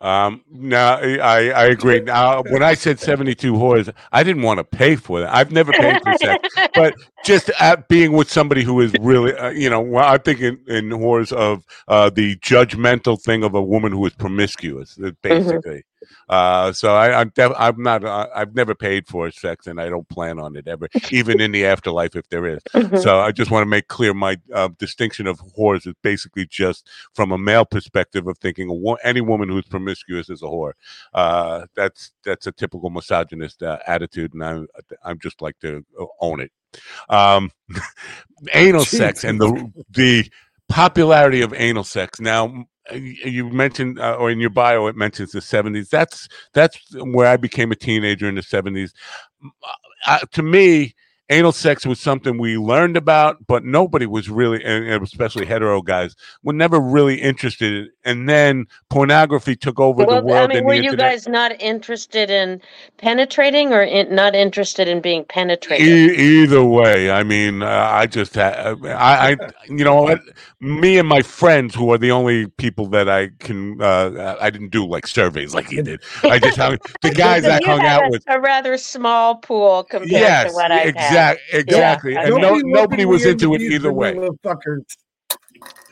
Um, no, I, I agree. Now, when I said seventy-two whores, I didn't want to pay for that. I've never paid for sex, but just at being with somebody who is really, uh, you know, well, I think in, in whores of uh, the judgmental thing of a woman who is promiscuous, basically. Mm-hmm. Uh, so I, I'm, def- I'm not, uh, I've never paid for sex, and I don't plan on it ever, even in the afterlife if there is. Mm-hmm. So I just want to make clear my uh, distinction of whores is basically just from a male perspective of thinking wo- any woman who's promiscuous. promiscuous as a whore. Uh, that's that's a typical misogynist uh, attitude, and I'm I'm just like to own it. Um, anal Jeez. sex and the the popularity of anal sex. Now, you mentioned, uh, or in your bio, it mentions the seventies. That's that's where I became a teenager in the seventies. Uh, to me, anal sex was something we learned about, but nobody was really, and especially hetero guys, were never really interested in it. And then pornography took over well, the world. I mean, and were you internet. guys not interested in penetrating, or in, not interested in being penetrated? E- either way, I mean, uh, I just, uh, I, I, you know, me and my friends, who are the only people that I can, uh, I didn't do like surveys like you did. I just hung, the guys I hung out a, with a rather small pool compared yes, to what I exactly. had. Exactly. Exactly. Yeah. And nobody, no, nobody was into it either way.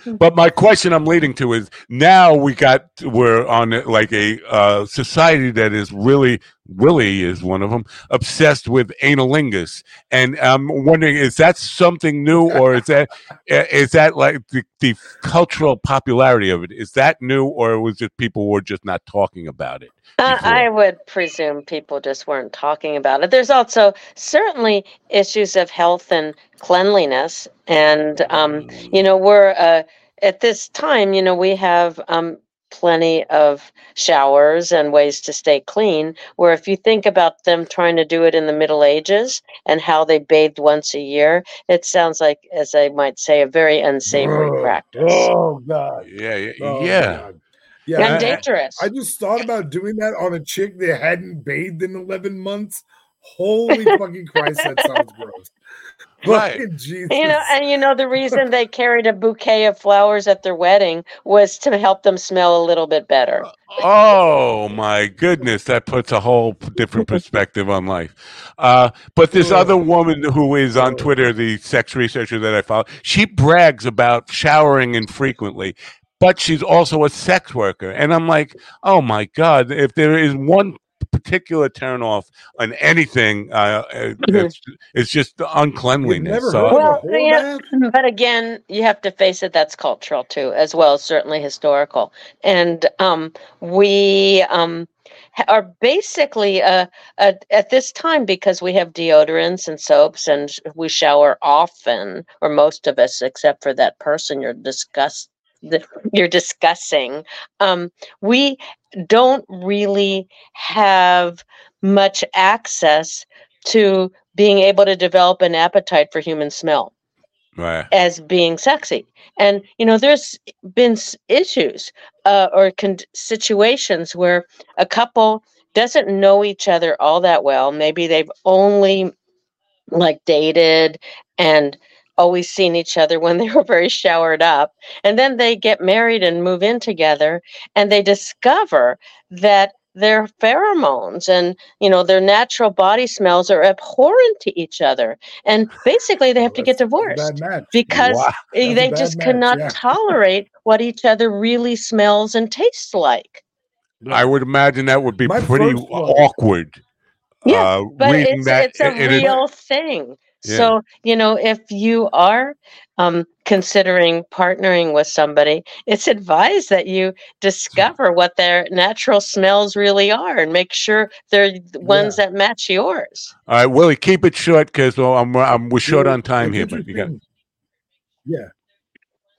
But my question I'm leading to is now we got we're on like a uh, society that is really Willie is one of them obsessed with analingus, and I'm wondering is that something new or is that is that like the, the cultural popularity of it? Is that new or was it people were just not talking about it? Uh, I would presume people just weren't talking about it. There's also certainly issues of health and cleanliness. And, um, you know, we're uh, at this time, you know, we have um, plenty of showers and ways to stay clean, where if you think about them trying to do it in the Middle Ages and how they bathed once a year, it sounds like, as I might say, a very unsavory oh, practice. Oh, God. Yeah. Yeah. Oh, yeah. God. Yeah, and dangerous. I, I just thought about doing that on a chick that hadn't bathed in eleven months. Holy fucking Christ, that sounds gross. Right. Jesus. You know, and you know the reason they carried a bouquet of flowers at their wedding was to help them smell a little bit better. Oh my goodness, that puts a whole different perspective on life. Uh, but this other woman who is on Twitter, the sex researcher that I follow, she brags about showering infrequently. But she's also a sex worker. And I'm like, oh, my God, if there is one particular turnoff on anything, uh, mm-hmm. it's, it's just the uncleanliness. So, well, yeah, but again, you have to face it. That's cultural, too, as well as certainly historical. And um, we um, are basically uh, uh, at this time because we have deodorants and soaps and we shower often, or most of us, except for that person you're disgusted. That you're discussing, um, we don't really have much access to being able to develop an appetite for human smell right. as being sexy. And, you know, there's been issues uh, or con- situations where a couple doesn't know each other all that well. Maybe they've only like dated and always seen each other when they were very showered up. And then they get married and move in together and they discover that their pheromones and, you know, their natural body smells are abhorrent to each other. And basically they have to get divorced because wow. they just match, cannot yeah. tolerate what each other really smells and tastes like. I would imagine that would be My pretty awkward. Yeah, uh, but it's, that, it's a it, real it, thing. Yeah. So, you know, if you are um, considering partnering with somebody, it's advised that you discover what their natural smells really are and make sure they're the ones yeah. that match yours. All right, Willie, keep it short because well, I'm, I'm, we're short on time here. But you got... Yeah.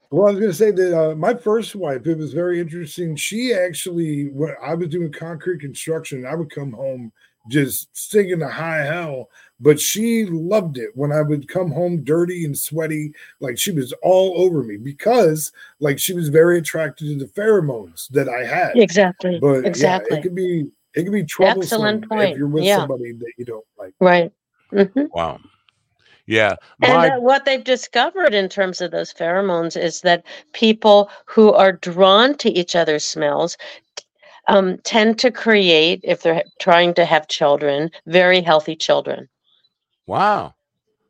Well, I was going to say that uh, my first wife, it was very interesting. She actually, when I was doing concrete construction, I would come home just singing to high hell, but she loved it when I would come home dirty and sweaty. Like she was all over me because like she was very attracted to the pheromones that I had. Exactly. But exactly. Yeah, it could be it could be troublesome if you're with yeah. somebody that you don't like. Right. Mm-hmm. Wow. Yeah. My- and uh, what they've discovered in terms of those pheromones is that people who are drawn to each other's smells um, tend to create, if they're trying to have children, very healthy children. Wow.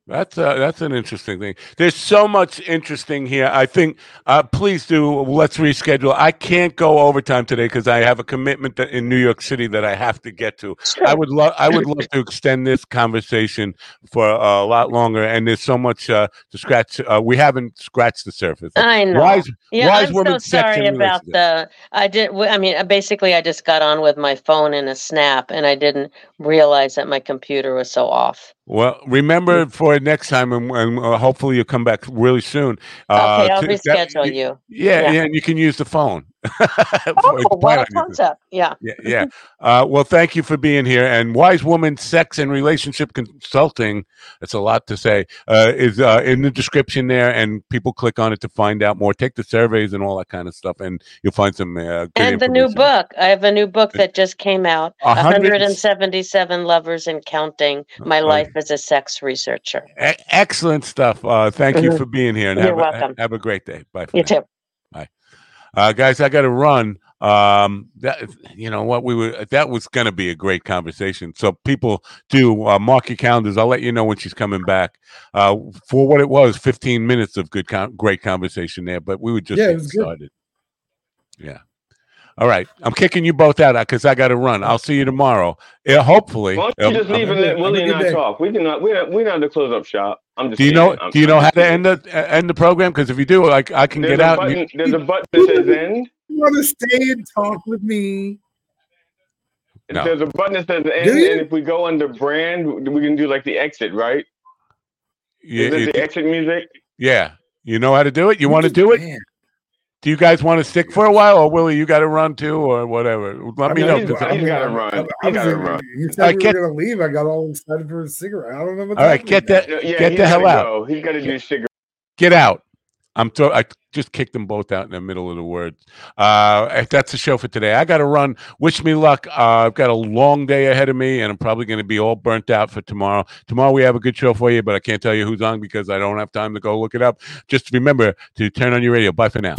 That's uh, that's an interesting thing. There's so much interesting here. I think, uh, please do, let's reschedule. I can't go overtime today because I have a commitment that, in New York City that I have to get to. Sure. I would love I would love to extend this conversation for uh, a lot longer, and there's so much uh, to scratch. Uh, we haven't scratched the surface. I know. Wise, yeah, wise I'm woman so sorry about the, I, did, I mean, basically I just got on with my phone in a snap, and I didn't realize that my computer was so off. Well, remember for next time, and, and uh, hopefully you'll come back really soon. Uh, okay, I'll to, reschedule that, you. Yeah, yeah, yeah, and you can use the phone. Oh, what a concept! Yeah, yeah, yeah. Uh, well, thank you for being here. And Wise Woman Sex and Relationship Consulting—that's a lot to say—is uh, uh, in the description there, and people click on it to find out more. Take the surveys and all that kind of stuff, and you'll find some. Uh, good and the new book. I have a new book that just came out: one hundred seventy-seven Lovers and Counting. My uh-huh. life as a sex researcher. E- excellent stuff. Uh, thank mm-hmm. you for being here. And You're have welcome. A, have a great day. Bye. For you now. Too. Bye. Uh, guys, I got to run. Um, that, you know what we were, that was going to be a great conversation. So people do uh, mark your calendars. I'll let you know when she's coming back, uh, for what it was, fifteen minutes of good, con- great conversation there, but we were just yeah, getting started. Good. Yeah. All right. I'm kicking you both out because I got to run. I'll see you tomorrow. Yeah, hopefully. Why don't you just leave and let Willie and I talk? We do not, we're not, we're not to close up shop. I'm just do you know, do you know how to end the, end the program? Because if you do, like, I can get out. Button, there's a button that says end. You want to stay and talk with me? No. There's a button that says end. And if we go under brand, we can do like the exit, right? Yeah. Is it, it the exit music? Yeah. You know how to do it? You want to do it? Do you guys want to stick for a while, or Willie, you got to run too, or whatever? Let I mean, me know. He's, he's got to run. He got to run. He said right, we were going to leave. I got all excited for a cigarette. I don't know what. All right, get that. No, yeah, get the hell out. Go. He's got to do cigarette. Get out. I'm. Th- I just kicked them both out in the middle of the word. Uh, that's the show for today. I got to run. Wish me luck. Uh, I've got a long day ahead of me, and I'm probably going to be all burnt out for tomorrow. Tomorrow we have a good show for you, but I can't tell you who's on because I don't have time to go look it up. Just remember to turn on your radio. Bye for now.